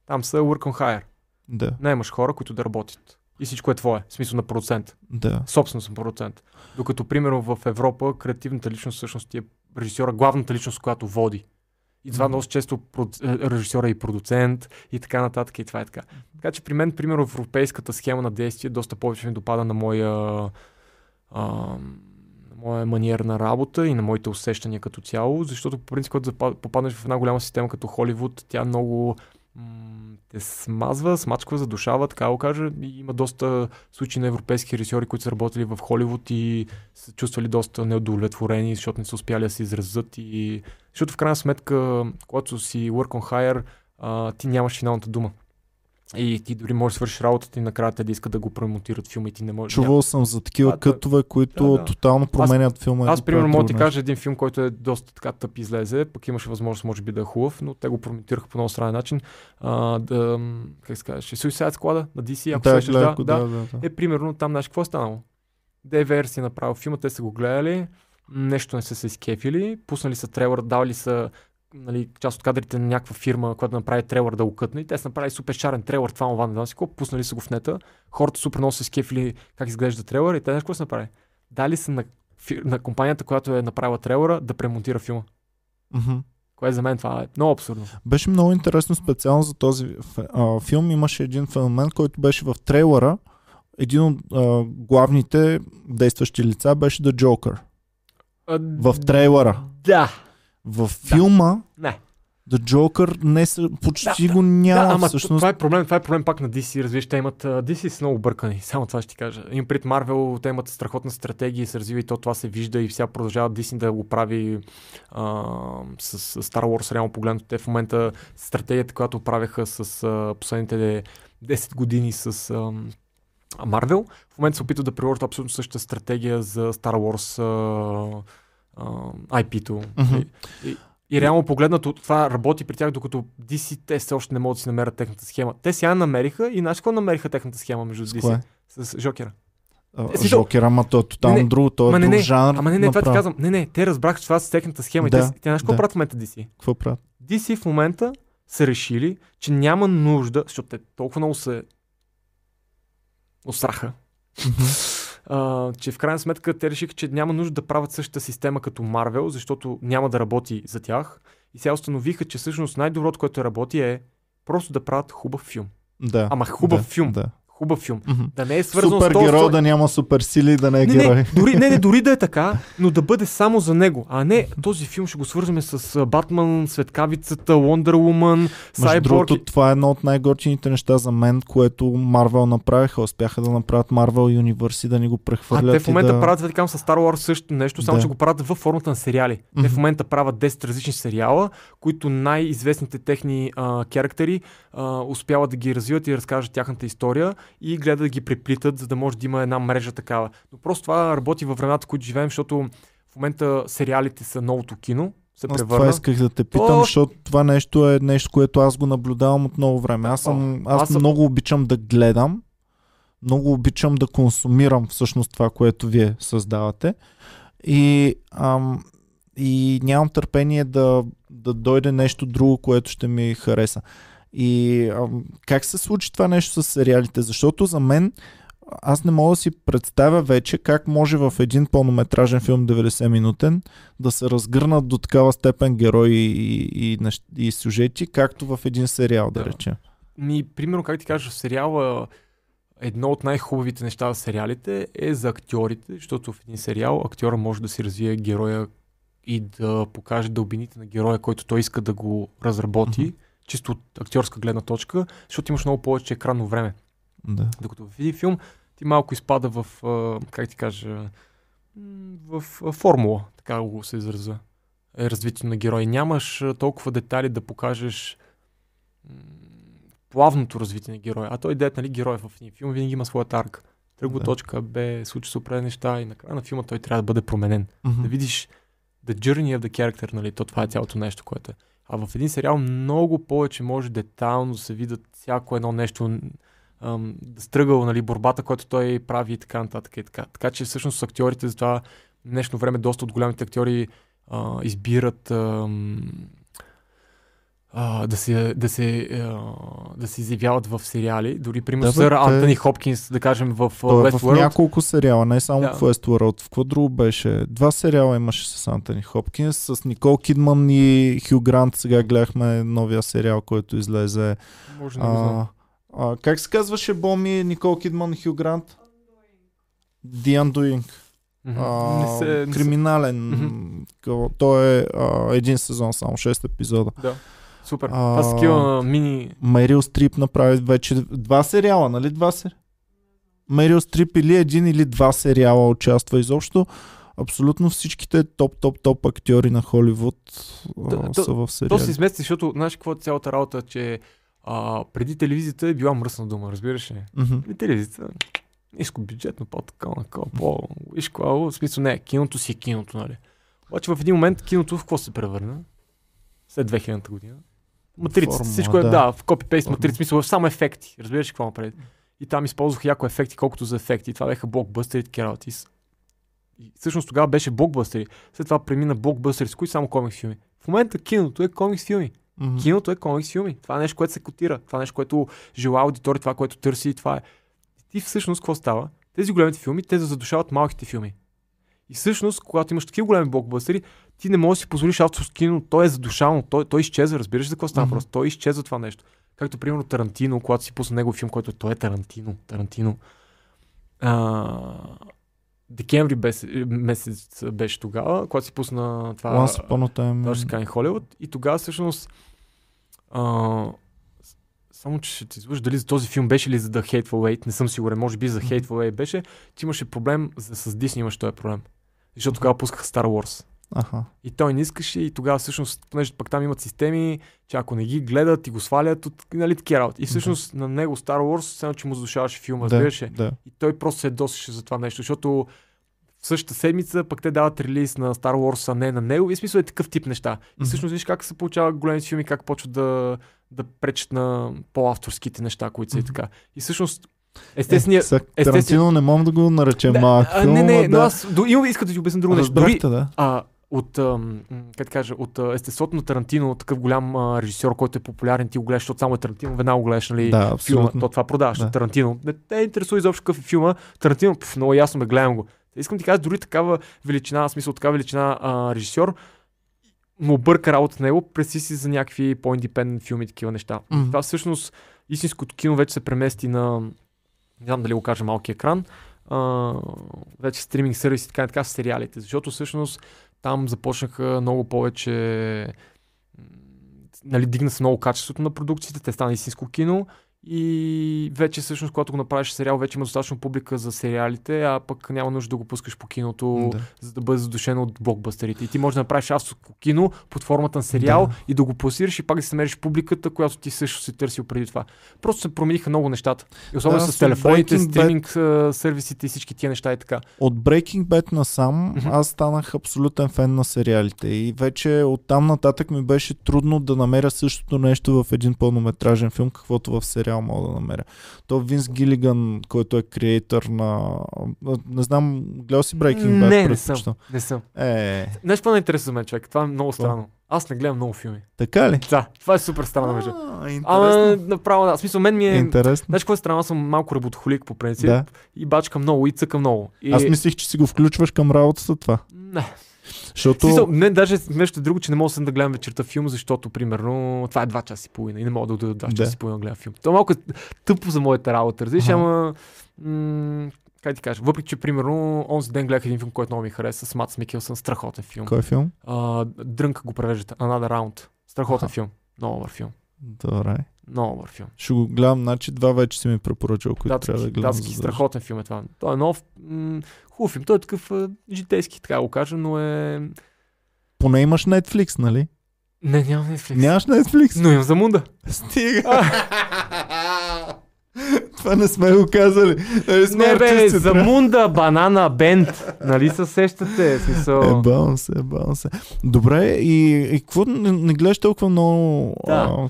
Там са work on hire. Да. Наймаш хора, които да работят. И всичко е твое, в смисъл на продуцент. Да. Собствено съм продуцент. Докато, примерно, в Европа креативната личност всъщност е режисьора, главната личност, която води. И това много често режисьора е и продуцент и така нататък и това е така. Така че при мен, примерно, европейската схема на действие доста повече ми допада на моя маниер на работа и на моите усещания като цяло, защото по принцип, когато попаднеш в една голяма система като Холивуд, тя много... те смачква, задушава, така го кажа. И има доста случаи на европейски режисьори, които са работили в Холивуд и се чувствали доста неудовлетворени, защото не са успяли да се изразят. И... Защото в крайна сметка, когато си work on hire, ти нямаш финалната дума. И ти дори можеш да свършиш работата и накрая те да искат да го промотират филма и ти не можеш. Чувал съм за такива кътове, които тотално променят филма. Аз примерно мога да ти кажа един филм, който е доста така тъп излезе, пък имаше възможност, може би да е хубав, но те го промотираха по много странен начин. Как се казваш, Suicide Squad на DC, ако сещаш, да. Примерно там, знаеш, какво е станало? DVR си направил филма, те са го гледали, нещо не са се изкефили, пуснали са трейлър, давали са, нали, част от кадрите на някаква фирма, която направи трейлър да го кътне. И те са направили супер шарен трейлър, това му ванна, пуснали са го в нета, хората супер много се скефили как изглежда трейлър и те нещо се направи. Дали са на компанията, която е направила трейлъра, да премонтира филма. Кое за мен това е много абсурдно. Беше много интересно специално за този филм. Имаше един феномен, който беше в трейлъра. Един от главните действащи лица беше The Joker. В трейлъра. Да. В филма The Joker не, почти го няма. Всъщност. Това е проблем пак на DC. Развиш, те имат... DC са много бъркани. Само това ще ти кажа. Им пред Marvel, те имат страхотна стратегия и се развива и това се вижда и сега продължава DC да го прави с Star Wars, реално погледнато. Те в момента стратегията, която правяха с последните 10 години с Marvel, в момента се опитват да приложат абсолютно същата стратегия за Star Wars IP-то. И реално погледнато това работи при тях, докато DC те все още не могат да си намерят техната схема. Те сега намериха и знаеш какво намериха техната схема между DC? С Жокера. Жокера, ама то е тотално друго, то е друг жанр. Ама не, това ти казвам. Не, те разбраха, че това с техната схема. Да, и те знаеш какво правят в момента DC? Какво правят? DC в момента са решили, че няма нужда, защото те толкова много се осраха. Че в крайна сметка те решиха, че няма нужда да правят същата система като Marvel, защото няма да работи за тях. И сега установиха, че всъщност най-доброто, което работи е просто да правят хубав филм. Да, ама хубав филм. Да. хубав филм. Mm-hmm. Да не е свързан супер с това. Супергерой да няма суперсили, да не е герой. Дори да е така, но да бъде само за него. А не, този филм ще го свързваме с Батман, Светкавицата, Wonder Woman, Cyborg. Между това е едно от най-горчените неща за мен, което Marvel направиха. Успяха да направят Marvel Universe и да ни го прехвърлят. А те в момента правят, векам, с Star Wars също нещо, само че го правят във формата на сериали. Mm-hmm. Те в момента правят 10 различни сериала, които най-известните техни характери успяват да ги развиват и разкажат тяхната история и гледат да ги преплитат, за да може да има една мрежа такава. Но просто това работи във времената, в които живеем, защото в момента сериалите са новото кино. Аз това исках да те питам, защото това нещо е нещо, което аз го наблюдавам от много време. Аз много обичам да гледам, много обичам да консумирам всъщност това, което вие създавате. И нямам търпение да дойде нещо друго, което ще ми хареса. И как се случи това нещо с сериалите? Защото за мен, аз не мога да си представя вече как може в един пълнометражен филм 90-минутен да се разгърнат до такава степен герои и сюжети, както в един сериал, да речем. Примерно, как ти кажа, в сериала едно от най-хубавите неща за сериалите е за актьорите, защото в един сериал актьора може да си развие героя и да покаже дълбините на героя, който той иска да го разработи, чисто от актьорска гледна точка, защото имаш много повече екранно време. Да. Докато в един филм ти малко изпада в, как ти кажа, в формула, така го се израза, развитие на герой. Нямаш толкова детали да покажеш плавното развитие на героя, а той дет, нали, герой в един филм винаги има своята арка. Тръгва точка Б, случи се определени неща и на края на филма той трябва да бъде променен. Mm-hmm. Да видиш the journey of the character, нали, то това е цялото нещо, което е. А в един сериал много повече може детайлно да се видят всяко едно нещо, стръгъл, нали, борбата, която той прави и така нататък и така. Така че всъщност актьорите за това днешно време доста от голямите актьори избират да се изявяват в сериали. Дори примерно сър Антони Хопкинс, да кажем, в Westworld. В няколко сериала, не само в Westworld. В какво друго беше? 2 сериала имаше с Антони Хопкинс, с Никол Кидман и Хю Грант. Сега гледахме новия сериал, който излезе. Може да го знам. Как се казваше Боми, Никол Кидман, Хю Грант? The Undoing. Криминален. Той е един сезон, само 6 епизода. Да. Супер. Аз такива мини... Мерил Стрип направи вече 2 сериала, нали? 2 сериала. Мерил Стрип или един, или 2 сериала участва изобщо. Абсолютно всичките топ актьори на Холивуд са в сериали. То се измести, защото знаеш какво е цялата работа, че преди телевизията е била мръсна дума, разбираш ли? Mm-hmm. Телевизията ниско бюджетно, по-такова, в смисъл не, киното си е киното, нали? Обаче в един момент киното в какво се превърна? След 2000-та година. Матрица, всичко е, в копипейст матрица, смисъл само ефекти, разбираш ли какво напред? И там използвах яко ефекти, колкото за ефекти. И това бяха блокбъстери, кералти. И всъщност тогава беше блокбъстери. След това премина блокбъстери, с които само комикс филми. В момента киното е комикс филми. Mm-hmm. Киното е комикс филми. Това е нещо, което се котира. Това е нещо, което желая аудитория, това, което търси. Това е. И всъщност какво става? Тези големите филми, те задушават малките филми. И всъщност, когато имаш такива големи блокбъстери, ти не можеш да си позволиш авторско кино. То е задушавано, той изчезва. Разбираш за какво става просто? Той изчезва това нещо. Както, примерно, Тарантино, когато си пусна негов филм, който той е Тарантино. Декември месец беше тогава, когато си пусна това. Точно Холивуд. И тогава всъщност. Само че ще ти извърши дали за този филм беше или за The Hateful Eight, не съм сигурен, може би за Hateful Eight беше, че имаше проблем с Disney, имаш този проблем. Защото тогава пускаха Star Wars. Аха. И той не искаше и тогава всъщност, понеже пък там имат системи, че ако не ги гледат и го свалят от, нали, такива работи. И всъщност на него Star Wars, само че му задушаваше филма, разбираше. Да. И той просто се досеше за това нещо, защото в същата седмица пък те дават релиз на Star Wars, а не на него. И смисъл е такъв тип неща. И всъщност виж как се получава големи филми, как почват да пречат на по-авторските неща, които са и така. И всъщност Тарантино не мога да го наречем малък филм. Но аз иска да ти обясня друго нещо. От естеството на Тарантино, такъв голям режисьор, който е популярен, ти го гледаш, защото само е Тарантино, веднага го гледаш, нали, филма. То това продаваш от Тарантино. Не те интересува изобщо какъв е филма. Тарантино, много ясно ме, гледам го. Искам да ти кажа, дори такава величина, режисьор, му бърка работа на него, преси си за някакви по-индипендент филми и такива неща. Това всъщност истинското кино вече се премести на не знам дали го кажа малки екран, вече стриминг сервиси, така и така с сериалите, защото всъщност там започнаха много повече, нали, дигна се много качеството на продукциите, те стана истинско кино и вече всъщност, когато го направиш сериал, вече има достатъчно публика за сериалите, а пък няма нужда да го пускаш по киното, да, за да бъде задушен от блокбъстерите. И ти можеш да направиш авторско кино под формата на сериал, да, и да го пласираш и пак да се намериш публиката, която ти също си търсил преди това. Просто се промениха много нещата. И особено да, с телефоните, стриминг сервисите и всички тия неща и така. От Breaking Bad насам аз станах абсолютен фен на сериалите и вече оттам нататък ми беше трудно да намеря същото нещо в един пълнометражен филм, каквото в сериал мога да намеря. То Винс Гилиган, който е креатор на... Не знам, гледал си Breaking Bad? Не, не съм. Нещо най-интересно за мен, човек. Това е много странно. Аз не гледам много филми. Така ли? Да, това е супер странно, между. Ама направо, да. В смисъл, мен ми е... Интересно. Знаеш какво е странно? Аз съм малко работохолик по принцип. Да. И бачкам много, и цъкам много. И... Аз мислих, че си го включваш към работата това. Не. Защото... Смисъл, не, даже нещо друго, че не мога съм да гледам вечерта филм, защото, примерно, това е 2 часа и половина и не мога да дойда 2 часа и половина да гледам филм. Това е малко тъпо за моята работа, разбираш, ама... как ти кажа, въпреки че, примерно, онзи ден гледах един филм, който много ми хареса, с Мадс Микелсън, страхотен филм. Кой филм? Дрънка го превеждат, Another Round. Страхотен филм. Много добър филм. Добре. Много добър филм. Ще го гледам, значи два вече си ми препоръчал, които трябва да гледам. Датски, страхотен филм е това. Той е нов, хубав филм. Той е такъв житейски, така го кажа, но е... Поне имаш Netflix, нали? Не, нямам Netflix. Нямаш Netflix? Но имам за Мунда. Стига! Това не сме го казали. Не бе, за Мунда, Банана, Бенд. Нали се сещате? Смисъл... Е баун се. Добре, и какво не гледаш толкова много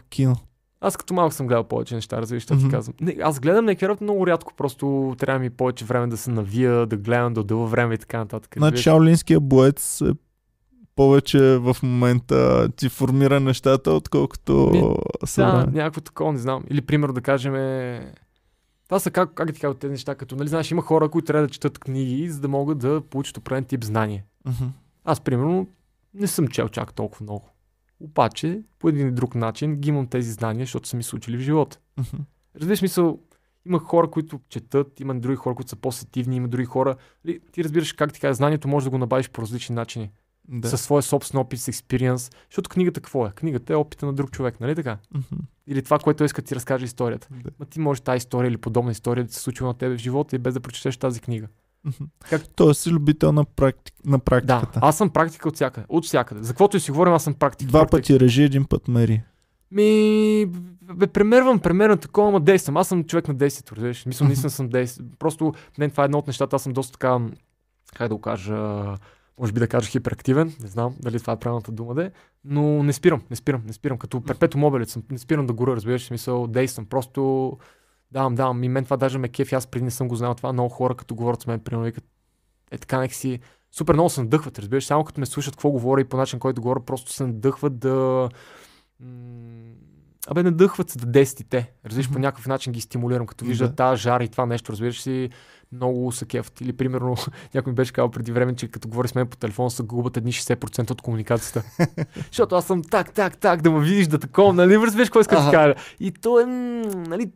кино? Аз като малко съм гледал повече неща, разбираш, ще ти казвам. Не, аз гледам некерът много рядко, просто трябва ми повече време да се навия, да гледам, да дълго време и така нататък. Значи Шаолинския боец е повече в момента ти формира нещата, отколкото сега. Да, някакво такова, не знам. Или пример да кажем това са как ти казват тези неща, като, нали, знаеш, има хора, които трябва да четат книги, за да могат да получат определен тип знание. Аз, примерно, не съм чел чак толкова много. Обаче, по един и друг начин ги имам тези знания, защото са ми случили в живота. Разбираш, мисъл, има хора, които четат, има други хора, които са по-сетивни, има други хора. Ти разбираш, как ти кажа, знанието може да го набавиш по различни начини. Да. Със своя собствен опит, с експириенс. Защото книгата какво е? Книгата е опита на друг човек, нали така? Или това, което иска да ти разкаже историята. Ма ти може тази история или подобна история да се случи на тебе в живота и без да прочетеш тази книга. Той си любител на практиката. Да, аз съм практика от всякъде. За каквото и си говорим, аз съм практик. Два пъти режи, един път мери. Премервам такова, ама действам. Аз съм човек на действието, разбираш. Мисля, наистина съм действам. Просто не, това е едно от нещата. Аз съм доста така, как да го кажа, може би да кажа хиперактивен, не знам дали това е правилната дума де, но не спирам. Като перпето мобилец съм, не спирам да горя, разбираш, в смисъл, действам, просто давам, и мен това даже ме кефи, аз преди не съм го знал това, много хора като говорят с мен, примерно, е така някак си, супер много се надъхват, разбираш, само като ме слушат какво говоря и по начин, който говоря, просто се надъхват да... надъхват се да действите. Разбираш, по някакъв начин ги стимулирам, като виждат тази жар и това нещо, разбираш си, много са кефът. Или, примерно, някой ми беше казал преди време, че като говори с мен по телефона, се губят едни 60% от комуникацията. Защото аз съм так, да ме видиш, да такова, нали, разбираш, кой иска да кажа. И то е, нали,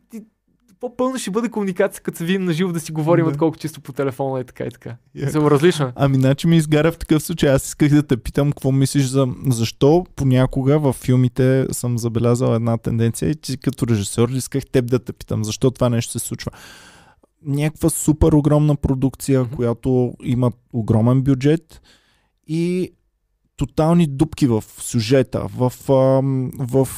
по-пълно ще бъде комуникация, като се видим на живо да си говорим, отколко чисто по телефона и така и така. Различно. Ами, значи ми изгаря в такъв случай. Аз исках да те питам какво мислиш защо понякога във филмите съм забелязал една тенденция и ти като режисьор исках теб да те питам защо това нещо се случва. Някаква супер огромна продукция, която има огромен бюджет и тотални дупки в сюжета, в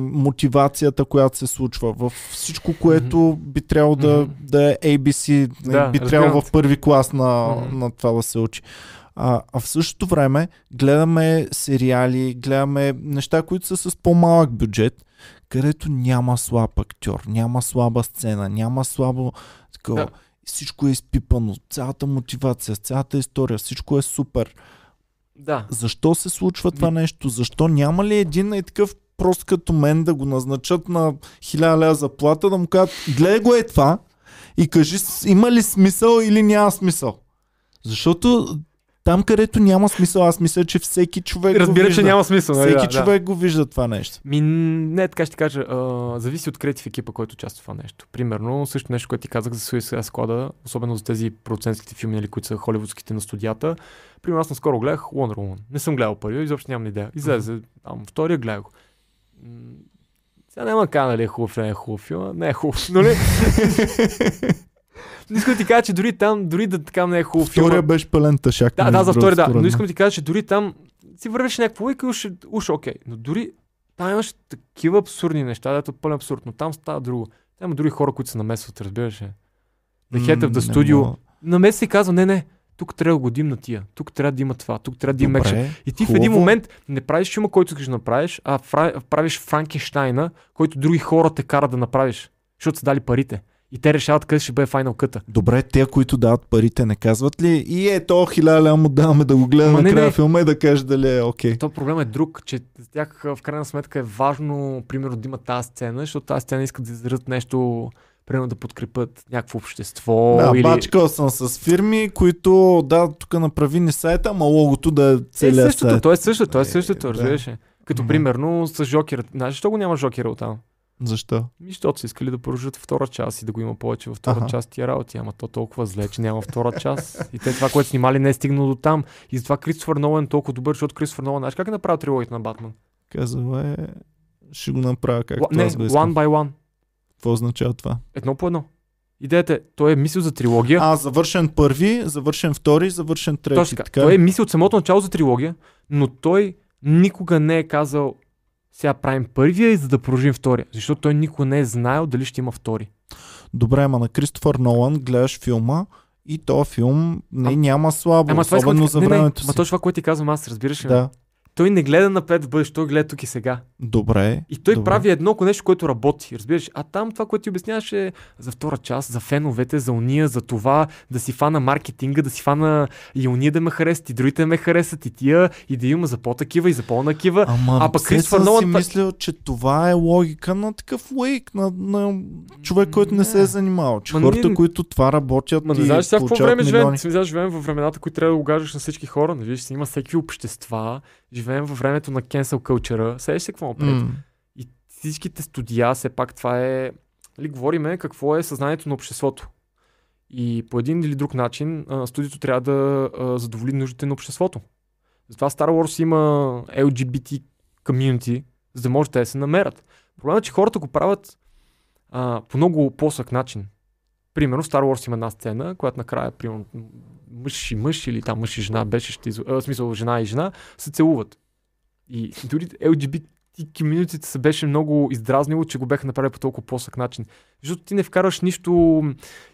мотивацията, която се случва, в всичко, което би трябвало да е ABC, би трябвало в първи клас на това да се учи. А в същото време гледаме сериали, гледаме неща, които са с по-малък бюджет, където няма слаб актьор, няма слаба сцена, няма слабо такова. Да. Всичко е изпипано, цялата мотивация, цялата история, всичко е супер. Да. Защо се случва това нещо? Защо няма ли един и такъв прост като мен да го назначат на 1000 лева заплата, да му кажат, гледай го е това и кажи има ли смисъл или няма смисъл? Защото Там, където няма смисъл, аз мисля, че всеки човек разбира, че няма смисъл. Всеки човек го вижда това нещо. Не, така ще кажа, зависи от креатив екипа, който участва в това нещо. Примерно, също нещо, което ти казах за Suicide Squad, особено за тези продуцентските филми, които са холивудските на студията. Примерно, аз наскоро гледах Wonder Woman. Не съм гледал първия, изобщо нямам идея. Излезе, втория гледах. Сега няма ка, нали е хубав, не е хубав филма. Не е хубав, но ли? Но искам да ти кажа, че дори там, дори да така не е хубав филм. Втория беше пълен тъшак. Да, за втория, да. Но искам да ти кажа, че дори там си вървиш някакво лойка и уж окей. Но дори там имаш такива абсурдни неща, дето пълен абсурд, но там става друго. Там има други хора, които се намесват, разбираш. Head of the Studio. Намеси се и казва, не. Тук трябва да годим на тия, тук трябва да има това, тук трябва да има екшен. И ти хубаво. В един момент не правиш филма, който искаш да направиш, а правиш Франкенщайна, който други хора те карат да направиш, защото са дали парите. И те решават къде ще бъде Final Cut-а. Добре, те, които дават парите, не казват ли? И ето, 1000 лева му даваме да го гледаме на края филма и да каже дали е окей. То проблем е друг, че за тях в крайна сметка е важно, примерно, да има тази сцена, защото тази сцена искат да изразят нещо. Примерно да подкрепят някакво общество. Да, или... бачкал съм с фирми, които тук направи ни сайта, ама логото да е целия сайт. Той е същото, разбираш. Като примерно с Жокера. Знаеш, защо го няма Жокера оттам? Защо? Защото са искали да продължат втора част и да го има повече във втора част тия работи. Ама то толкова зле, че няма втора част. И те това, което снимали, не е стигнало до там. И затова Кристофър Нолан е толкова добър, защото Кристофър Нолан, знаеш как е направил трилогията на Батман? Казва е, ще го направя както One by One. Какво означава това? Едно по едно. Идеята е, той е мисъл за трилогия. Завършен първи, завършен втори, завършен трети. Точно така. Той е мисъл от самото начало за трилогия, но той никога не е казал сега правим първия и за да продължим втория. Защото той никога не е знаел дали ще има втори. Добре, ама на Кристофър Нолан гледаш филма и този филм няма слабо, особено за времето си. Ама точно това, което ти казвам аз, разбираш ли? Да. Той не гледа напред в бъдеще, той гледа тук и сега. Добре. И той прави едно нещо, което работи, разбираш. А там това, което ти обясняваш е за втора част, за феновете, за уния, за това да си фана маркетинга, да си фана и уния да ме харесат, и другите ме харесат, и тия, и да има за по-такива, и за по-накива. А пък Кристофър Нолан... Аз си мисля, че това е логика на такъв лейк, на човек, който не се е занимавал. Че хората, които това работят, и знаеш сега какво време живеем? Живеем във времената, които трябва да угаждаш на всички хора. Виж, си има всеки общества. Живеем във времето на cancel culture-а. Седеш се какво напред. И всичките студия, все пак това е... Говориме какво е съзнанието на обществото. И по един или друг начин студиото трябва да задоволи нуждите на обществото. Затова Star Wars има LGBT community, за да може да се намерят. Проблемът е, че хората го правят по много по-сък начин. Примерно в Star Wars има една сцена, която накрая, примерно, мъж и мъж или там мъж и жена беше, в смисъл жена и жена, се целуват. И дори LGBT community се беше много издразнило, че го беха направили по толкова по-сък начин. Защото ти не вкараш нищо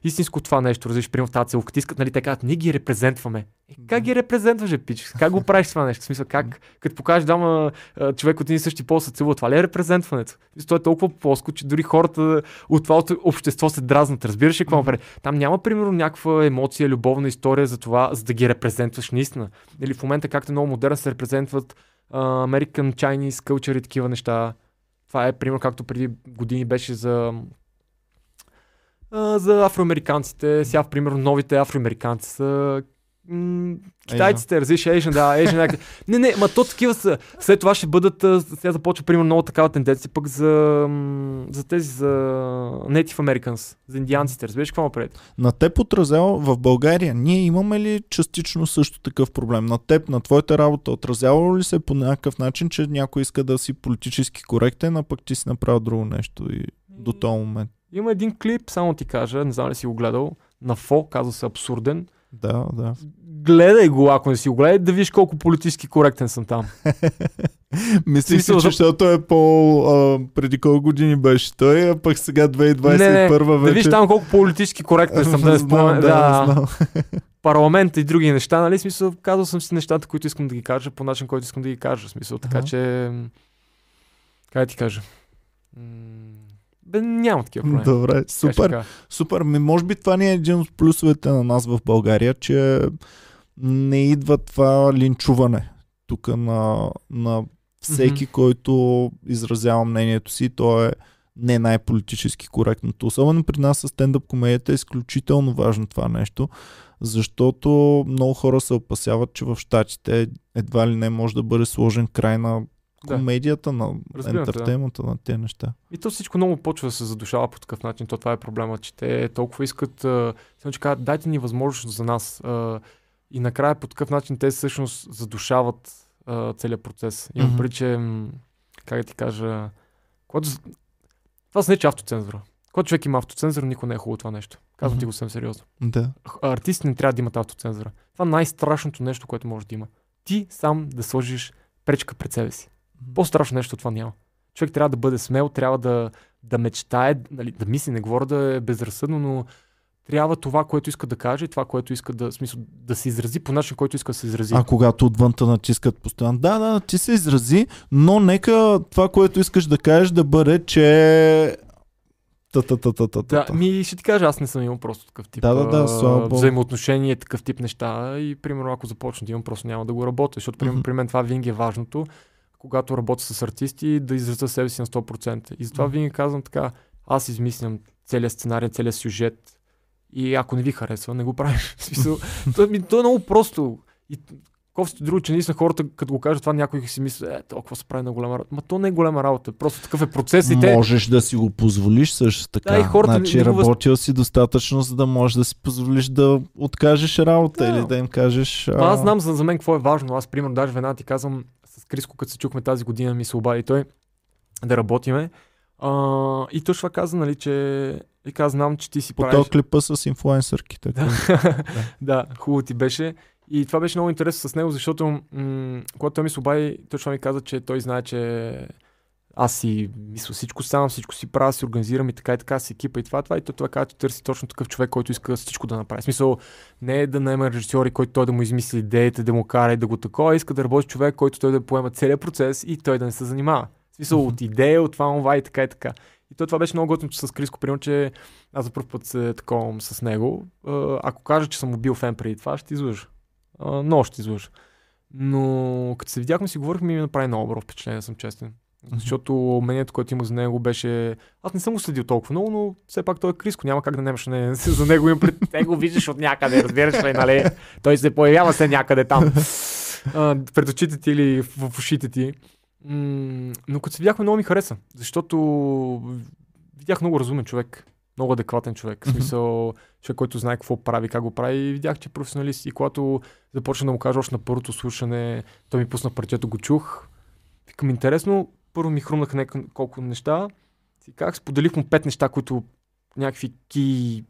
истинско това нещо, разлиш, примерно в тази целувка. Ти искат, нали, те казват, ние ги репрезентваме. Как ги репрезентваш, пич? Как го правиш това нещо? В смисъл, как, като покажеш дама човек от един същи пол се целува, това ли е репрезентването? То е толкова плоско, че дори хората от това общество се дразнат. Разбираш ли какво направи? Там няма, примерно, някаква емоция, любовна история за това, за да ги репрезентваш наистина. Или в момента, както е много модерно, се репрезентват American Chinese culture и такива неща. Това е, примерно, както преди години беше за афроамериканците. Сега, примерно, новите афроамериканци са китайците, разлиш, Asian. Не, ма то такива са. След това ще бъдат, сега започва, примерно, много такава тенденция пък за тези, за Native Americans, за индианците. Разбираш какво напред? На теб отразява в България, ние имаме ли частично също такъв проблем? На теб, на твоята работа, отразявало ли се по някакъв начин, че някой иска да си политически коректен, а пък ти си направил друго нещо и до този момент? Има един клип, само ти кажа, не знам ли си го гледал, на Фо, казва се Абсурден. Да. Гледай го, ако не си го гледай, да видиш колко политически коректен съм там. Мислих си, защото е преди колко години беше той, а пък сега 2021 вече. Да виж там колко политически коректен съм, да не спомня. Парламент и други неща, нали? Смисъл, казал съм си нещата, които искам да ги кажа, по начин, който искам да ги кажа. Смисъл, така че... Как ти кажа? Няма такива проблеми. Добре, супер. Може би това не е един от плюсовете на нас в България, че не идва това линчуване тук на всеки, който изразява мнението си. То е не най-политически коректното. Особено при нас с стендъп комедията е изключително важно това нещо, защото много хора се опасяват, че в щатите едва ли не може да бъде сложен край на комедията, на ентертеймента, на тези неща. И то всичко много почва да се задушава по такъв начин. То това е проблема, че те толкова искат, че казват, дайте ни възможност за нас. И накрая по такъв начин те всъщност задушават целият процес. Имам преди, че, как да ти кажа, когато... това се не е, че автоцензура. Когато човек има автоцензура, никой не е хубаво това нещо. Казвам ти го съм сериозно. Да. Артистите не трябва да имат автоцензура. Това е най-страшното нещо, което може да има. Ти сам да сложиш пречка пред себе си. По-страшно нещо това няма. Човек трябва да бъде смел, трябва да мечтае, да мисли, не говоря да е безразсъдно, но трябва това, което иска да каже и това, което иска да, смисъл, да се изрази по начин, който иска да се изрази. А когато отвънта натискат постоянно, да, ти се изрази, но нека това, което искаш да кажеш, да бъде, че... Да, ми ще ти кажа, аз не съм имал просто такъв тип взаимоотношение, такъв тип неща и, примерно, ако започна да имам, просто няма да го работя, защото при мен това винаги е важното, когато работя с артисти, да изразя себе си на 100%. И затова винаги казвам така, аз измислям целият сценарий, целият сюжет и ако не ви харесва, не го правиш. То е много просто. И ковсто друго, че наистина хората, като го кажат това, някой си мисли, толкова се прави на голяма работа. Ма то не е голяма работа, просто такъв е процес и те... Можеш да си го позволиш също така. Да, и хората, значи работил си достатъчно, за да можеш да си позволиш да откажеш работа или да им кажеш... Аз знам за мен какво е важно. Аз, примерно, даже веднага ти казвам, с Криско, като се чухме тази година, ми се обади той да работиме. И точно каза, нали, че... И каза, знам, че ти си правиш... По този клипа с инфлуенсърките. Да, хубаво ти беше. И това беше много интересно с него, защото когато той ми се обади, точно ми каза, че той знае, че аз си мисля всичко сам, всичко си правя, си организирам и така и така, си екипа и това. И това казва, че търси точно такъв човек, който иска всичко да направи. В смисъл, не е да наема режисьори, който той да му измисли идеите, да му кара и да го такова, иска да работи човек, който той да поема целият процес и той да не се занимава. В смисъл, от идея, от това, това и така и така. И то това беше много готино с Криско, примерно, че аз за първ път се таковам с него. Ако кажа, че съм му бил фен преди това, ще излъжа. Много ще излъжа. Но като се видяхме си говорихме, ми направи много добро впечатление, съм честен. Защото мнението, което имах за него беше... Аз не съм го следил толкова много, но все пак той е Криско, няма как да нямаш не за него им пред... Те го виждаш от някъде, разбираш ли, нали? Той се появява се някъде там. Пред очите ти или в ушите ти. Но като се видяхме, много ми хареса, защото видях много разумен човек, много адекватен човек, в смисъл човек, който знае какво прави, как го прави и видях, че е професионалист и когато започна да му кажа още на първото слушане, той ми пусна парчето, го чух, викам интересно, първо ми хрумнаха колко неща, споделих му 5 неща, които някакви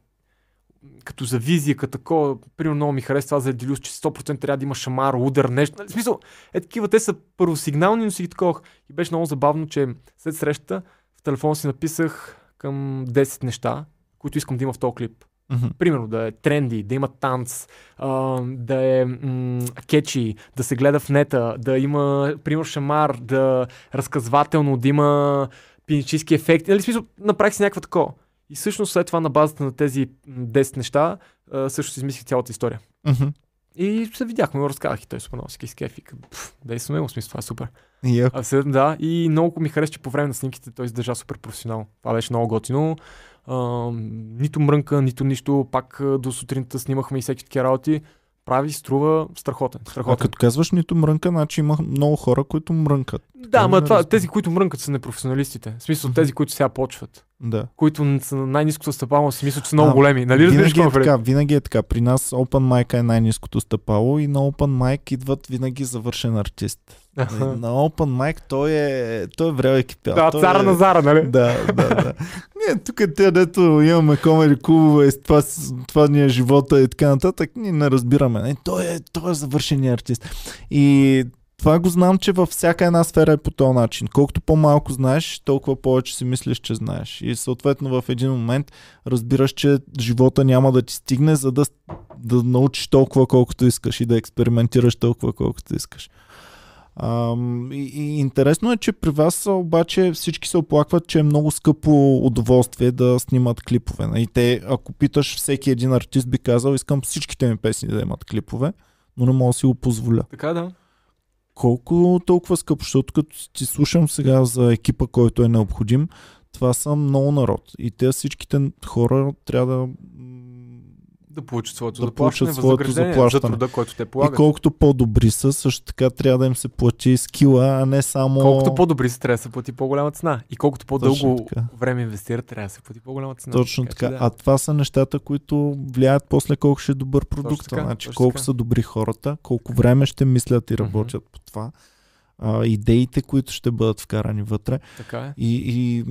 като за визия, като такова, примерно много ми харесва това за Делюс, че 100% трябва да има шамар, удар, нещо. В смисъл, такива те са първосигнални, но си ги таковах. И беше много забавно, че след срещата в телефона си написах към 10 неща, които искам да има в този клип. Примерно да е тренди, да има танц, да е кетчи, да се гледа в нета, да има, примерно, шамар, да разказвателно, да има пинически ефекти. Нали, в смисъл, направих си някаква такова. И всъщност след това на базата на тези 10 неща всъщност измислих цялата история. И се видяхме, го разказах и той супер много си кефи. Действаме го, смисъл, това е супер. Да, и много ми хареса, че по време на снимките той издържа супер професионално. Това беше много готино. Нито мрънка, нито нищо. Пак до сутринта снимахме и всеки такива работи. Прави, струва страхотен. А като казваш нито мрънка, значи има много хора, които мрънкат. Да, ма тези, които мрънкат, са непрофесионалистите. В смисъл, тези, които сега почват. Да. Които са най-ниското стъпало, в смисъл, че са много големи. Нали разбираш какво е така? Винаги е така. При нас Open Mic е най-ниското стъпало и на Open Mic идват винаги завършен артист. На Open Mic той е врел екипел. Да, цара на Зара, нали? Да. Ние тук те, дето имаме комеди клубове и това ни е живота и така нататък, ние не разбираме. Той е завършеният артист. И това го знам, че във всяка една сфера е по този начин. Колкото по-малко знаеш, толкова повече си мислиш, че знаеш. И съответно в един момент разбираш, че живота няма да ти стигне, за да научиш толкова колкото искаш и да експериментираш толкова колкото искаш. И интересно е, че при вас обаче всички се оплакват, че е много скъпо удоволствие да снимат клипове. И те, ако питаш всеки един артист, би казал, искам всичките ми песни да имат клипове, но не мога да си го позволя. Така да. Колко толкова скъпо, защото като ти слушам сега за екипа, който е необходим, това са много народ. И те всичките хора трябва да получат своето заплащане за труда, който те полагат. И колкото по-добри са, също така трябва да им се плати скила, а не само... Колкото по-добри са, трябва да се плати по-голяма цена. И колкото по-дълго време инвестират, трябва да се плати по-голяма цена. Точно така. Да. А това са нещата, които влияят после колко ще е добър продукт. Значи, колко са добри хората, колко време ще мислят и работят по това. Идеите, които ще бъдат вкарани вътре. Така е. И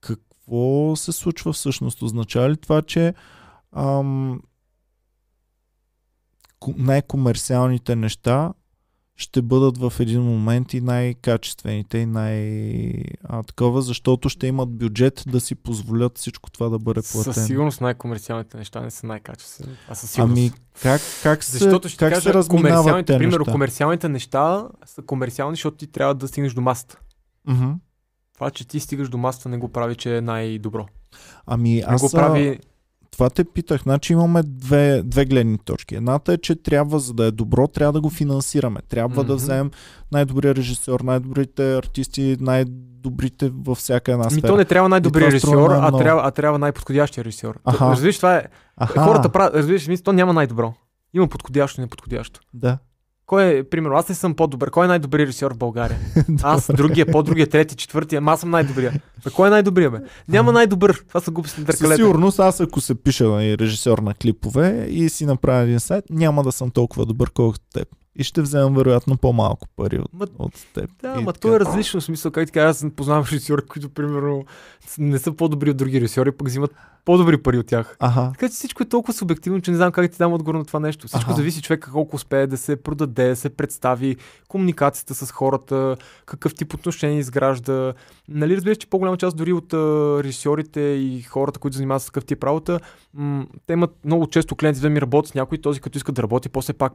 какво се случва всъщност? Означава ли това, че най-комерциалните неща ще бъдат в един момент и най-качествените и най-такова, защото ще имат бюджет да си позволят всичко това да бъде платено. Със сигурност най-комерциалните неща не са най-качествени. Ами как се разминават те неща? Защото ще кажа, комерциалните, примерно, комерциалните неща са комерциални, защото ти трябва да стигнеш до масата. Mm-hmm. Това, че ти стигаш до масата, не го прави, че е най-добро. Това те питах. Значи имаме две гледни точки. Едната е, че трябва, за да е добро, трябва да го финансираме. Трябва да вземем най-добрия режисьор, най-добрите артисти, най-добрите във всяка една сфера. То не трябва най-добрия режисьор, трябва най-подходящия режисьор. Разбираш, това е... Хората правят... Разбираш, то няма най-добро. Има подходящо и неподходящо. Да. Кой е, примерно, аз не съм по-добър. Кой е най-добрият режисьор в България? Аз другия, по-другия, трети, четвъртия, аз съм най-добрия. А кой е най-добрия, бе? Няма най-добър. Това са глупости търкалета. Със сигурност, аз ако се пиша на режисьор на клипове и си направя един сайт, няма да съм толкова добър, колкото теб. И ще вземам вероятно по-малко пари от теб. Да, ма то е различно смисъл. Как ти кажа, аз познавам режисьори, които, примерно, не са по-добри от други режисьори, пък взимат по-добри пари от тях. Така че всичко е толкова субективно, че не знам как ти дам отговор на това нещо. Всичко зависи човека колко успее да се продаде, да се представи, комуникацията с хората, какъв тип отношения изгражда. Нали, разбираш, че по-голяма част дори от режисьорите и хората, които занимават с такъв тип работа, те имат много често клиенти да ми работят с някой, този като иска да работи, после пак.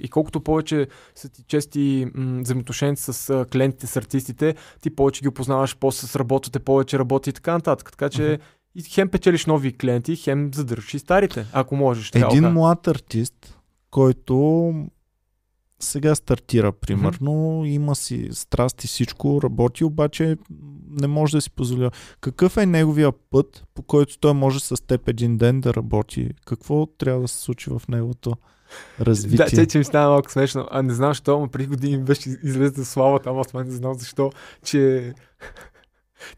И колкото повече са ти чести взаимоотношения с клиентите, с артистите, ти повече ги опознаваш, после с работите, повече работи и така нататък. Така че и хем печелиш нови клиенти, хем задържиш и старите, ако можеш. Един млад артист, който сега стартира, примерно, има си страсти, всичко, работи, обаче не може да си позволява. Какъв е неговия път, по който той може с теб един ден да работи? Какво трябва да се случи в неговото развитие? Да, че ми става малко смешно. Не знам защо, но преди години беше излезе славата, ама аз не знам защо, че...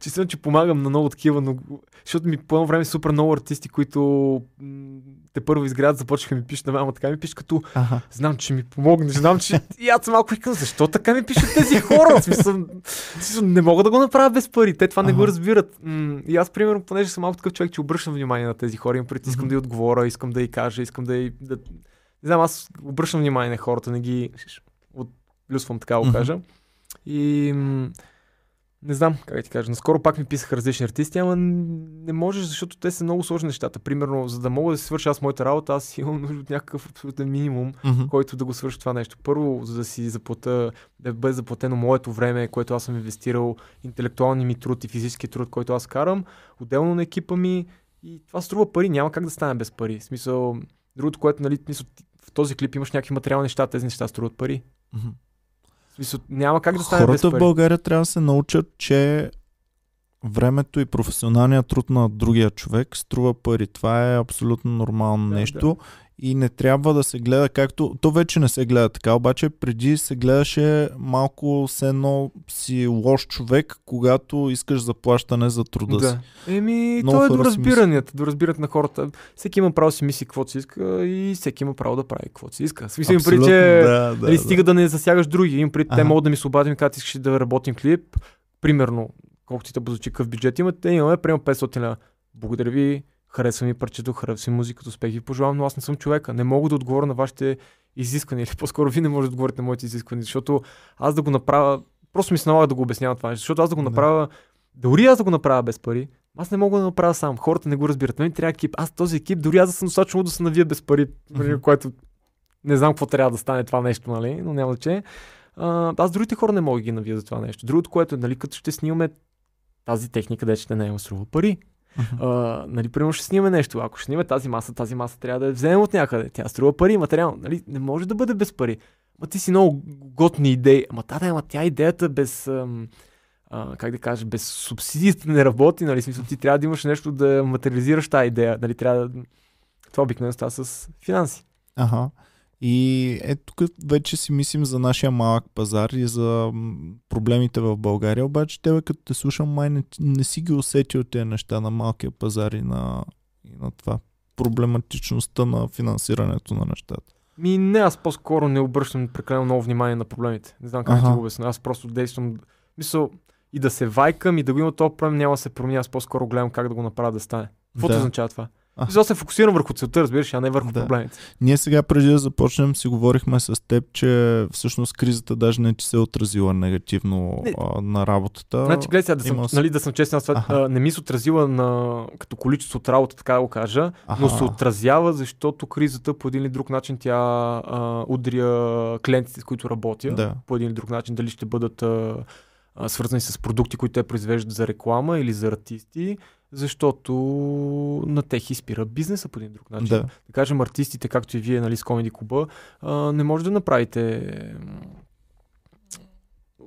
Честно, че помагам на много такива, но защото ми по едно време супер много артисти, които те първо изградят, започнаха ми пишат на мен, ама така ми пишат като знам, че ми помогнеш, знам, че и аз малко викам, защо така ми пишат тези хора? В смисъл, не мога да го направя без пари, те това не го разбират. И аз, примерно, понеже съм малко такъв човек, че обръщам внимание на тези хора, им пред искам да ѝ отговоря, искам да ѝ кажа, искам да ѝ... Не знам, аз обръщам внимание на хората, не ги отплюсвам, така го кажа. И... Не знам, как ти кажа. Наскоро пак ми писаха различни артисти, ама не можеш, защото те са много сложни нещата. Примерно, за да мога да си свърша аз моята работа, аз имам нужда от някакъв абсолютен минимум, който да го свърши това нещо. Първо, за да си заплата, да бъде заплатено моето време, което аз съм инвестирал, интелектуалния ми труд и физически труд, който аз карам, отделно на екипа ми, и това струва пари, няма как да стане без пари. В смисъл, другото, което, нали, в този клип имаш някакви материални неща, тези неща струват пари. Няма как да стане без пари. Хората в България трябва да се научат, че времето и професионалният труд на другия човек струва пари. Това е абсолютно нормално нещо. И не трябва да се гледа както... То вече не се гледа така, обаче преди се гледаше малко с едно си лош човек, когато искаш заплащане за труда си. То е до разбиранията, до разбират на хората. Всеки има право да си мисли каквото си иска и всеки има право да прави каквото си иска. Смисъл, им преди, че стига да не засягаш други. Им преди, те могат да ми се обадим, когато искаш да работим клип. Примерно, колко ти да позвучи какъв бюджет имате, имаме примерно 500 лв. Благодаря ви. Харесва ми парчето, харесва ми музиката, успех ви пожелавам, но аз не съм човека. Не мога да отговоря на вашите изисквания. Или по-скоро вие не можете да отговорите на моите изисквания, защото аз да го направя... Просто ми се налага да го обяснявам това нещо, защото аз да го направя... Дори аз да го направя без пари, аз не мога да направя сам. Хората не го разбират. Мен трябва екип. Аз този екип, дори аз да съм достатъчно да се навия без пари, което не знам какво трябва да стане това нещо, нали? Но няма че. Аз другите хора не мога да ги навия за това нещо. Другото, което е, нали, като ще снимаме тази техника, де ще не е струва пари. Нали, примерно ще снимаме нещо. Ако ще снимаме тази маса трябва да я вземем от някъде. Тя струва пари, материално. Нали, не може да бъде без пари. Ти си много готни идеи. Ама тя идеята без как да кажа, без субсидията не работи, нали, смисъл, ти трябва да имаш нещо да материализираш тази идея, нали, трябва да... Това обикновено става с финанси. Ага. И е, тук вече си мислим за нашия малък пазар и за проблемите в България, обаче тебе като те слушам, май не си ги усетил тези неща на малкия пазар и на това проблематичността на финансирането на нещата. Ми не, аз по-скоро не обръщам прекалено много внимание на проблемите. Не знам как ти го обясня. Аз просто действам, мисъл, и да се вайкам и да го има този проблем, няма да се променя, аз по-скоро гледам как да го направя да стане. Каквото означава това? Защото се фокусирам върху целта, разбираш, а не върху проблемите. Ние сега, преди да започнем, си говорихме с теб, че всъщност кризата даже не ти се отразила негативно на работата. Значи, гледай сега, да съм честен, не ми се отразила като количество от работа, така да го кажа, но се отразява, защото кризата по един или друг начин тя удря клиентите, с които работя. Да. По един или друг начин, дали ще бъдат свързани с продукти, които те произвеждат за реклама или за артисти. Защото на тех изпира бизнеса по един друг начин. Да, да кажем, артистите, както и вие, нали, с Комеди Клуба, не може да направите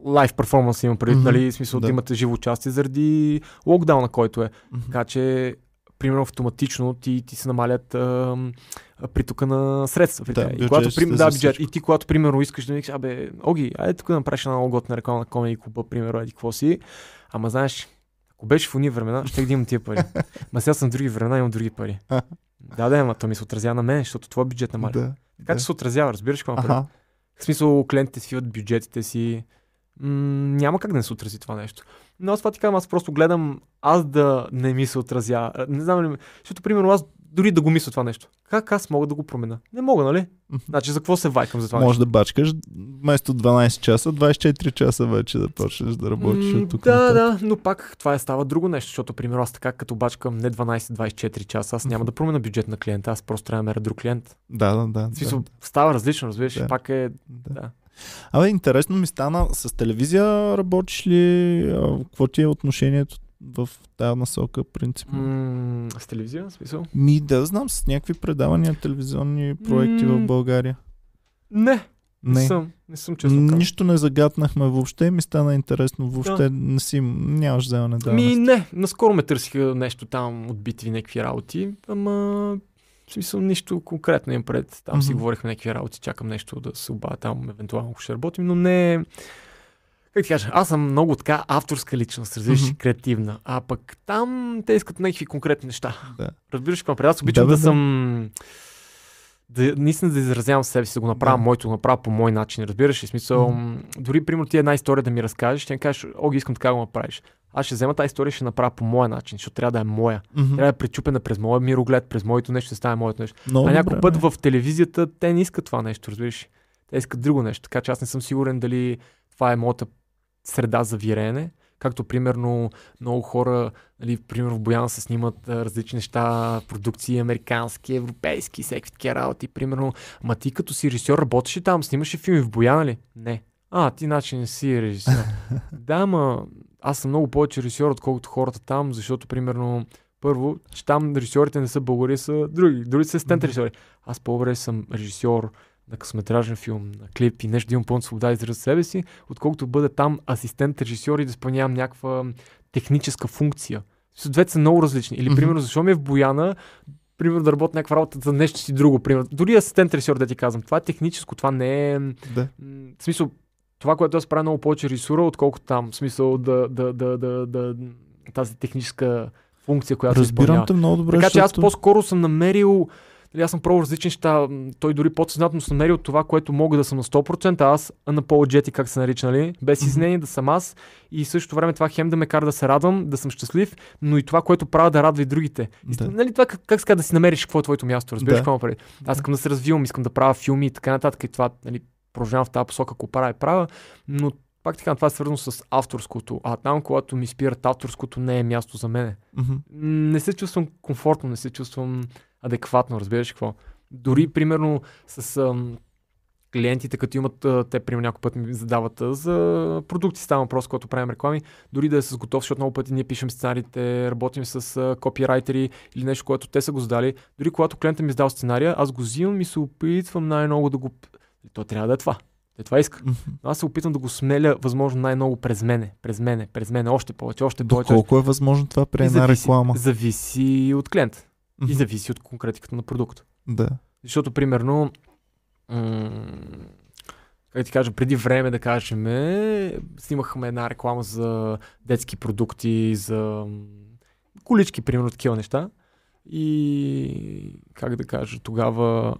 лайв перформанс, има преди, нали, смисъл да имате живо участие заради локдауна, който е. Така че, примерно, автоматично ти се намалят притока на средства. Да, и бюджет. И ти, когато, примерно, искаш да ми кажеш, абе, Оги, айде тук да направиш една логотна реклама на Комеди Клуба, примерно, еди какво си, ама знаеш, ако беше в уния времена, ще ги имам тия пари. Ма сега съм в други времена, имам други пари. Да, ама то ми се отразява на мен, защото твой бюджет намаля. Така че се отразява, разбираш какво направи. В смисъл, клиентите свиват бюджетите си. Няма как да не се отрази това нещо. Но аз това ти казвам, аз просто гледам аз да не ми се отразя. Не знам ли, защото, примерно, аз дори да го мисля това нещо. Как аз мога да го променя? Не мога, нали? Значи за какво се вайкам за това нещо? Може да бачкаш вместо 12 часа, 24 часа вече да почнеш да работиш от тук. Да, но пак това става друго нещо, защото, примерно, аз така като бачкам не 12-24 часа, аз няма да променя бюджет на клиента, аз просто трябва да намеря друг клиент. Да. В смисъл, става различно, разбираш, пак е... Да. Абе, интересно ми стана, с телевизия работиш ли? Какво ти е отношението в тази насока, принципно? С телевизия, смисъл? Ми да, знам, с някакви предавания, телевизионни проекти в България. Не съм честно казвам. Нищо не загатнахме въобще, ми стана интересно, въобще нямаш вземане да. Ми не, наскоро ме търсиха нещо там от битви, някакви работи, ама... В смисъл, нищо конкретно им пред. Там си говорихме някакви работи, чакам нещо да се обадя там, евентуално ще работим, но не... Как ти кажа, аз съм много така авторска личност, разбираш, креативна, а пък там те искат някакви конкретни неща. Да. Разбираш, към пред аз обичам да съм... наистина да изразявам себе си, да го направя моето, направя по мой начин, разбираш ли? Смисъл, дори, примерно, ти една история да ми разкажеш, ще ми кажеш, Оги, искам така да го направиш. Аз ще взема тази история и ще направя по моя начин, защото трябва да е моя. Трябва да е пречупена през моя мироглед, през моето нещо, ще стане моето нещо. А някой път в телевизията те не искат това нещо, разбираш? Те искат друго нещо, така че аз не съм сигурен дали това е моята среда за вирене. Както, примерно, много хора, нали, примерно в Бояна се снимат различни неща, продукции американски, европейски, всеки такива работи, примерно. Ма ти като си режисьор работеше там, снимаше филми в Бояна ли? Не. Ти начин не си режисьор. Да, ма аз съм много повече режисьор, отколкото хората там, защото, примерно, първо, че там режисьорите не са българи, са други. Други са асистент режисьори. Аз по-добре съм режисьор на късометражен филм, на клип и нещо да имам пълна свобода израз себе си, отколкото бъда там асистент режисьор и да изпълнявам някаква техническа функция. Двете са много различни. Или, примерно, защо ми е в Бояна, примерно, да работя някаква работа за нещо си друго. Примерно. Дори асистент режисьор, да ти казвам, това е техническо, това не е... Да. В смисъл, това, което аз правя много повече режисура, отколкото там. В смисъл, тази техническа функция, която разбирам изпълнява. Те много добре. Така че аз по-скоро съм намерил... Аз съм пробвал различни неща, той дори подсъзнателно съм намерил това, което мога да съм на 100%, аз на Apologetic, как се нарича, нали? Без извинение да съм аз и същото време това хем да ме кара да се радвам, да съм щастлив, но и това, което правя да радва и другите. Да. Нали това, как ска да си намериш какво е твоето място, разбираш какво прави. Аз искам да се развивам, искам да правя филми и така нататък и това, нали, продължавам в тази посока, ако правя, но пак така, това е свързано с авторското, а там, когато ми спират авторското, не е място за мене. Не се чувствам комфортно, не се чувствам адекватно, разбираш какво. Дори, примерно, с клиентите, като имат, те, примерно, някой път ми задават за продукти, става въпрос, когато правим реклами, дори да е с готов, защото много пъти ние пишем сценариите, работим с копирайтери или нещо, което те са го задали. Дори когато клиента ми издал сценария, аз го взимам и се опитвам най-много да го... То трябва да е това. Те това иска. Но аз се опитам да го смеля възможно най-много през мене, още повече, още повече. Колко е възможно това при една реклама? Зависи от клиент. И зависи от конкретиката на продукт. Да. Защото, примерно, как ти кажа, преди време, да кажем, снимахме една реклама за детски продукти, за колички, примерно, такива неща. И, как да кажа, тогава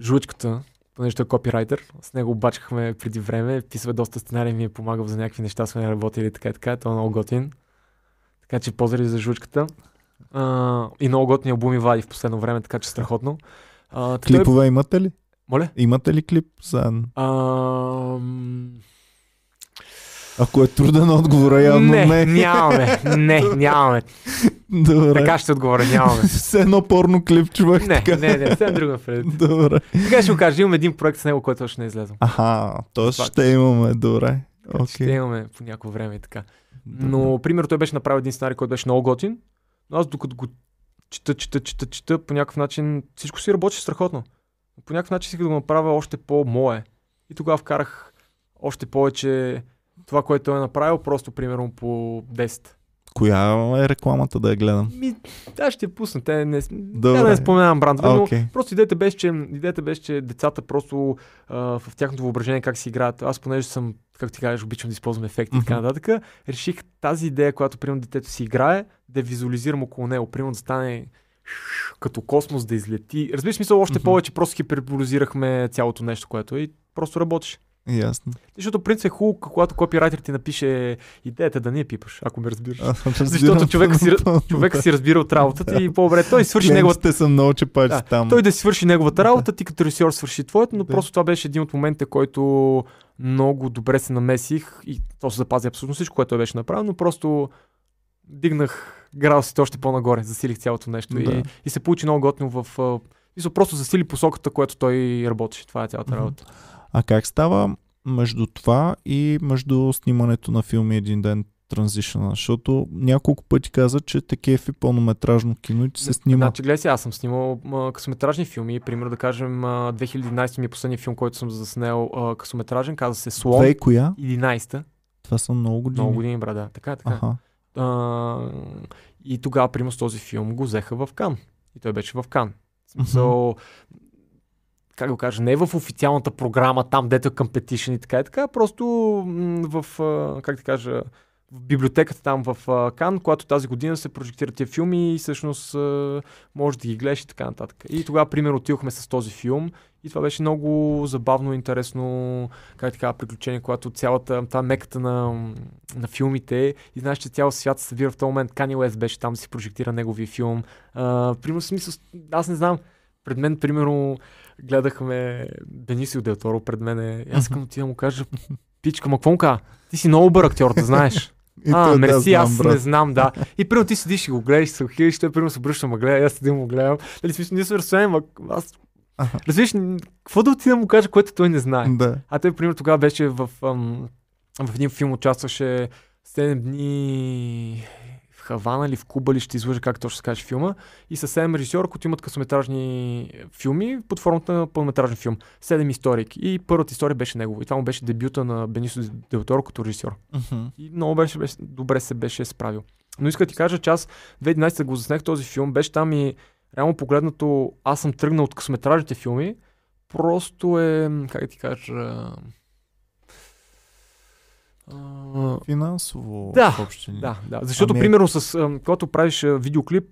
жлъчката, понеже той е копирайтер, с него обачкахме преди време, писва доста сценарии, ми е помагал за някакви неща, сме работили така, той е много готин. Така че поздрави за жлъчката. И много готни албуми вади в последно време, така че страхотно. Клипове имате ли? Моля? Имате ли клип за... Ако е труден отговора, явно не. Не, нямаме. Добре. Така ще отговоря, нямаме. Все едно порно клип, човек. Не, все друга фред. Добре. Така ще го кажа, имам един проект с него, който още не е излязъл. Аха, т.е. ще имаме, добре. Okay. Ще имаме по някакво време и така. Добре. Но, примерно, той беше направил един сценарий, който беше много готин, но аз докато го чета, по някакъв начин всичко си работеше страхотно. По някакъв начин си да го направя още по-мое. И тогава вкарах още повече това, което той е направил, просто примерно по 10. Коя е рекламата да я гледам? Да, ще я пусна. Не споменавам брандове, но просто идеята беше, че децата просто в тяхното въображение как си играят. Аз понеже съм, как ти кажеш, обичам да използвам ефекти и така нататък, реших тази идея, която примерно детето си играе, да визуализирам около него. Примерно да стане като космос, да излети. Разбираш мисъл, още повече просто хиперболизирахме цялото нещо, което е и просто работиш. Ясно. Защото принцип е хубаво, когато копирайтер ти напише идеята да не я пипаш, ако ме разбираш. Защото човек си разбира от работата и по-добре той свърши неговата работа. Той да си свърши неговата работа, ти като режисьор свърши твоето, но просто това беше един от моментите, който много добре се намесих и то се запази абсолютно всичко, което беше направено, но просто дигнах градусите още по-нагоре, засилих цялото нещо и се получи много готино в... Просто засили посоката, която той работеше. Това е цялата работа. А как става между това и между снимането на филми един ден транзишъна? Защото няколко пъти каза, че те кефи пълнометражно кино и че се снима. Значи, гледай, аз съм снимал късометражни филми. Примерно да кажем 2011 ми е последния филм, който съм заснел късометражен. Каза се Слон. 2011-та. Това са много години. Много години, бра, да. Така. И тогава, примерно с този филм го взеха в Кан. И той беше в Кан. Смисъл... Как го кажа, не в официалната програма, там дето е competition и така, просто в, как да кажа, в библиотеката там в Кан, когато тази година се прожектират тия филми и всъщност може да ги гледаш и така нататък. И тогава, примерно, отидохме с този филм и това беше много забавно, интересно, как така, приключение, когато цялата та меката на филмите и знаеш, че цял свят се събира в този момент. Кани Уест беше там, си прожектира неговия филм. Примерно, смисъл, аз не знам, пред мен, примерно, гледахме Бенисио Дел Торо пред мене. Аз искам да му кажа, пичка, ма какво му кажа? Ти си много бър актьор, да знаеш. Мерси, аз не знам, да. И примерно ти седиш и го гледаш, се ухилиш, той примерно се обръща, ма гледа, аз седим го гледам. Дали смисъл, ние сме разсъдени, аз... Разбираш, какво да отида му кажа, което той не знае. Да. А той, примерно, тогава беше в един филм участваше 7 дни... Хавана или в Куба ли, ще излъжа как точно се каже филма. И със 7 режисьора, които имат късометражни филми под формата на пълнометражен филм. 7 историк. И първата история беше негова. И това му беше дебюта на Бенисо Дел Торо като режисьор. И много добре се беше справил. Но иска да ти кажа, че аз 2011 го заснех този филм. Беше там и реално погледнато аз съм тръгнал от късометражните филми. Просто е... Как ти кажа... Финансово общини. Да. Защото, примерно, когато правиш видеоклип,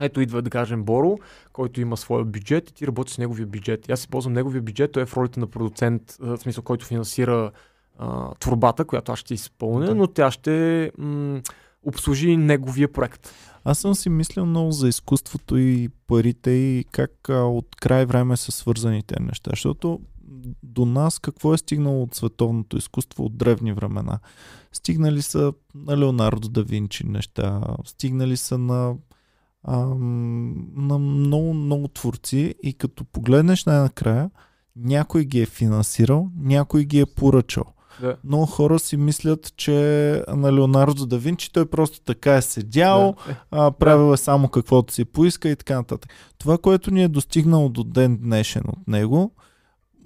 ето идва, да кажем, Боро, който има своя бюджет и ти работиш с неговия бюджет. И аз си ползвам неговия бюджет, той е в ролите на продуцент, в смисъл, който финансира творбата, която аз ще изпълня, но тя ще обслужи неговия проект. Аз съм си мислил много за изкуството и парите и как от край време са свързани те неща, защото до нас какво е стигнало от световното изкуство от древни времена? Стигнали са на Леонардо да Винчи неща, стигнали са на много, много творци и като погледнеш най-накрая, някой ги е финансирал, някой ги е поръчал. Да. Много хора си мислят, че на Леонардо да Винчи той просто така е седял, правил е само каквото си поиска и така нататък. Това, което ни е достигнало до ден днешен от него,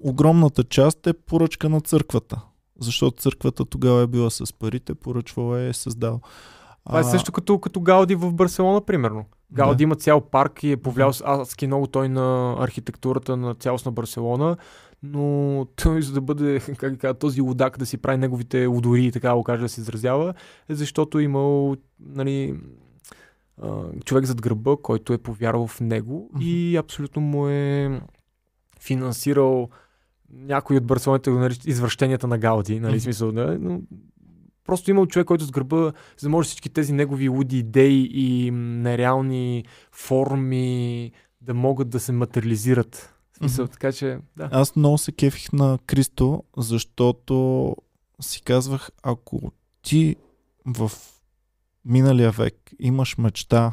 огромната част е поръчка на църквата. Защото църквата тогава е била с парите, поръчвала е създала. Това е също като Гауди в Барселона, примерно. Гауди има цял парк и е повлиял адски много той на архитектурата на цялостна Барселона, но той, за да бъде този лудак да си прави неговите лудори, така го кажа, да се изразява, е защото имал, нали, човек зад гърба, който е повярвал в него и абсолютно му е финансирал някои от Барселоните извращенията на Гауди, нали, смисъл, да, но просто имал човек, който с гърба, за да може всички тези негови луди идеи и нереални форми да могат да се материализират. Смисъл, така че, да. Аз много се кефих на Кристо, защото си казвах, ако ти в миналия век имаш мечта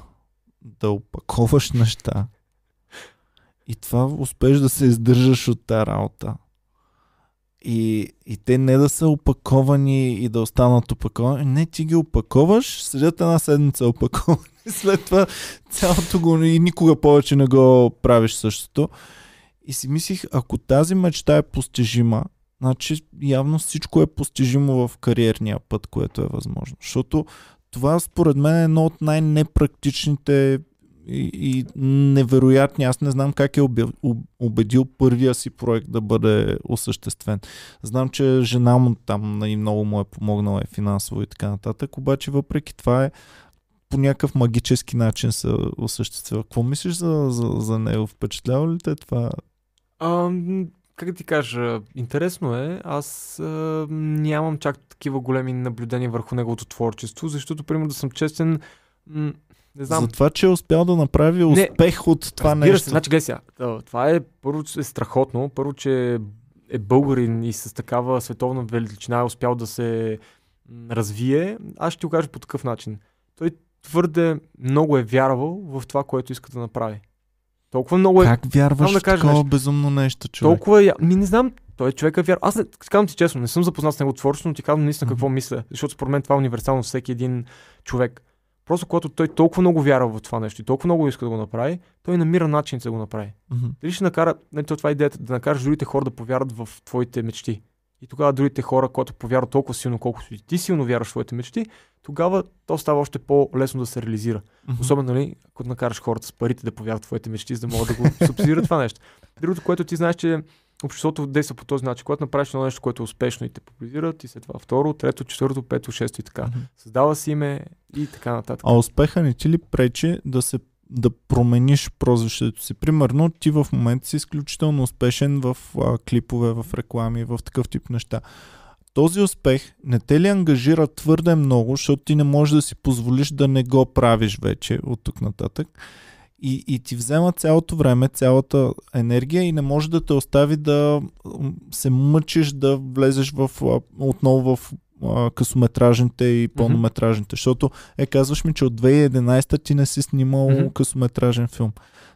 да опаковаш неща и това успеш да се издържаш от тази работа, И те не да са опаковани и да останат опаковани. Не, ти ги опаковаш, след една седмица опаковани. След това цялото го и никога повече не го правиш същото. И си мислих, ако тази мечта е постижима, значи явно всичко е постижимо в кариерния път, което е възможно. Защото това според мен е едно от най-непрактичните и невероятни. Аз не знам как е убедил първия си проект да бъде осъществен. Знам, че жена му там и много му е помогнала и финансово и така нататък, обаче въпреки това е по някакъв магически начин се осъществява. Какво мислиш за него? Впечатлява ли те това? Как да ти кажа, интересно е. Аз нямам чак такива големи наблюдения върху неговото творчество, защото, примерно, да съм честен, не знам. За това, че е успял да направи успех от това нещо. Значи, гледай сега, това е първо е страхотно. Първо, че е българин и с такава световна величина е успял да се развие. Аз ще ти го кажа по такъв начин. Той твърде много е вярвал в това, което иска да направи. Толкова много е. Как вярваш в такова безумно нещо, човек? Толкова е. Не знам, той човек е вярвал. Аз не, казвам ти честно, не съм запознат с него творчество, но ти казвам наистина какво мисля. Защото според мен това е универсално всеки един човек. Просто когато той толкова много вярва в това нещо и толкова много иска да го направи, той намира начин да го направи. Дали ще накара, нали, това е идеята, да накараш другите хора да повярват в твоите мечти. И тогава другите хора, които повярват толкова силно, колкото и ти силно вярваш в твоите мечти, тогава то става още по-лесно да се реализира. Особено, нали, когато накараш хората с парите да повярват в твоите мечти, за да могат да го субсидират това нещо. Другото, което ти знаеш, че обществото действа по този начин, когато направиш едно нещо, което е успешно и те популяризират, и след това второ, трето, четвърто, пето, шесто и така. Създава си име и така нататък. А успеха не ти ли пречи да промениш прозвището си? Примерно, ти в момента си изключително успешен в клипове, в реклами, в такъв тип неща. Този успех не те ли ангажира твърде много, защото ти не можеш да си позволиш да не го правиш вече от тук нататък? И ти взема цялото време, цялата енергия и не може да те остави да се мъчиш да влезеш отново в късометражните и пълнометражните. Защото, казваш ми, че от 2011 ти не си снимал късометражен филм.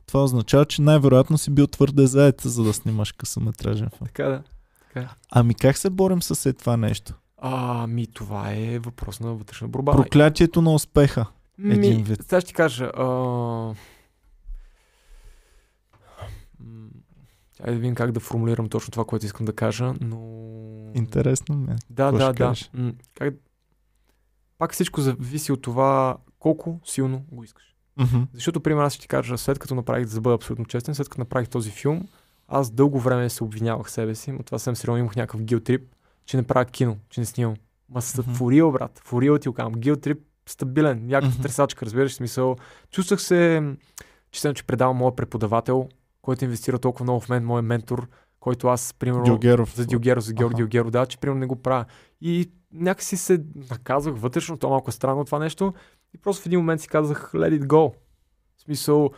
Това означава, че най-вероятно си бил твърде заед, за да снимаш късометражен филм. Така да. Така. Ами как се борим с това нещо? Това е въпрос на вътрешна борба. Проклятието на успеха. Един вид. Сега ще ти кажа... Айде да видим как да формулирам точно това, което искам да кажа, но... Интересно ми е. Да. Пак всичко зависи от това колко силно го искаш. Защото, пример, аз ще ти кажа, след като направих, за да бъда абсолютно честен, след като направих този филм, аз дълго време се обвинявах себе си, но това съм сериозно имах някакъв гилтрип, че не правя кино, че не снимам. Ма са фурил, брат, фурил ти го казвам. Гилтрип стабилен, яката тресачка, разбираш смисъл. Чувствах се, че предавам моя преподавател, който инвестира толкова много в мен, мой ментор, който аз, примерно, за Георги Дилгеров, да, че примерно не го правя. И някакси се наказвах вътрешно, то малко е странно това нещо, и просто в един момент си казах, let it go. В смисъл,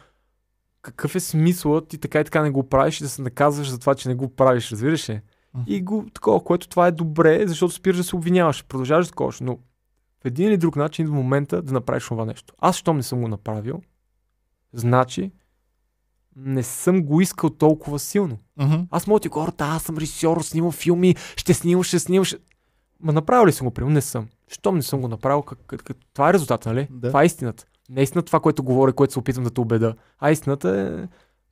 какъв е смисълът ти така и така не го правиш и да се наказваш за това, че не го правиш, разбираш ли? И такова, което това е добре, защото спираш да се обвиняваш, продължаваш да такова, но в един или друг начин в момента да направиш това нещо. Аз, щом не съм го направил, значи не съм го искал толкова силно. Аз мога ти говоря, аз съм режисьор, снимам филми, ще снимам. Ма направил ли съм го, примерно? Не съм. Щом не съм го направил, това е резултатът, нали? Да. Това е истината. Не е истината това, което говоря, което се опитвам да те убеда. А истината е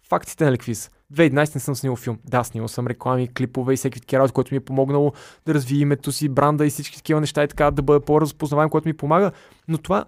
Фактите на Леквиз. 2011 не съм снимал филм. Да, снимал съм реклами, клипове и всеки такива работи, което ми е помогнало да развия името си, бранда и всички такива неща и така да бъда по-разпознаваем, което ми помага. Но това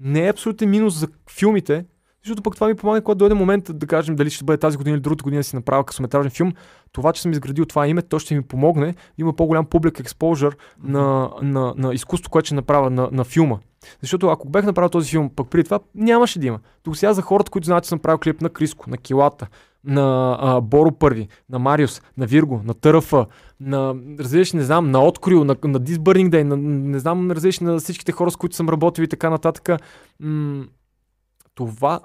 не е абсолютен минус за филмите, защото пък това ми помага, когато дойде момент да кажем дали ще бъде тази година или другата година да си направя късометражен филм. Това, че съм изградил това име, то ще ми помогне да има по-голям публик експожър на изкуството, което ще направя на филма. Защото ако бях направил този филм, пък преди това нямаше да има. До сега за хората, които знаят, че съм правил клип на Криско, на Килата, на Боро Първи, на Мариус, на Вирго, на Търфа, на разлиш, не знам, на Открио, на Дисбърнинг Дей, не знам, различни на всичките хора, с които съм работил и така нататък. Това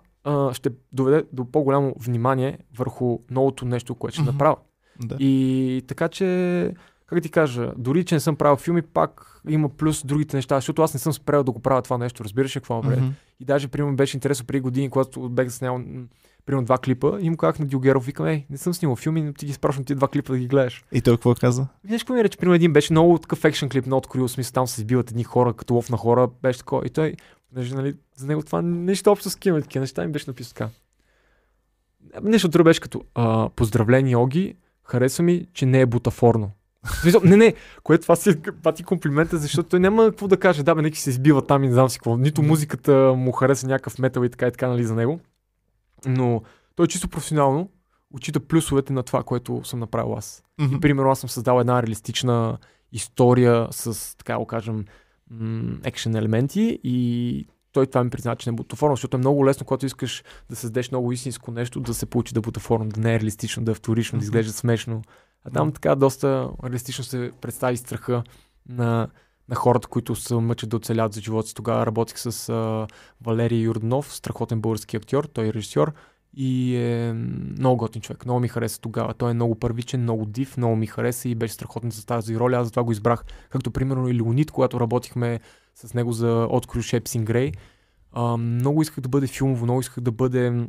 ще доведе до по-голямо внимание върху новото нещо, което ще направя. Да. И така че, как ти кажа, дори че не съм правил филми, пак има плюс другите неща, защото аз не съм спрял да го правя това нещо, разбираш ли какво направя. И даже, примерно, беше интересно преди години, когато бях снял, примерно, 2 клипа и му казах на Дилгеров, викам, не съм снимал филми, но ти ги спрашвам тия 2 клипа да ги гледаш. И той какво каза? Виж, какво ми рече, примерно, един беше много такъв екшен клип, много открил, смисъл, там се избиват едни хора, като лов на хора, беше такова. И той, нали, за него това нещо общо с кино, такива неща ми беше написано така. Нещо друго беше като поздравление, Оги, харесва ми, че не е бутафорно. Не, което това си пати комплимента, защото той няма какво да каже, да бе, неки се избива там и не знам си какво, нито музиката му хареса някакъв метал и така, нали, за него. Но той чисто професионално отчита плюсовете на това, което съм направил аз. И, примерно, аз съм създал една реалистична история с, така го кажем, екшен елементи и той това ми призна, че не е бутафорно, защото е много лесно, когато искаш да създадеш много истинско нещо, да се получи да е бутафорно, да не е реалистично, да е вторично, да изглежда смешно. А там така доста реалистично се представи страха на хората, които се мъчат да оцелят за живота си. Тогава работих с Валерий Юрданов, страхотен български актьор, той е режисьор и е много готин човек. Много ми хареса тогава. Той е много първичен, много див, много ми хареса и беше страхотен за тази роля. Аз затова го избрах. Както примерно и Леонид, когато работихме с него за Открил Шепсин Грей. Много исках да бъде филмово, много исках да бъде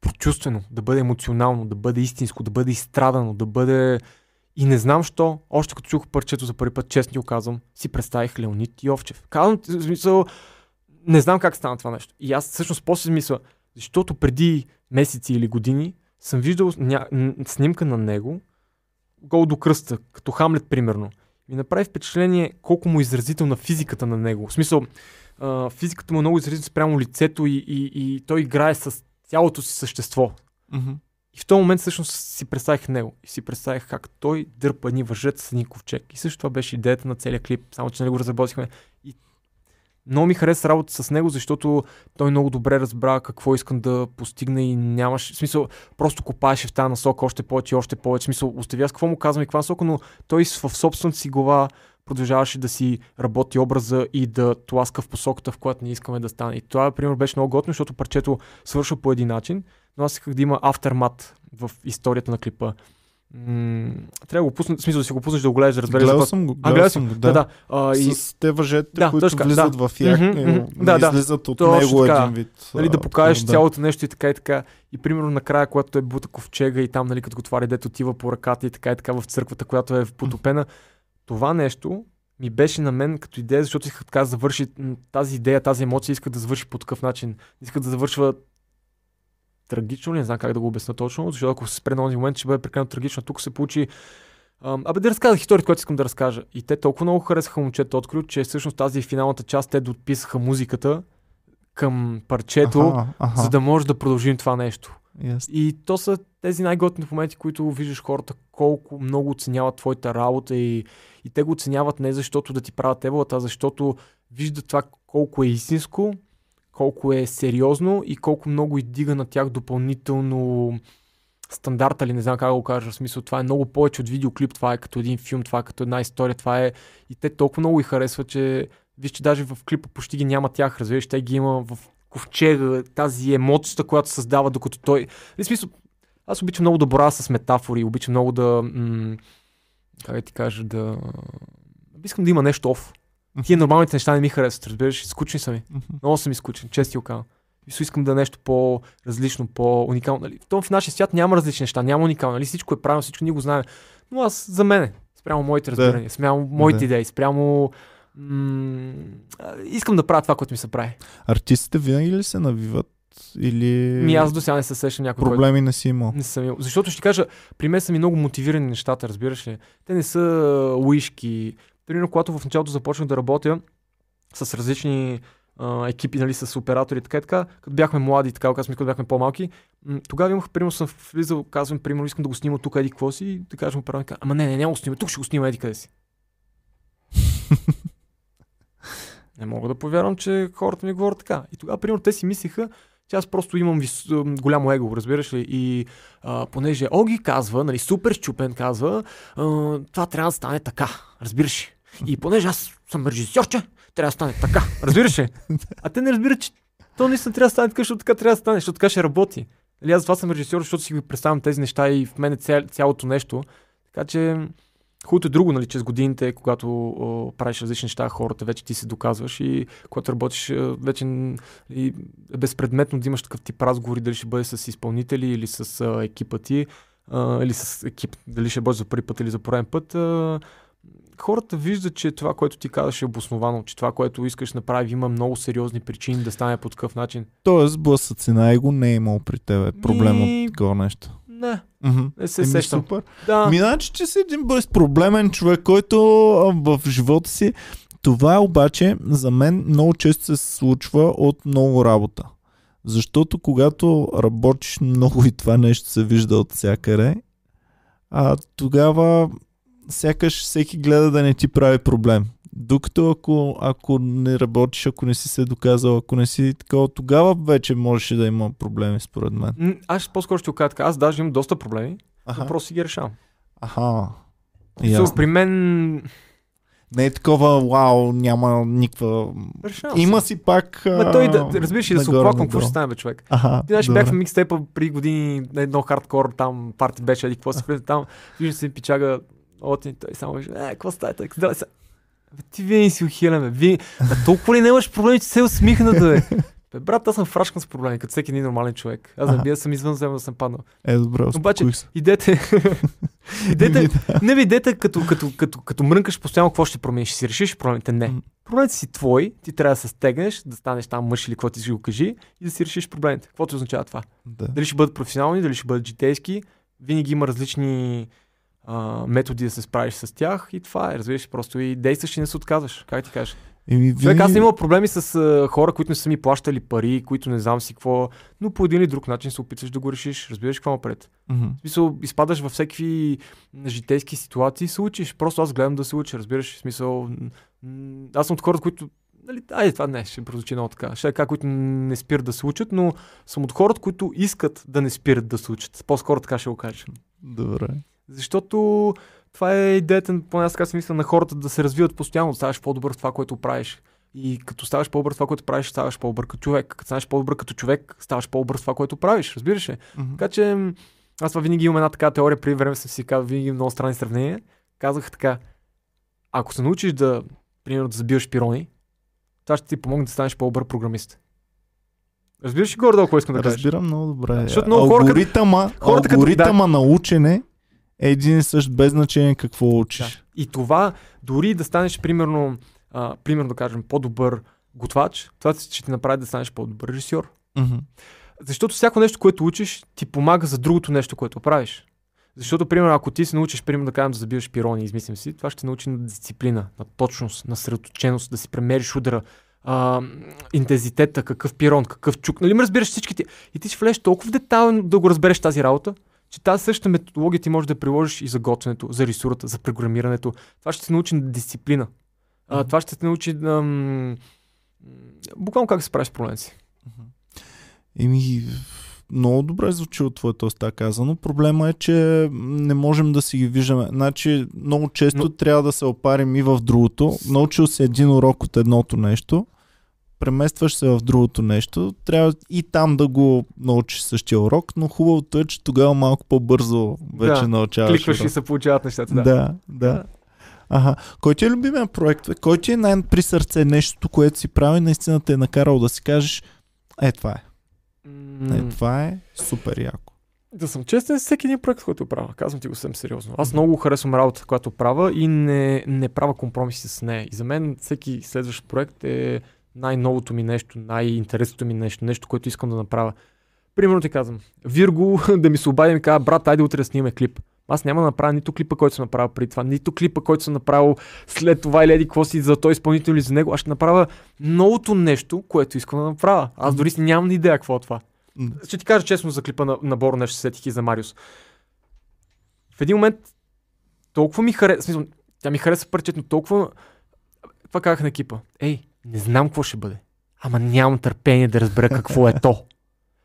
прочувствено, да бъде емоционално, да бъде истинско, да бъде изстрадано, да бъде... И не знам що, още като чух парчето за първи път, честно го казвам, си представих Леонид Йовчев. Казвам, в смисъл, не знам как стана това нещо. И аз всъщност после мисля, защото преди месеци или години съм виждал снимка на него, гол до кръста, като Хамлет примерно. И направи впечатление колко му е изразителна физиката на него. В смисъл, физиката му е много изразителна спрямо лицето и той играе с цялото си същество. И в този момент всъщност си представих него. И си представих как той дърпа едни въжета с един ковчег. И също това беше идеята на целия клип. Само, че нали го разработихме. И много ми хареса работа с него, защото той много добре разбра какво искам да постигна и нямаш... В смисъл, просто копаеше в тази насока още повече и още повече. В смисъл, оставя с какво му казвам и каква насока, но той в собствената си глава продължаваше да си работи образа и да тласка в посоката, в която не искаме да стане. И това, пример, беше много готино, защото парчето свършва по един начин, но аз исках да има aftermath в историята на клипа. Трябва да го пуснеш, в смисъл да си го пуснеш да го гледаш, да разбереш. Гледал съм го. Да. С те въжетите, които влизат в як, излизат от него един вид. Нали, да покажеш цялото нещо и така и така. И примерно накрая, когато той бута ковчега и там, нали, като го твари, дето отива по ръката и така и така в църквата, която е потопена. Това нещо ми беше на мен като идея, защото исках така да завърши тази идея, тази емоция, исках да завърши по такъв начин. Исках да завършва трагично, не знам как да го обясна точно, защото ако се спре на този момент, ще бъде прекалено трагично. Тук се получи... да разказах историята, която искам да разкажа. И те толкова много харесаха момчето Открил, че всъщност тази финалната част те дописаха музиката към парчето, за да може да продължим това нещо. И то са тези най-готни моменти, които виждаш хората колко много оценяват твоята работа и те го оценяват не защото да ти правят еболата, а защото виждат това колко е истинско, колко е сериозно и колко много издига на тях допълнително стандарта, или не знам как да го кажа, в смисъл това е много повече от видеоклип, това е като един филм, това е като една история, това е и те толкова много ги харесват, че виж, че даже в клипа почти ги няма тях, разбираш, те ги има в ковчега, тази емоцията, която създава, докато той... В смисъл, аз обичам много да боря с метафори, обичам много да... как ти кажа, да... Искам да има нещо оф. Тия нормалните неща не ми харесват, разбираш, скучни са ми. Много съм изскучен, чести окана. Искам да е нещо по-различно, по-уникално. Нали? В нашия свят няма различни неща, няма уникално. Нали? Всичко е правилно, всичко ние го знаем. Но аз за мене, спрямо моите разбирания, спрямо моите идеи, спрямо... искам да правя това, което ми се прави. Артистите винаги ли се навиват или... Ми аз до сега не се сещам някой проблеми който... не си имал. Не съм имал. Защото ще кажа, при мен са ми много мотивирани нещата, разбираш ли. Те не са луишки. Примерно, когато в началото започнах да работя с различни екипи, нали, с оператори, така и така, като бяхме млади, така, като бяхме по-малки, тогава имах, примерно, съм влизал, казвам, примерно, искам да го снима тук, еди какво си, и да кажем оператор, ама не, не го снима, тук ще го снима, еди къде си. Не мога да повярвам, че хората ми говорят така. И тогава, примерно, те си мислиха, че аз просто имам голямо его, разбираш ли? И понеже Оги казва, нали, Супер Щупен казва, това трябва да стане така, разбираш ли? И понеже аз съм режисьорче, трябва да стане така, разбираш ли? А те не разбират, че то наистина трябва да стане така, защото така трябва да стане, защото така ще работи. Нали, аз това съм режисьор, защото си ги представям тези неща и в мен е цялото нещо. Така че... Хубавото е друго, нали, че с годините, когато правиш различни неща, хората вече ти се доказваш и когато работиш, вече е безпредметно да имаш такъв тип разговори, дали ще бъде с изпълнители или с екипа ти, или с екип, дали ще бъдеш за първи път или за пореден път. Хората виждат, че това, което ти казваш е обосновано, че това, което искаш да направи, има много сериозни причини да стане по такъв начин. Тоест, блъсъцина его не е имал при тебе проблем от такова нещо. Не, не се сещам. Да. Миначе, че си един безпроблемен човек, който в живота си... Това обаче за мен много често се случва от много работа. Защото когато работиш много и това нещо се вижда от всякъде, тогава сякаш всеки гледа да не ти прави проблем. Докато ако не работиш, ако не си се доказал, ако не си такова, тогава вече можеше да има проблеми според мен. Аз по-скоро ще го кажа така, аз даже имам доста проблеми, но просто си ги решавам. Аха. При мен... Не е такова, вау, няма никаква... Решавам има си пак... Разбираш ли, да се оплаквам, какво ще стане бе човек. Ти знаеш, бях в микстейпа при години на едно хардкор, там парти беше, еди какво се влезе там, виждам се пичага, той само вижда, какво става, да се... Ти винаги си ухиляме. Толкова ли нямаш проблеми, че се усмихна да е. Бе, брат, аз съм фрашкан с проблеми, като всеки един нормален човек. Аз не бия съм извънземно да съм паднал. Е, добре, обаче, идете. Не ви идете като мрънкаш постоянно, какво ще промениш? Ще си решиш проблемите? Не. Проблемите си твои, ти трябва да се стегнеш, да станеш там мъж или какво ти си го кажи и да си решиш проблемите. Какво ти означава това? Да. Дали ще бъдат професионални, дали ще бъдат житейски, винаги има различни методи да се справиш с тях и това е, разбираш, просто и действаш и не се отказваш. Как ти кажеш? Човек, аз съм имал проблеми с хора, които не са ми плащали пари, които не знам си какво, но по един или друг начин се опитваш да го решиш, разбираш какво напред. В смисъл, изпадаш във всякакви житейски ситуации и се учиш. Просто аз гледам да се уча, разбираш, в смисъл, аз съм от хората, които айде, това не, ще прозвучи много така. Ще е така, които не спират да се учат, но съм от хората, които искат да не спират да се учат. По-скоро така ще го кажа. Добре. Защото това е идеята, поне аз така си мисля, на хората да се развиват постоянно, да ставаш по-добър в това, което правиш. И като ставаш по-добър в това, което правиш, ставаш по-добър като човек. Като ставаш по-добър като човек, ставаш по-добър в това, което правиш, разбираш ли? Така че аз винаги имам една така теория, преди време съм си казал, винаги много странни сравнения. Казах така, ако се научиш да, примерно, да забиваш пирони, това ще ти помогне да станеш по-добър програмист. Разбираш ли горе-долу, какво искам да кажа? Разбирам много добре. Алгоритъма на учене е един и същ, без значение какво учиш. Да. И това, дори да станеш, примерно да кажем, по-добър готвач, това ще ти направи да станеш по-добър режисьор. Защото всяко нещо, което учиш, ти помага за другото нещо, което правиш. Защото, примерно, ако ти се научиш, примерно, да кажем, да забиваш пирони, измислям си, това ще те научи на дисциплина, на точност, на съсредоточеност, да си премериш удара, интензитета, какъв пирон, какъв чук. Нали ме разбираш всичките. И ти ще влезеш толкова в детайлно да го разбереш тази работа, че тази същата методология ти можеш да приложиш и за готвенето, за рисурата, за програмирането. Това ще те научи на дисциплина. Това ще те научи буквално как да се правиш проблем си. Много добре звучи от твоето уста казано. Проблема е, че не можем да си ги виждаме. Значи много често трябва да се опарим и в другото. Научил си един урок от едното нещо, преместваш се в другото нещо, трябва и там да го научиш същия урок, но хубавото е, че тогава малко по-бързо вече научаваш. Кликваш и се получават нещата. Да. Кой ти е любимия проект? Кой ти е най-при сърце нещото, което си прави, наистина те е накарало да си кажеш, това е. Това е супер яко. Да съм честен с всеки един проект, който правя. Казвам ти го съвсем сериозно. Аз много харесвам работата, която правя и не правя компромиси с нея. И за мен всеки следващ проект е най-новото ми нещо, най-интересното ми нещо, нещо, което искам да направя. Примерно ти казвам, Вирго да ми се обади и ми казва, брат, айде утре да снимаме клип. Аз няма да направя нито клипа, който съм направил преди това, нито клипа, който съм направил след това или еди какво си за този изпълнител или за него. Аз ще направя новото нещо, което искам да направя. Аз дори нямам идея какво е това. Ще ти кажа честно за клипа на Боро, нещо сетих и за Мариус. В един момент толкова ми хареса, смисъл, тя ми хареса парчетно, толкова това казах на екипа. Ей, не знам какво ще бъде, ама нямам търпение да разбера какво е то.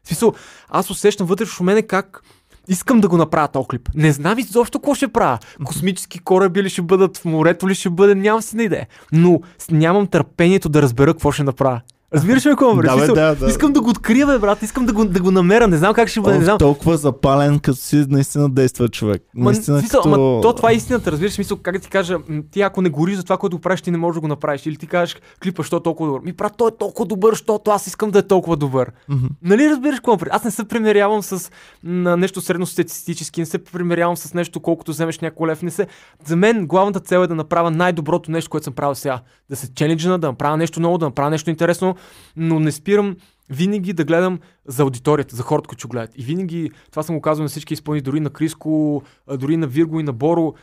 В смисъл, аз усещам вътре в мене как искам да го направя този клип. Не знам изобщо какво ще правя. Космически кораби ли ще бъдат, в морето ли ще бъде, нямам си на идея. Но нямам търпението да разбера какво ще направя. Разбираш ли какво говориш? Да. Искам да го открия, бе, брат, искам да го намеря, не знам как ще бъде. Не знам. Толкова запален, като си наистина действа човек. Наистина, смисъл, като... то това е истината, разбираш, смисъл, как да ти кажа, ти ако не гориш за това, което го правиш, ти не можеш да го направиш. Или ти кажеш, клипа, що е толкова добър. Ми, брат, той е толкова добър, защото аз искам да е толкова добър. Mm-hmm. Нали разбираш какво? Аз не се примерявам с нещо средностатистически, не се примерявам с нещо, колкото вземеш някой лев. Не се. За мен главната цел е да направя най-доброто нещо, което съм правил сега. Да се челенджна, да направя нещо ново, да направя нещо интересно. Но не спирам винаги да гледам за аудиторията, за хората, които гледат. И винаги, това съм го казвал на всички изпълни, дори на Криско, дори на Вирго и на Боро,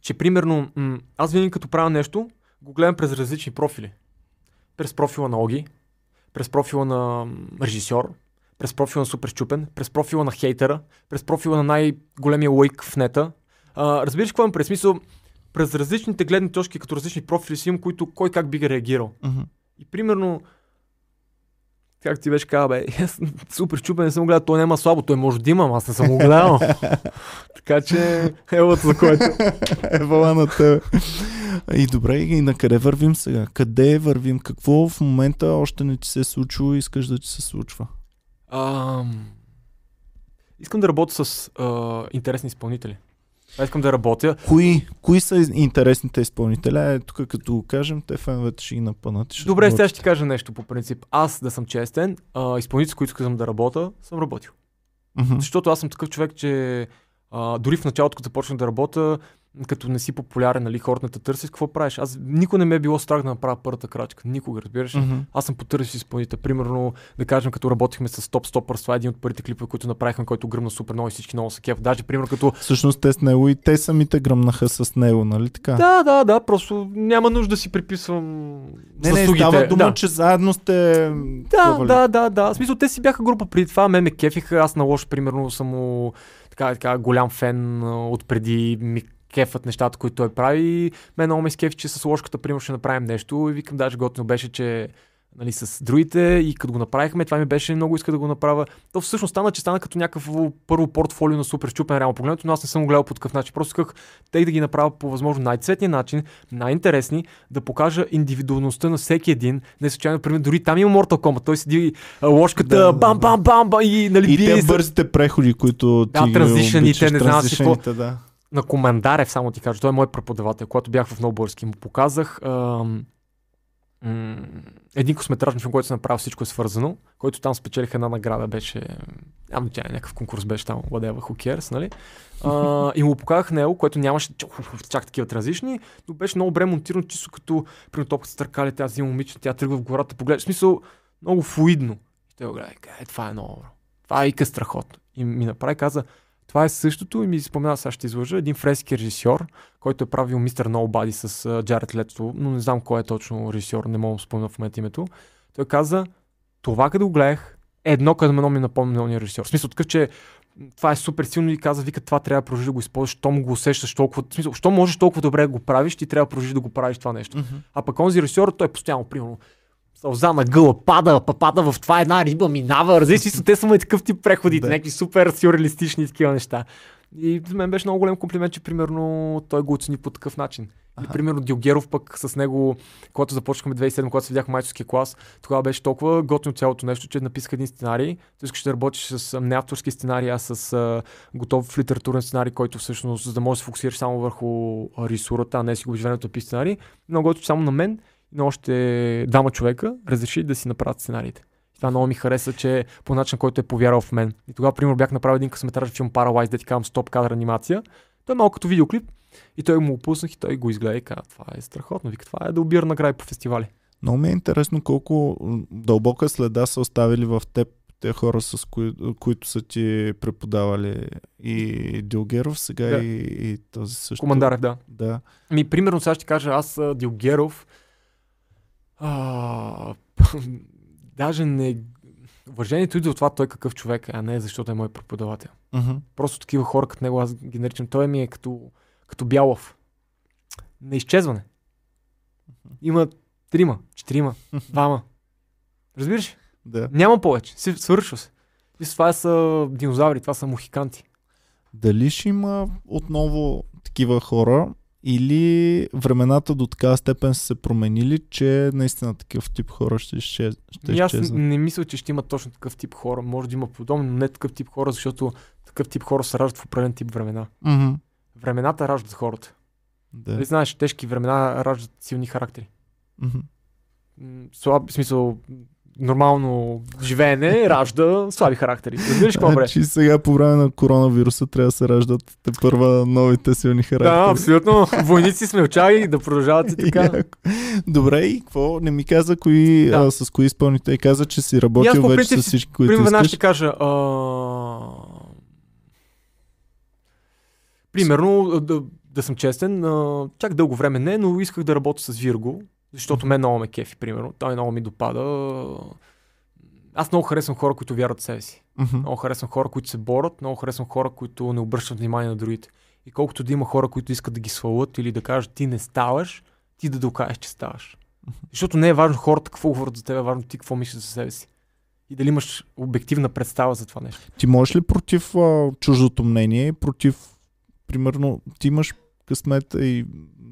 че примерно аз винаги като правя нещо, го гледам през различни профили. През профила на Оги, през профила на режисьор, през профила на Супер Щупен, през профила на хейтера, през профила на най-големия лайк в нета. Разбираш какво имам през смисъл? През различните гледни точки, като различни профили си имам, които кой как би реагирал. Mm-hmm. И примерно, както ти беше казал, бе, Супер Щупен не съм гледал, той няма слабо, той може да има, аз не съм го гледал. Така че, елът за който. Евала на тебе. И добре, и на къде вървим сега? Къде вървим? Какво в момента още не ти се е случило и искаш да ти се случва? Искам да работя с интересни изпълнители. Аз искам да работя. Кои са интересните изпълнители? Тук като го кажем, те феновете ще ги напънат. Добре, сега ще ти кажа нещо по принцип. Аз да съм честен, изпълнители, с които искам да работя, съм работил. Mm-hmm. Защото аз съм такъв човек, че дори в началото, като започнах да работя, като не си популярен, нали, хората не те търсят, какво правиш? Аз никога не ме е било страх да направя първата крачка. Никога, разбираш. Mm-hmm. Аз съм потърсил изпълнител. Примерно, да кажем, като работихме с Топ Стопърс, това е един от първите клипове, които направихме, който гръмна супер много и всички много са кеф. Даже примерно като. Всъщност те с него и те самите гръмнаха с него, нали така? Да, просто няма нужда да си приписвам. Не, става дума, че заедно сте. Да. В смисъл, те си бяха група преди това, ме кефиха, аз на лош, примерно, съм така голям фен от преди кефът нещата, които той прави. Мен много ме скефи, че с ложката, примерно, ще направим нещо и викам, даже готино беше, че нали, с другите и като го направихме, това ми беше много иска да го направя. То всъщност стана като някакво първо портфолио на Супер Щупен, реално погледнато, но аз не съм го гледал по такъв начин. Просто исках те да ги направя по възможно най-цветния начин, най-интересни, да покажа индивидуалността на всеки един. Не случайно, примерно, дори там има Морфал Комбат. Той седи ложката, бам-бам-бам-бам и нали. И те бързите преходи, които ти транзишените, не знам какво. На Командарев, само ти кажа, той е мой преподавател, когато бях в Нов български, му показах един косметражен филм, който съм направил "Всичко е свързано", който там спечелих една награда, беше тя някакъв конкурс беше там, whatever, who cares, нали? И му показах него, което нямаше чак такива транзишни, но беше много добре монтирано, чисто като при топката стъркали, тя взима момиче, тя тръгва в гората, погледа, в смисъл много флуидно. И той го гледа, това е много, това е и страхотно. И ми направи, каза, това е същото и ми спомена, сега ще излъжа, един френски режисьор, който е правил Мистер Ноубади с Джаред Лето, но не знам кой е точно режисьор, не мога да спомня в момента името. Той каза, това като го гледах, едно като мен ми напомня ония режисьор. В смисъл такъв, че това е супер силно и каза, вика, това трябва да продължи да го използваш, щом го усещаш толкова, в смисъл, що можеш толкова добре да го правиш, ти трябва да продължи да го правиш това нещо. Mm-hmm. А пък онзи режисьор, той е постоянно, примерно, сълза на гъла, пада в това една риба, минава, различни, те са ме такъв тип преходите, някакви супер сюрреалистични такива неща. И за мен беше много голям комплимент, че примерно той го оцени по такъв начин. И примерно Дилгеров пък с него, когато започнахме 2007, когато се видях майчовския клас, тогава беше толкова готино цялото нещо, че написах един сценарий. Той искаш да работиш с неавторски сценарий, а с готов литературен сценарий, който всъщност, за да можеш да се фокусираш само върху рисурата, а не си го обикновеното пише сценарий. Много готино само на мен. Но още двама човека разреши да си направят сценариите. Това много ми хареса, че по начин, който е повярвал в мен. И тогава, примерно, бях направил един късометражен филм "Паралайз", да ти казвам, стоп кадър анимация. Той е малко като видеоклип и той му опуснах и той го изгледа и каза, това е страхотно. Вика, това е да обира награди по фестивали. Много ми е интересно колко дълбока следа са оставили в теб те хора, с които са ти преподавали. И Дилгеров сега, да. И този също. Командарев, да. Да. Ми, примерно, сега ще кажа, аз Дилгеров даже не... Уважението идва от това той какъв човек, а не защото е мой преподавател. Uh-huh. Просто такива хора като него, аз ги наричам, той ми е като Бялов. На изчезване. Има 3-ма, 4-ма, 2-ма. Разбираш? Да. Няма повече. Свършва се. И това са динозаври, това са мохиканти. Дали ще има отново такива хора или времената до такава степен са се променили, че наистина такъв тип хора ще изчезнат? Аз не мисля, че ще има точно такъв тип хора. Може да има подобно, но не такъв тип хора, защото такъв тип хора се раждат в определен тип времена. Mm-hmm. Времената раждат хората. Да. Дали знаеш, тежки времена раждат силни характери. Mm-hmm. Слаб, в смисъл, нормално живеене ражда слаби характери. Разбираш какво бре? Значи сега по време на коронавируса трябва да се раждат тепърва новите силни характери. Да, абсолютно. Войници смелчаги да продължават и така. Добре, и какво? Не ми каза кои, да. С кои изпълнители. Каза, че си работил вече с всички, които искаш. Примерно ще кажа... Примерно, да съм честен, чак дълго време не, но исках да работя с Вирго. Защото мен много ме кефи, примерно. Той много ми допада. Аз много харесвам хора, които вярват в себе си. Mm-hmm. Много харесвам хора, които се борят. Много харесвам хора, които не обръщат внимание на другите. И колкото да има хора, които искат да ги свалят или да кажат, ти не ставаш, ти да докажеш, че ставаш. Mm-hmm. Защото не е важно хората какво говорят за тебе, е важно ти какво мислиш за себе си. И дали имаш обективна представа за това нещо. Ти можеш ли против чуждото мнение, против, примерно, ти имаш късмет и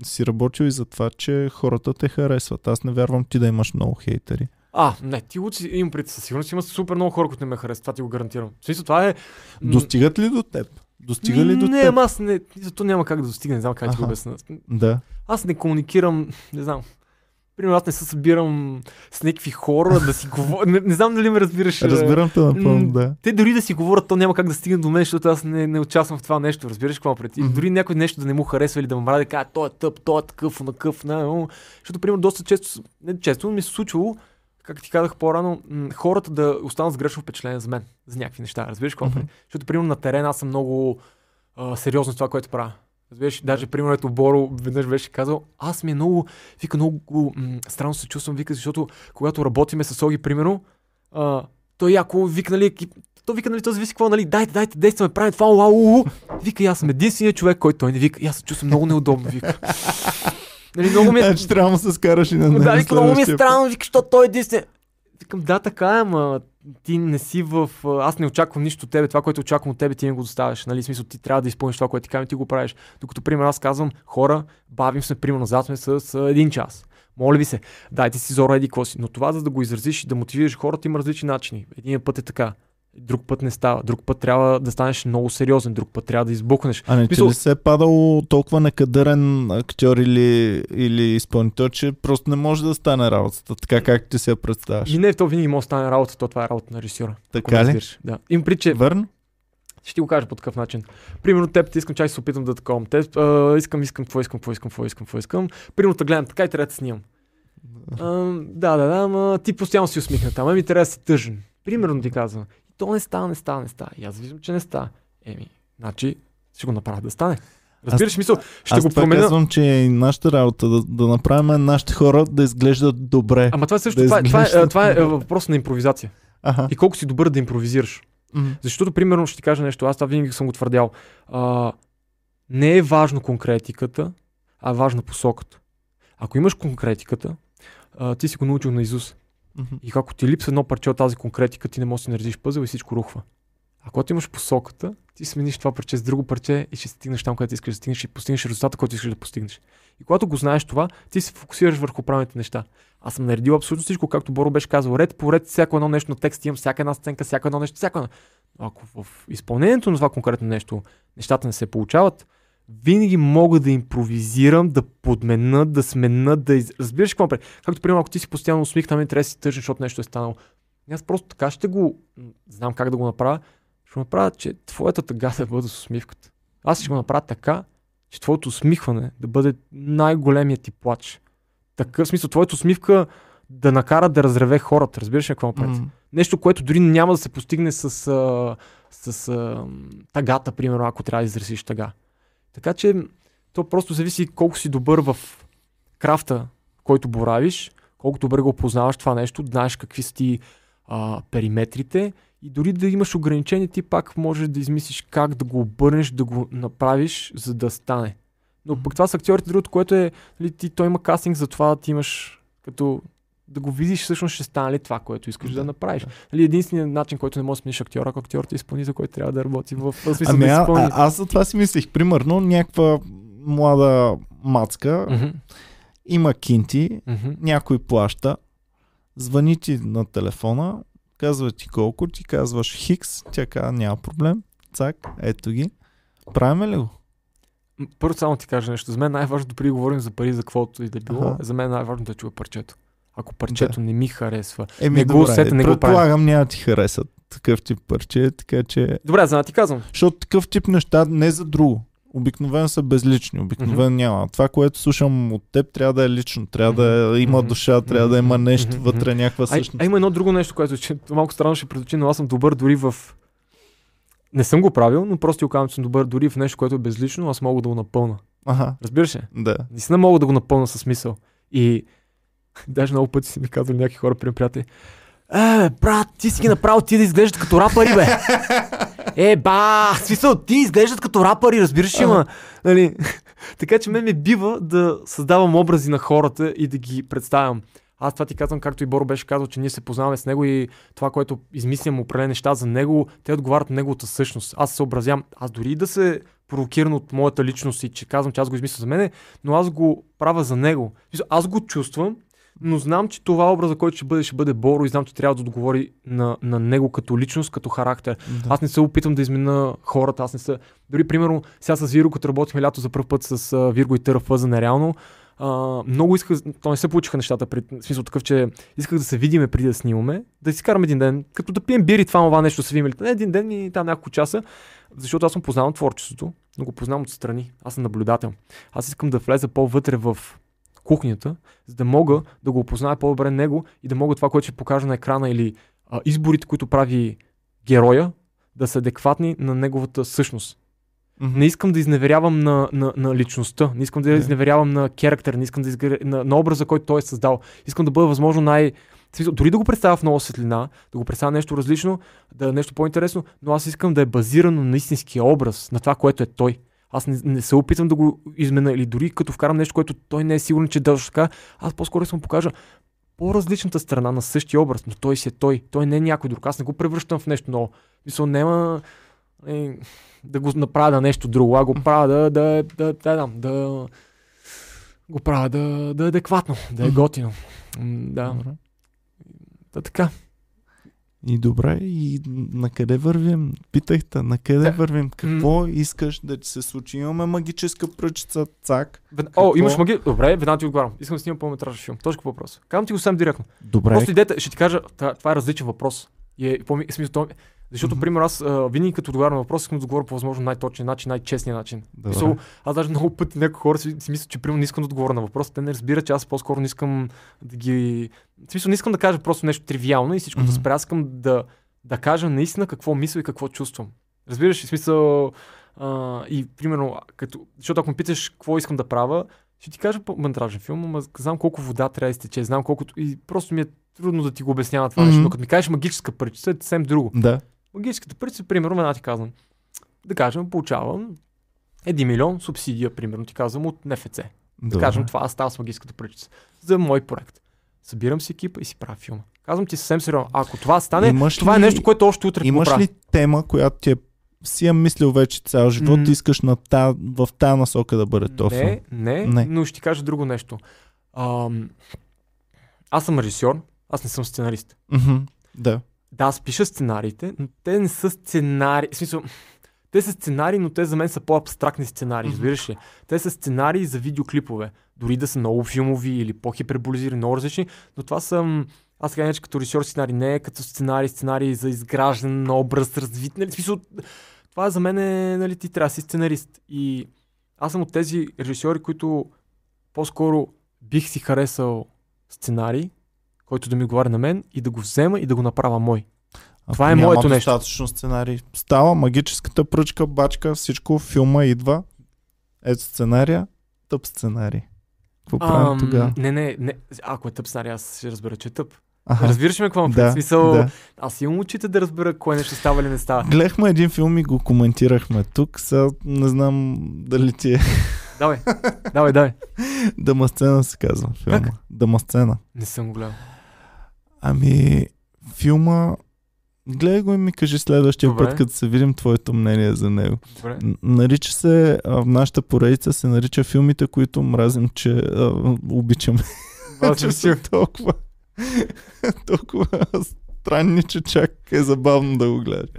си работил и за това, че хората те харесват. Аз не вярвам ти да имаш много хейтери. Не, ти луци имам преди със сигурност. Има супер много хора, които не ме харесват. Това ти го гарантирам. В смисъл, това е... Достигат ли до теб? Не, аз не... Зато няма как да достигне. Не знам как ти го обясна. Да. Аз не комуникирам... Не знам. Примерно аз не се събирам с някакви хора да си говоря. Не знам дали ме разбираш. Разбирам те напълно, да. Те дори да си говорят, то няма как да стигне до мен, защото аз не участвам в това нещо. Разбираш какво пред. И дори някой нещо да не му харесва или да му ради, да кажа, той е тъп, той е такъв, накъв. Защото, примерно, доста често, не често, но ми се случило, как ти казах по-рано, хората да останат с грешно впечатление за мен, за някакви неща. Разбираш какво пред. Защото, примерно, на терен аз съм много сериозно с това, което правя. Разбираш, даже примерното Боро веднъж беше казал, аз ми е много, вика, много странно се чувствам, вика, защото когато работиме с Оги, примерно, той яко вика, нали, този виси какво, нали, дайте, действаме, правим това, вика, аз съм единственият човек, който той не вика, и аз се чувствам много неудобно, вика. Нали, много ми е... Значи трябва да се скараш и на него. Да, вика, много ми е странно, вика, защото той е единствен. Викам, да, така е, ма... Ти не си в... Аз не очаквам нищо от тебе. Това, което очаквам от тебе, ти не го доставяш. Нали? В смисъл, ти трябва да изпълниш това, което ти кажем, ти го правиш. Докато, примерно, аз казвам, хора, бавим се, примерно, зад сме с 1 час. Моля ви се, дайте си зора, еди какво си. Но това, за да го изразиш и да мотивираш хората, има различни начини. Един път е така. Друг път не става. Друг път трябва да станеш много сериозен. Друг път трябва да избухнеш. А не, ти ли се е падало толкова некадърен актьор или изпълнител, че просто не може да стане работата, така както ти се я представяш? И не, то винаги може да стане работата, това е работа на режисьора. Така ли? Да. Им приче... Върн? Ще ти го кажа по такъв начин. Примерно теб ти искам, чай се опитам да таковам. Теб искам. Примерно да гледам така и трябва да снимам. Да, ти постоянно си усмихната. Ама ми трябва да си тъжен. Примерно ти казвам. То не става. И аз виждам, че не става. Значи ще го направя да стане. Разбираш мисъл, ще го променя. Аз казвам, че е нашата работа да направим нашите хора да изглеждат добре. Ама това е също, това е въпрос на импровизация. Аха. И колко си добър да импровизираш. Mm-hmm. Защото, примерно, ще ти кажа нещо, аз това винаги съм го твърдял. Не е важно конкретиката, а е важна посоката. Ако имаш конкретиката, ти си го научил на Изус. И ако ти липса едно парче от тази конкретика, ти не можеш да си наредиш пъзел и всичко рухва. А когато имаш посоката, ти смениш това парче с друго парче и ще стигнеш там, където искаш да стигнеш и постигнеш резултата, който искаш да постигнеш. И когато го знаеш това, ти се фокусираш върху правилните неща. Аз съм наредил абсолютно всичко, както Боро беше казал, ред по ред, всяко едно нещо на текст, имам всяка една сценка, всяко едно нещо, всяко едно. Ако в изпълнението на това конкретно нещо нещата не се получават, винаги мога да импровизирам, да подмена, да смена, да разбираш какво напред. Както, примерно, ако ти си постоянно усмих, там не трябва да си тъжен, защото нещо е станало. Аз просто така ще го... Знам как да го направя. Ще направя, че твоята тъга да бъде с усмивката. Аз ще го направя така, че твоето усмихване да бъде най-големият ти плач. Такъв смисъл, твоята усмивка да накарат да разреве хората. Разбираш ли какво правят? Mm-hmm. Нещо, което дори няма да се постигне с тагата, примерно, ако трябва да изразиш тага. Така че то просто зависи колко си добър в крафта, който боравиш, колко добре го познаваш това нещо, знаеш какви са ти периметрите и дори да имаш ограничения, ти пак можеш да измислиш как да го обърнеш, да го направиш, за да стане. Но пък това с актьорите, другото, което е, нали, той има кастинг за това да ти имаш, като да го видиш, всъщност ще стане ли това, което искаш да направиш. Да. Нали, единственият начин, който не може да смениш актьора, ако актьорът изпълни, за който трябва да работи в смисъл да изпълни. Аз за това си мислих, примерно, някаква млада мацка, mm-hmm. има кинти, mm-hmm. някой плаща, звъни ти на телефона, казва ти колко, ти казваш хикс, тя казва няма проблем, цак, ето ги, правим ли го? Първо само ти кажа нещо, за мен най-важното, преди говорим за пари, за каквото и да било, за мен най-важното е да чуя парчето. Ако парчето не ми харесва, не го усета, не го правим. Предполагам, няма ти харесат такъв тип парче, така че... Добре, за да ти казвам. Защото такъв тип неща не за друго. Обикновено са безлични, обикновено mm-hmm. няма. Това, което слушам от теб, трябва да е лично, трябва mm-hmm. да има душа, трябва mm-hmm. да има нещо mm-hmm. вътре, някаква същност. Има едно друго нещо, което малко странно ще предочи, но аз съм добър дори в... Не съм го правил, но просто ти оказвам, че съм добър дори в нещо, което е безлично, аз мога да го напълна. Ага. Разбираш ли? Да. Наистина мога да го напълна със смисъл. И даже много пъти си ми казвали някакви хора, приятели. Брат, ти си ги направил, ти да изглеждат като рапъри, бе. Ба, смисъл, ти изглеждат като рапъри, разбираш ли, ма? Нали? Така че мен ме бива да създавам образи на хората и да ги представям. Аз това ти казвам, както и Боро беше казал, че ние се познаваме с него и това, което измислям определени неща за него, те отговарят на неговата същност. Аз се съобразявам, аз дори да се провокирам от моята личност и че казвам, че аз го измисля за мене, но аз го правя за него. Аз го чувствам, но знам, че това образа, който ще бъде Боро и знам, че трябва да отговори на него като личност, като характер. Да. Аз не се опитвам да измена хората, Дори, примерно, сега с Вирго, като работихме лято за пръв път с Вирго и Търфа за нереално, много исках, то не се получиха нещата, в смисъл такъв, че исках да се видиме преди да снимаме, да си карам един ден, като да пием бир и това нещо се видим. Не, един ден и там няколко часа, защото аз съм познавам творчеството, но го познавам отстрани. Аз съм наблюдател. Аз искам да влеза по-вътре в кухнята, за да мога да го опозная по-добре него и да мога това, което ще покажа на екрана или изборите, които прави героя, да са адекватни на неговата същност. Mm-hmm. Не искам да изневерявам на личността, не искам да изневерявам на керактер, не искам да на образа, който той е създал. Искам да бъда възможно дори да го представя в нова светлина, да го представя нещо различно, да е нещо по-интересно, но аз искам да е базирано на истинския образ, на това, което е той. Аз не се опитвам да го измена или дори като вкарам нещо, което той не е сигурен, че дължа така, аз по-скоро искам да покажа по-различната страна на същия образ, но той си е той. Той не е някой друг. Аз не го превръщам в нещо ново. Мисля, няма да го направя да нещо друго, а го правя да е адекватно, да е готино. Да. Да, така. И добре, и на къде вървим? Питахте, на къде вървим? Какво искаш да ти се случи? Имаме магическа пръчица, цак. Имаш магия? Добре, веднага ти отговарям. Искам да снимам пълнометражен филм. Точка въпрос. Казвам ти го сам директно. Добре. Просто идеята, ще ти кажа, това е различен въпрос. Защото, пример, аз винаги като отговарям на въпрос, искам да отговоря по възможно най-точния начин, най-честния начин. Мисъл, аз даже много пъти някои хора си мисля, че примерно не искам да отговоря на въпроса. Те не разбират, че аз по-скоро не искам да ги... В смисъл, не искам да кажа просто нещо тривиално и всичко да спря. Аз искам да кажа наистина какво мисля и какво чувствам. Разбираш ли? В смисъл... и примерно, защото ако ме питаш какво искам да правя, ще ти кажа по-мантражен филм, ама знам колко вода трябва да изтече, знам колкото... И просто ми е трудно да ти го обяснява това нещо. Но като ми кажеш магическа пръчица, е съвсем друго. Да. Магическата пръчица, примерно, една ти казвам. Да кажем, получавам 1 милион субсидия, примерно, ти казвам от НФЦ. Да кажем, това аз става с магическата пръчица. За мой проект. Събирам си екипа и си правя филма. Казвам ти съвсем сериозно. Ако това стане, това е нещо, което още утре имаш ли тема, която ти е си я мислил вече цял живот, искаш в тази насока да бъде този филм? Не, но ще ти кажа друго нещо. Аз съм режисьор, аз не съм сценарист. Да. Да, аз пиша сценариите, но те не са сценари. В смисъл, те са сценарии, но те за мен са по-абстрактни сценарии, разбираш ли? Те са сценарии за видеоклипове. Дори да са много филмови или по-хиперболизирани, много различни, но това съм... Аз сега иначе като режисьор сценарий, не е като сценарий за изграждане на образ, развит, нали? В смисъл, това за мен е, нали, ти трябва да си сценарист. И аз съм от тези режисьори, които по-скоро бих си харесал сценарий, който да ми говори на мен и да го взема и да го направя мой. Това е моето нещо. Няма достатъчно сценарий. Става магическата пръчка, бачка, всичко, филма идва. Ето сценария, тъп сценарий. Какво правим тогава? Не. Ако е тъп сценарий, аз ще разбера, че е тъп. Разбираш ме какво да, смисъл? Да. Аз имам очите да разбера кое нещо става или не става. Гледахме един филм и го коментирахме тук. Сега не знам дали ти е. Давай. Дамасцена се казва филма. Как? Дамасцена. Не съм го гледал. Ами филма... Гледай го и ми кажи следващия Добре. Път, като се видим твоето мнение за него. Добре. Нарича се, в нашата поредица се нарича филмите, които мразим, че обичаме. Че са толкова странни, че чак е забавно да го гледаш.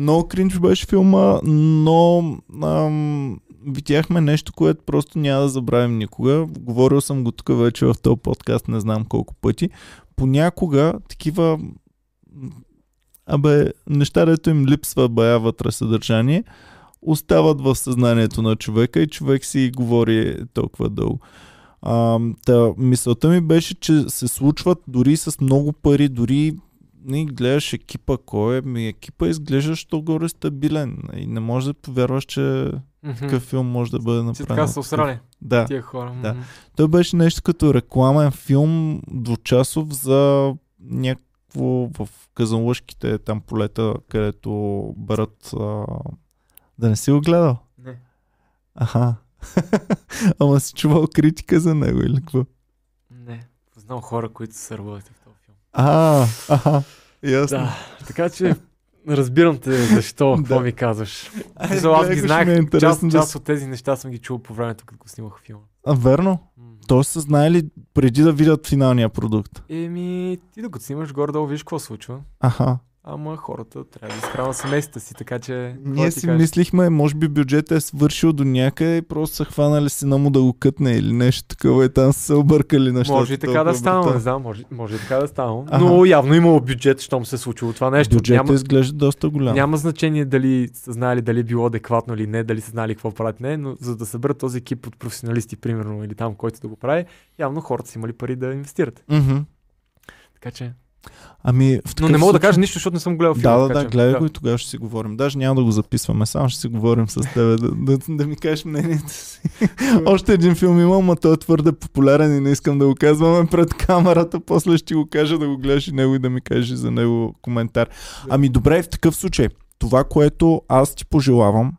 Много кринч беше филма, но видяхме нещо, което просто няма да забравим никога. Говорил съм го тук вече в този подкаст, не знам колко пъти. Понякога такива неща, дето им липсва бая вътре съдържание, остават в съзнанието на човека и човек си говори толкова дълго. Мисълта ми беше, че се случват дори с много пари, дори не гледаш екипа кой е, екипа изглеждаш толкова стабилен и не можеш да повярваш, че такъв филм може да бъде направен. Че така са усрали тия хора. Да. Той беше нещо като рекламен филм двучасов за някакво в Казанлъшките там полета, където бърят... Да не си го гледал? Не. Аха. Ама си чувал критика за него или какво? Не, познал хора, които са работили в този филм. Ясно. Да, така че разбирам те защо, какво ми казваш. Аз ги знаех, част от тези неща съм ги чувал по времето, като го снимах филма. Верно? Той са знаели преди да видят финалния продукт? Еми, ти докато снимаш горе-долу, виж какво случва. Ама хората трябва да изхранват семействата си, така че... Ние си мислихме, може би бюджетът е свършил до някъде и просто са хванали сина му да го кътне или нещо такова и там са се объркали нещата. Може и така да става, не знам, може и така да става. Но явно имало бюджет, щом се случило това нещо. Бюджетът изглежда доста голям. Няма значение дали са знали дали било адекватно или не, дали са знали какво правят не, но за да съберат този екип от професионалисти, примерно, или там, който да го прави, явно хората са имали пари да инвестират. Така че. Но не мога да кажа нищо, защото не съм гледал филма. Да, гледай го и тогава ще си говорим. Даже няма да го записваме, само ще си говорим с тебе, да ми кажеш мнението си. Още един филм имам, но той е твърде популярен и не искам да го казваме пред камерата, после ще го кажа да го гледаш и него и да ми кажеш за него коментар. Ами добре, в такъв случай, това, което аз ти пожелавам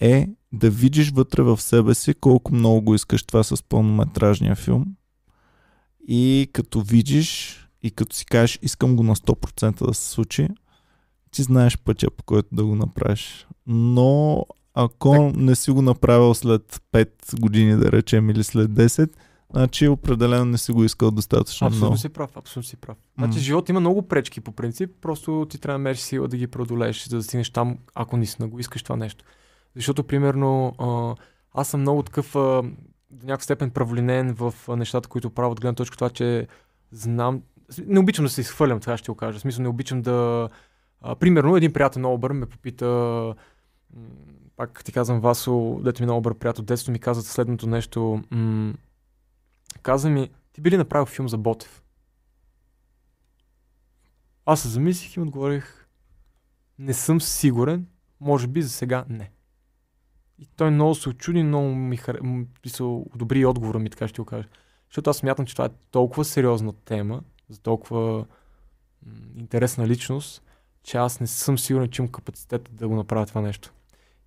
е да видиш вътре в себе си колко много го искаш това с пълнометражния филм и като видиш... И като си кажеш, искам го на 100% да се случи, ти знаеш пътя, по който да го направиш. Но ако не си го направил след 5 години, да речем, или след 10, значи определено не си го искал достатъчно много. Абсолютно си прав. Значи живот има много пречки по принцип, просто ти трябва да мериш сила да ги преодолееш, да стигнеш там, ако наистина го искаш това нещо. Защото, примерно, аз съм много такъв до някакъв степен праволинен в нещата, които правя от гледна точка това, че знам. Не обичам да се изхвърлям, това ще го кажа. В смисъл, не обичам да... примерно, един приятел много добър ме попита, пак ти казвам Васо, дето ми е много добър приятел от детството, ми каза следното нещо. Каза ми, ти би ли направил филм за Ботев? Аз се замислих и отговорих, не съм сигурен, може би за сега не. И той много се очуди, много ми одобри отговора ми, така ще го кажа. Защото аз смятам, че това е толкова сериозна тема, за толкова интересна личност, че аз не съм сигурен, че имам капацитета да го направя това нещо.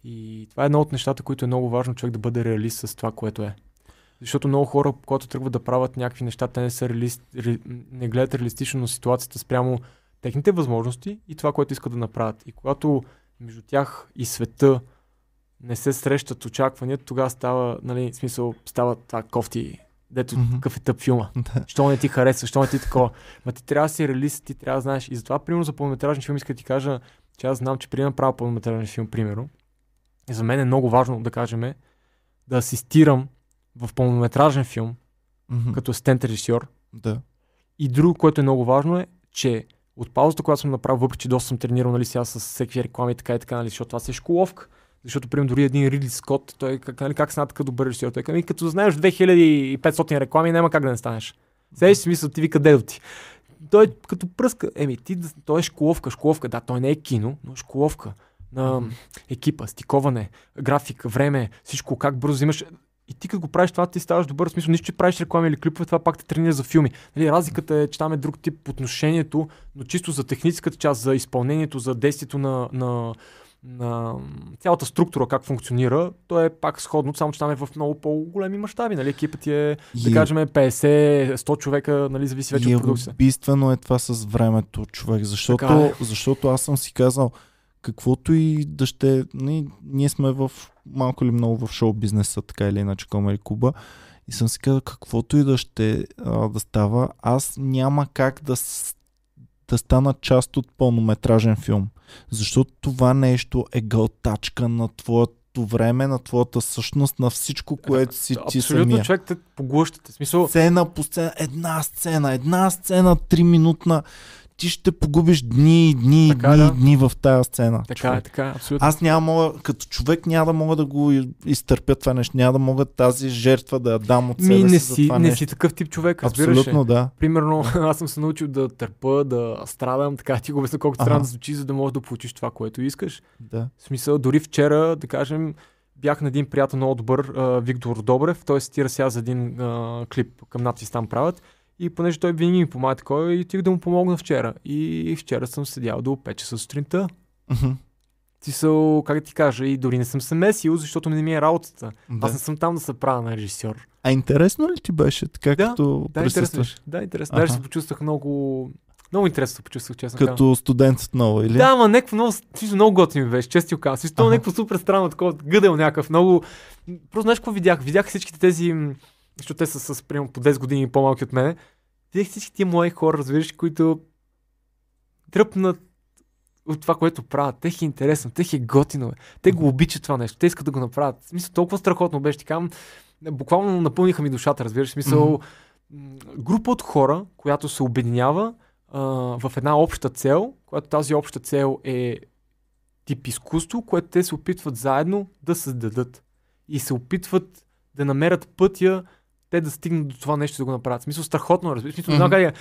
И това е едно от нещата, които е много важно човек да бъде реалист с това, което е. Защото много хора, когато тръгват да правят някакви неща, те не са не гледат реалистично на ситуацията спрямо техните възможности и това, което искат да направят. И когато между тях и света не се срещат очакванията, тогава става, става това кофти... Дето какъв е тъп филма. Що не ти харесва, що не ти такова. Ма ти трябва да си реалист, ти трябва да знаеш. И затова, примерно, за пълнометражен филм иска да ти кажа, че аз знам, че при направя пълнометражен филм, примерно. И за мен е много важно, да кажем, да асистирам в пълнометражен филм, като асистент режисьор. Да. И друго, което е много важно е, че от паузата, която съм направил, въпреки че доста съм тренирал, сега с всеки реклами и така и така, защото това си е школовка. Защото, примерно, дори един Ридли Скот, той как стана така добър режисьор? Той като знаеш 2500 реклами, няма как да не станеш. Сега си мисля, ти вика дедо ти. Той като пръска, той е школовка, да, той не е кино, но е школовка на екипа, стиковане, график, време, всичко, как бързо взимаш. И ти като го правиш това, ти ставаш добър, в смисъл, нищо, че правиш реклами или клипове, това пак те тренира за филми. Нали, разликата е, че там е друг тип отношението, но чисто за техническата част, за изпълнението, за действието на цялата структура, как функционира, то е пак сходно, само че там е в много по-големи мащаби. Нали, екипът е, да кажем, 50-100 човека, нали, зависи вече от продукция. Убийствено е това с времето, човек, защото аз съм си казал, каквото и да ще... Ние сме в малко или много в шоу-бизнеса, така или иначе, Комери Куба. И съм си казал, каквото и да ще да става, аз няма как да стана част от пълнометражен филм. Защото това нещо е гълтачка на твоето време, на твоята същност, на всичко, което си ти самия. Абсолютно, човек, те поглъщате. Смисъл... Сцена по сцена, една сцена, 3-минутна. Ти ще погубиш дни в тая сцена. Така, абсолютно. Аз като човек няма да мога да го изтърпя това нещо, няма да мога тази жертва да я дам от себе си за това нещо. Не си такъв тип човек, разбираш. Абсолютно, да. Примерно, аз съм се научил да търпя, да страдам, така ти го обясня колкото трябва да звучи, за да можеш да получиш това, което искаш. Да. В смисъл, дори вчера, да кажем, бях на един приятел много добър, Виктор Добрев, той стира сега за един клип към надпис там правят. И понеже той винаги ми помага такова, и отих да му помогна вчера. И вчера съм седял до 5 часа сутринта. Mm-hmm. Как ти кажа, и дори не съм се месил, защото не ми е работата. Да. Аз не съм там да се правя на режисьор. А интересно ли ти беше така, като присъстваш? Да, интересно. Даже се почувствах много интересно се почувствах, честно. Като студент отново, или? Да, ма някакво много готин ми беше, честил казвам. Също някакво супер странно, такова гъдел някакъв. Много... Просто знаеш какво видях? Видях всичките тези... Защото те са примерно по 10 години по-малки от мене. Видях всички тия млади хора, разбираш, които тръпнат от това, което правят. Тех е интересно, тех е готино. Те го обичат това нещо, те искат да го направят. В смисъл, толкова страхотно беше, така, буквално напълниха ми душата, разбираш. В смисъл, група от хора, която се обединява в една обща цел, която тази обща цел е тип изкуство, което те се опитват заедно да създадат. И се опитват да намерят пътя те да стигнат до това нещо да го направят. В смисъл, страхотно, разбира.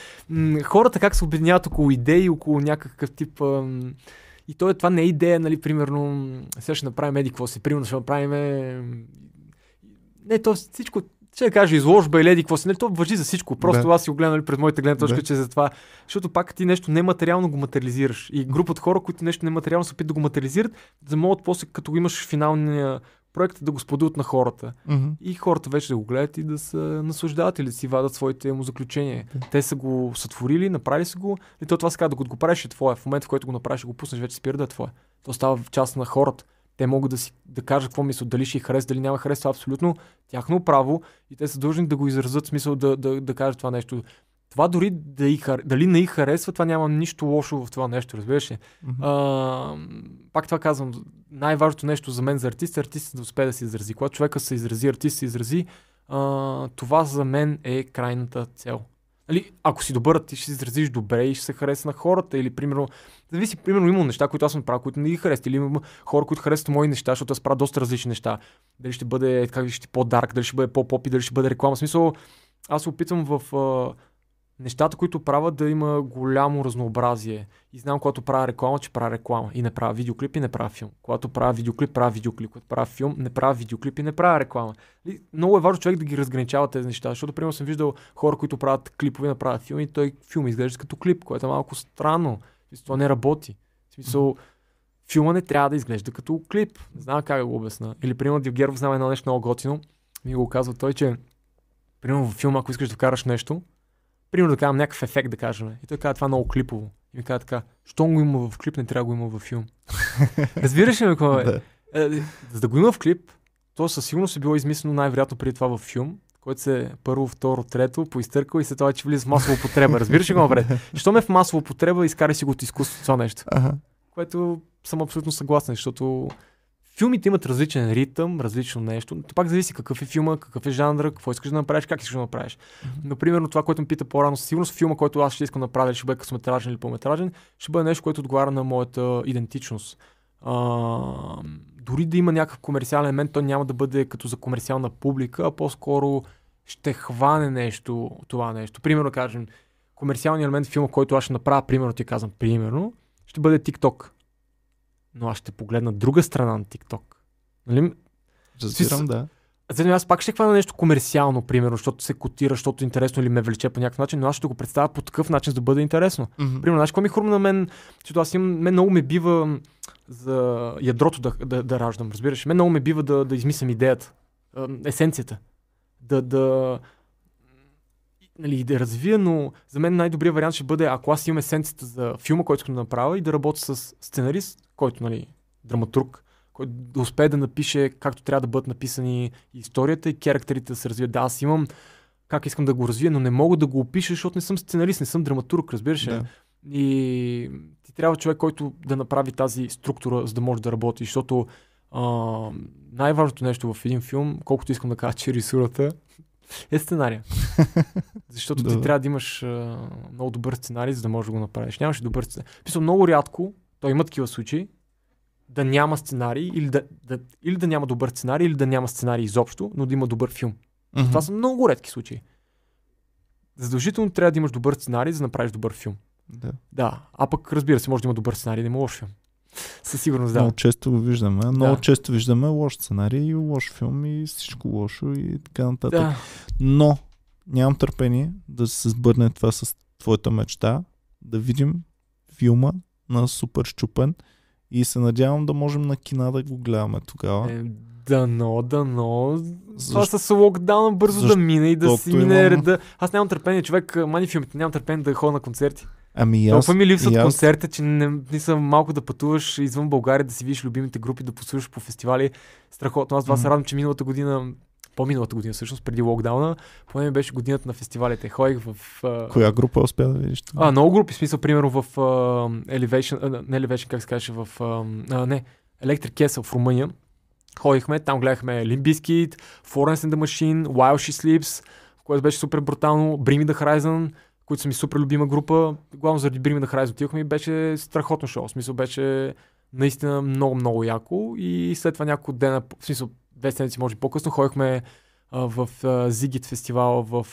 Хората как се обединяват около идеи, около някакъв тип... И това не е идея, нали, примерно, сега ще направим какво си, примерно ще направим... Не, то всичко, ще кажа изложба или какво си, не, то важи за всичко. Просто аз си го гледам, нали, през моите гледна точка, че за това... Защото пак ти нещо нематериално го материализираш. И група от хора, които нещо нематериално се опитат да го материализират, за да могат после, като имаш финалния проектът, да го споделят на хората. Mm-hmm. И хората вече да го гледат и да се наслаждават или да си вадат своите му заключения. Mm-hmm. Те са го сътворили, направили са го. И то това сега, да го правиш е твое. В момента, в който го направиш и го пуснеш, вече спира да е твое. То става част на хората. Те могат да кажат какво мислят, дали ще харесва, дали няма харесва. Абсолютно тяхно право. И те са длъжни да го изразят, смисъл да кажат това нещо. Това дори дали не ѝ харесва, това няма нищо лошо в това нещо, разбираш ли? Mm-hmm. Пак това казвам, най-важното нещо за мен за артист е да успее да се изрази. Когато човека се изрази, артист се изрази, това за мен е крайната цел. Нали, ако си добър, ти ще се изразиш добре и ще се хареса на хората, или примерно, зависи, примерно имам неща, които аз съм правил, които не ги харесват, или имам хора, които харесват мои неща, защото аз правя доста различни неща. Дали ще бъде, как ще по-дарк, дали ще бъде по-попи, дали ще бъде реклама. В смисъл, аз се опитвам в нещата, които правят, да има голямо разнообразие. И знам, когато правя реклама, че правя реклама. И не правя видеоклип и не правя филм. Когато правя видеоклип, правя видеоклип. Когато правя филм, не правя видеоклип и не правя реклама. И много е важно човек да ги разграничава тези неща, защото, примерно, съм виждал хора, които правят клипове, не правят филми, и той филм изглежда като клип, което е малко странно. Това не работи. В смисъл, филма не трябва да изглежда като клип. Не знам как да го обясна. Или, примерно, Дилгеров знам едно нещо много готино. Ми го казва той, че примерно във филма, ако искаш да караш нещо, примерно да кажем някакъв ефект, да кажем. И той казва, това е много клипово. И ми казва така, щом го има в клип, не трябва да го има във филм. Разбираш ли ме какво е? За да го има в клип, то със сигурност е било измислено най-вероятно преди това във филм, който се първо, второ, трето, поизтъркал и след това, че влиза в масова употреба. Разбираш ли го вред? Щом е в масова употреба, изкарай си го от изкуството това нещо. Ага. Което съм абсолютно съгласен, защото филмите имат различен ритъм, различно нещо. То пак зависи какъв е филма, какъв е жанра, какво искаш да направиш, как искаш да направиш. Например, това, което ме пита по-рано, със сигурност филма, който аз ще искам да направя, ще бъде късометражен или пълнометражен, ще бъде нещо, което отговаря на моята идентичност. Дори да има някакъв комерциален елемент, той няма да бъде като за комерциална публика, а по-скоро ще хване нещо, това нещо. Примерно, кажем, комерциалният елемент в филма, който аз ще направя, примерно ти казвам, примерно, ще бъде TikTok. Но аз ще погледна друга страна на TikTok. Нали? Разбирам, да. Аз пак ще хвана нещо комерциално, примерно, защото се котира, защото интересно или ме влече по някакъв начин, но аз ще го представя по такъв начин, за да бъде интересно. Mm-hmm. Примерно, знаеш, какво ми хрумна на мен, защото аз имам, мен много ме бива за ядрото да раждам, разбираш? Мен много ме бива да измислям идеята, есенцията. Нали, да развия, но за мен най-добрият вариант ще бъде, ако аз имам есенцията за филма, който искам да направя и да работя с сценарист, който, нали, драматург, който да успее да напише както трябва да бъдат написани историята и керактерите да се развият. Да, аз имам как искам да го развия, но не мога да го опиша, защото не съм сценарист, не съм драматург, разбираш ли? Да. И ти трябва човек, който да направи тази структура, за да може да работи, защото най-важното нещо в един филм, колкото искам да кажа, че режисурата е сценария. Защото ти трябва да имаш много добър сценарий, за да можеш да го направиш. Нямаш добър сценарий. Писал много рядко, той има такива случаи, да няма сценарий или да няма добър сценарий, или да няма сценарий изобщо, но да има добър филм. Mm-hmm. Това са много редки случаи. Задължително трябва да имаш добър сценарий, за да направиш добър филм. Да. Да. А пък, разбира се, може да има добър сценарий, да има лош филм. Със сигурност, да. Много често го виждаме. Много често виждаме лош сценарий и лош филм и всичко лошо и така нататък. Да. Но нямам търпение да се сбърне това с твоята мечта, да видим филма на Супер Щупен и се надявам да можем на кина да го гледаме тогава. Дано. Това с локдауна бързо да мине и да си мине реда. Аз нямам търпение, човек, мани филмите, нямам търпение да ходя на концерти. Ами толкова ми липсват концерта, че не съм малко да пътуваш извън България, да си видиш любимите групи, да послушаш по фестивали. Страхотно. Аз се радвам, че по-миналата година всъщност, преди локдауна, поне беше годината на фестивалите. Ходих в... Коя група успя да видиш? Много групи, смисъл, примерно в Electric Castle в Румъния. Ходихме, там гледахме Limp Bizkit, Florence and the Machine, While She Sleeps, което беше супер брутално, Bring Me the Horizon, които са ми супер любима група. Главно заради Bring Me the Horizon отивахме и беше страхотно шоу. В смисъл, беше наистина много яко и след това няколко дена, в смисъл 2 седмици може по-късно, ходихме в Zigit фестивал в...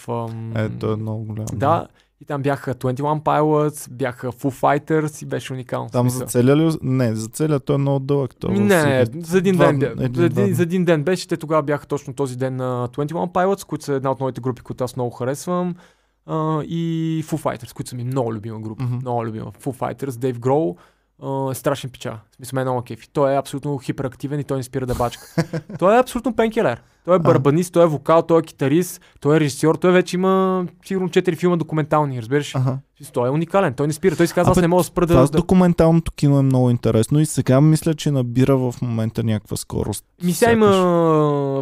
Ето е много голямо. Да, и там бяха 21 Pilots, бяха Foo Fighters и беше уникално. Там за целия ли? Не, за целия той е много дълъг. Не, за един ден беше. Те тогава бяха точно този ден на 21 Pilots, които са една от новите групи, които аз много харесвам. И Foo Fighters, които са ми много любима група. Mm-hmm. Много любима. Foo Fighters, Дейв Грол, страшен пича. В смисъл, много кефи. Той е абсолютно хиперактивен и той не спира да бачка. Той е абсолютно пенкелер. Той е барабанист, той е вокал, той е китарист, той е режисьор, той вече има сигурно 4 филма документални, разбираш? Uh-huh. Той е уникален, той не спира, той си казва, аз не мога да спра да... Документалното кино е много интересно и сега мисля, че набира в момента някаква скорост. Сега има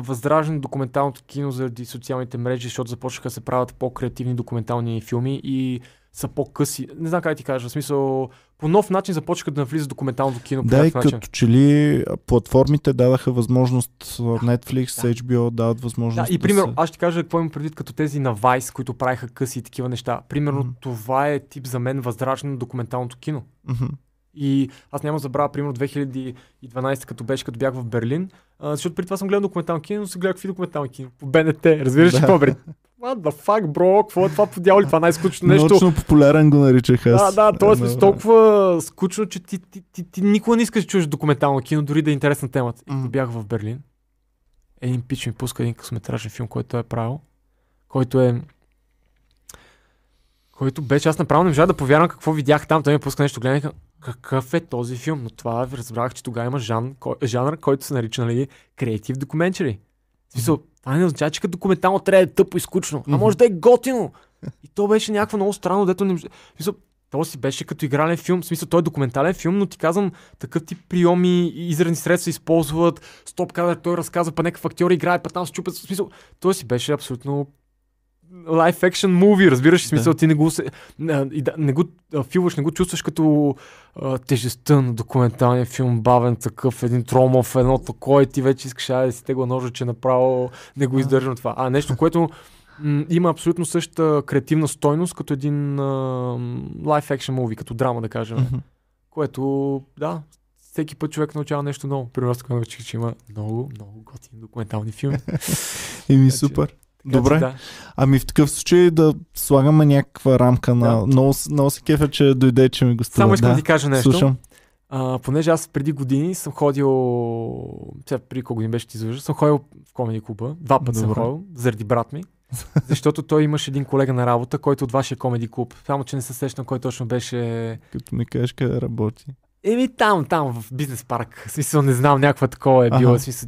възраждане документалното кино заради социалните мрежи, защото започнаха да се правят по-креативни документални филми и са по-къси. Не знам как ти кажа, в смисъл, по нов начин започнаха да навлизат документалното кино. Да, и като че ли платформите дадаха възможност, Netflix, HBO дават възможност. Да, и примерно, аз ще кажа какво имам предвид като тези на Vice, които правиха къси и такива неща. Примерно, това е тип за мен възраждане на документалното кино. Mm-hmm. И аз няма забравя, примерно 2012, като бях в Берлин, защото при това съм гледал документално кино, но се гледах какви документални кино. По БНТ, разбираш ли, Побрид? What the fuck, бро, какво е това по дяволи? Това е най-скучно нещо. Научно популярен го наричах аз. Да, то е толкова скучно, че ти никога не искаш да чуеш документално кино, дори да е интересна темата. И бях в Берлин, един пич ми пуска един късометражен филм, който е правил, който беше, аз направо не можах да повярвам какво видях там. Той ми пуска нещо, гледах. Какъв е този филм? Но това разбрах, че тогава има жанр, който се нарича, нали, Creative Documentary. В смисъл, това не означава, че като документално трябва да е тъпо и скучно, а може да е готино. И то беше някакво много странно, дето не... Смисъл, то си беше като игрален филм, в смисъл, той е документален филм, но ти казвам, такъв тип приеми и изразни средства използват, стоп кадър, той разказва, па някакъв актьор играе, па там се чупят, в смисъл, той си беше абсолютно... Live action муви, разбираш, в смисъл, ти не го чувстваш като тежестта на документалния филм, бавен такъв, един тромов, едно такова и ти вече искаш да си тегла ножа, че направо не го издържам това. А нещо, което има абсолютно същата креативна стойност като един live action муви, като драма, да кажем. Mm-hmm. Което, да, всеки път човек научава нещо ново. Примерно, така научих, че има много готини документални филми. Супер. Добре. Да. Ами в такъв случай да слагаме някаква рамка на... Да. Много се кефа, че дойде, че ми го става. Само искам да ти кажа нещо. Слушам. Понеже аз преди години съм ходил... Сега преди колко години беше, ти излъжа. Съм ходил в Комеди клуба. Два пъти съм ходил, заради брат ми. Защото той имаше един колега на работа, който от вашия Комеди клуб. Само, че не се сещам кой точно беше... Като ми кажеш къде работи. Еми там, в бизнес парк. В смисъл, не знам, някаква такова е било. Аз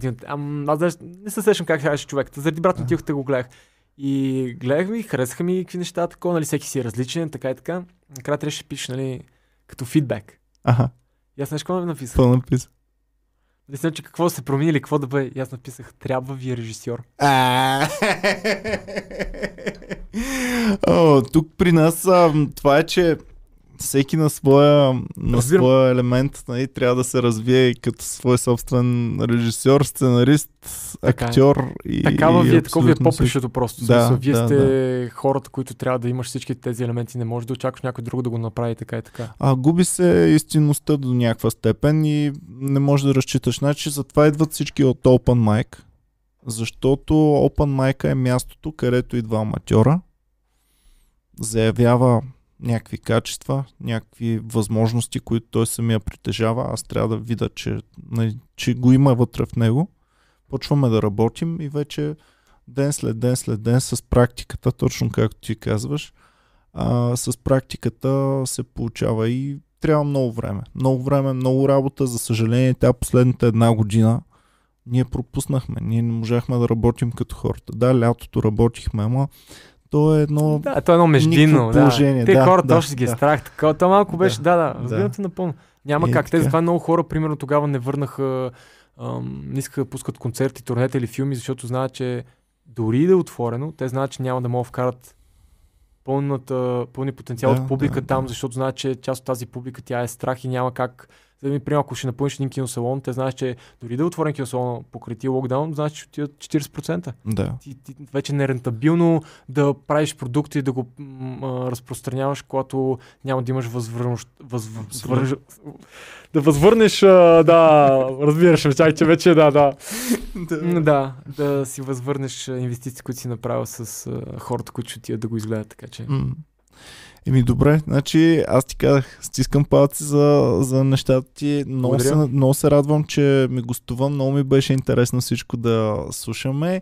не се сещам как хаваше човеката. Заради брат ми тихо го гледах. И гледах ми, харесаха ми какви неща, такова, нали, всеки си е различен, така и така. Накрая трябваше да пише, нали, като фидбек. Аха. И аз нещо написах. Какво написах? Мисля, че какво се промени или какво да бъде. И аз написах, трябва ви е режисьор. Тук при нас това е, че всеки на своя елемент, нали, трябва да се развие и като свой собствен режисьор, сценарист, актьор и такава ви е, такова ви е попрището просто. Да, смисъл, вие сте хората, които трябва да имаш всички тези елементи. Не можеш да очакваш някой друг да го направи така и така. Губи се истинността до някаква степен и не можеш да разчиташ. Значи затова идват всички от Open Mic, защото Open Mic е мястото, където идва аматьора, заявява някакви качества, някакви възможности, които той самия притежава. Аз трябва да видя, че го има вътре в него. Почваме да работим и вече ден след ден след ден с практиката, точно както ти казваш, с практиката се получава и трябва много време. Много време, много работа. За съжаление, тя последната една година ние пропуснахме. Ние не можахме да работим като хората. Да, лятото работихме, ама то е едно. Да, то е едно междинно положение. Те хората още си ги страх. Така, то малко беше. Разбирам те напълно. Няма как. Те затова много хора, примерно, тогава не върнаха. Не искаха да пускат концерти, турнета или филми, защото знаят, че дори да е отворено, те знаят, че няма да могат вкарат пълния потенциал от публика там, защото знаят, че част от тази публика тя е страх и няма как. За да ми примерно, ако ще напълниш един киносалон, те знаеш, че дори да е отворен киносалон пократи локдаун, знаеш, че отиват 40%. Да. Ти вече не е рентабилно да правиш продукти и да го разпространяваш, когато няма да имаш възвърнеш. Да възвърнеш, разбираш, че вече да си възвърнеш инвестиции, които си направил с хората, които ще отиват да го изгледат, така че... Еми добре, значи аз ти казах, стискам палци за нещата ти. Много се радвам, че ми гостува. Много ми беше интересно всичко да слушаме.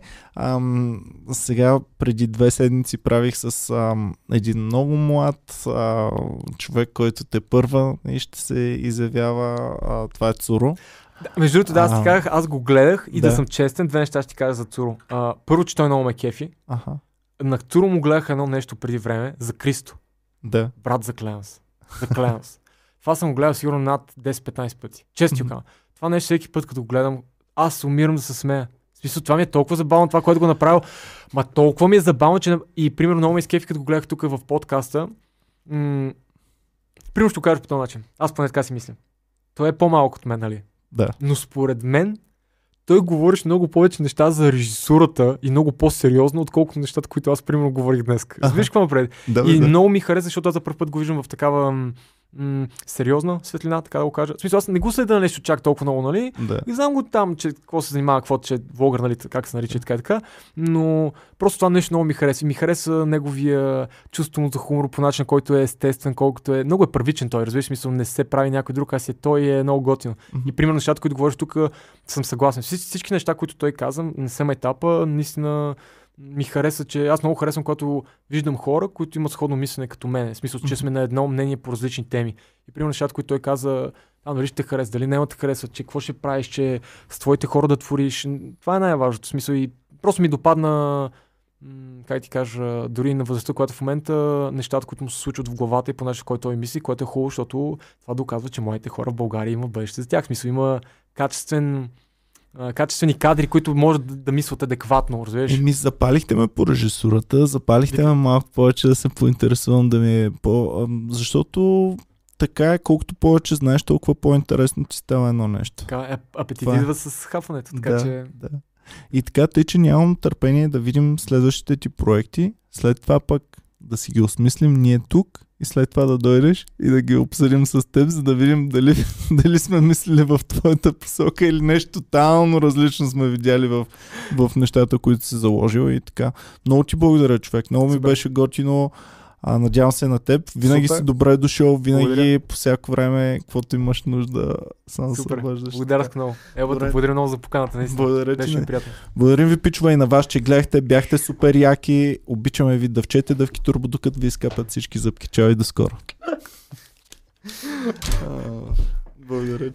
Сега преди 2 седмици правих с един много млад човек, който те първа и ще се изявява. Това е Цуро. Между другото, аз ти казах, аз го гледах и да съм честен, 2 неща ще ти кажа за Цуро. Първо, че той много ме кефи. На Цуро му гледах едно нещо преди време за Кристо. Да. Брат, заклеям се. Това съм го гледал сигурно над 10-15 пъти. Честно казвам. Това нещо всеки път, като го гледам, аз умирам да се смея. В смисъл, това ми е толкова забавно, това, което го направил. Ма толкова ми е забавно, че... И, примерно, много ме изкефи, като го гледах тук в подкаста. Примерно ще го кажа по този начин. Аз поне така си мисля. Той е по-малко от мен, нали? Да. Но според мен, той говориш много повече неща за режисурата и много по-сериозно, отколкото нещата, които аз примерно говорих днес. Знаеш какво напред? Да. Много ми хареса, защото аз за първ път го виждам в такава сериозна светлина, така да го кажа. В смисъл, аз не го следя на нещо чак толкова много, нали? Да. И знам го там, че какво се занимава, какво, че е влогър, нали, как се нарича и така и така. Но просто това нещо много ми хареса. И ми хареса неговия чувство за хумор по начин, който е естествен, колкото е. Много е първичен той, разбираш, мисъл, не се прави някой друг, а си той е много готино. И примерно нещата, които говориш тук, съм съгласен. Всички неща, които той каза, не съм етапа, наистина. Ми хареса, че аз много харесвам, когато виждам хора, които имат сходно мислене като мен. В смисъл, че сме на едно мнение по различни теми. И примерно нещата, които той каза, дали ще те хареса, дали няма те харесва, че какво ще правиш, че с твоите хора да твориш. Това е най-важното. В смисъл, и просто ми допадна, как ти кажа, дори на възрастта, която в момента нещата, които му се случват в главата и по начин, който той мисли, което е хубаво, защото това доказва, че моите хора в България има бъдеще за тях. В смисъл, има качествени кадри, които може да мислят адекватно, разбираш? Ми запалихте ме по режисурата, запалихте ме малко повече да се поинтересувам, защото така е, колкото повече знаеш, толкова по-интересно ти става едно нещо. Така, апетит идва с хапването, така че... Да. И така, тъй, че нямам търпение да видим следващите ти проекти, след това пък да си ги осмислим ние тук и и след това да дойдеш и да ги обсъдим с теб, за да видим дали сме мислили в твоята посока или нещо тотално различно сме видяли в нещата, които си заложил и така. Много ти благодаря, човек. Много ми беше готино. Надявам се на теб. Винаги Супер. Си добре дошъл, винаги благодаря. По всяко време, каквото имаш нужда, сам да се обаждаш. Благодаря много. Благодаря много за поканата. Наистина. Благодаря ти. Благодарим ви, пичове, и на вас, че гледахте. Бяхте супер яки. Обичаме ви, дъвчете дъвки турбо, докато ви изкапят всички зъбки. Чао и до скоро. Благодаря.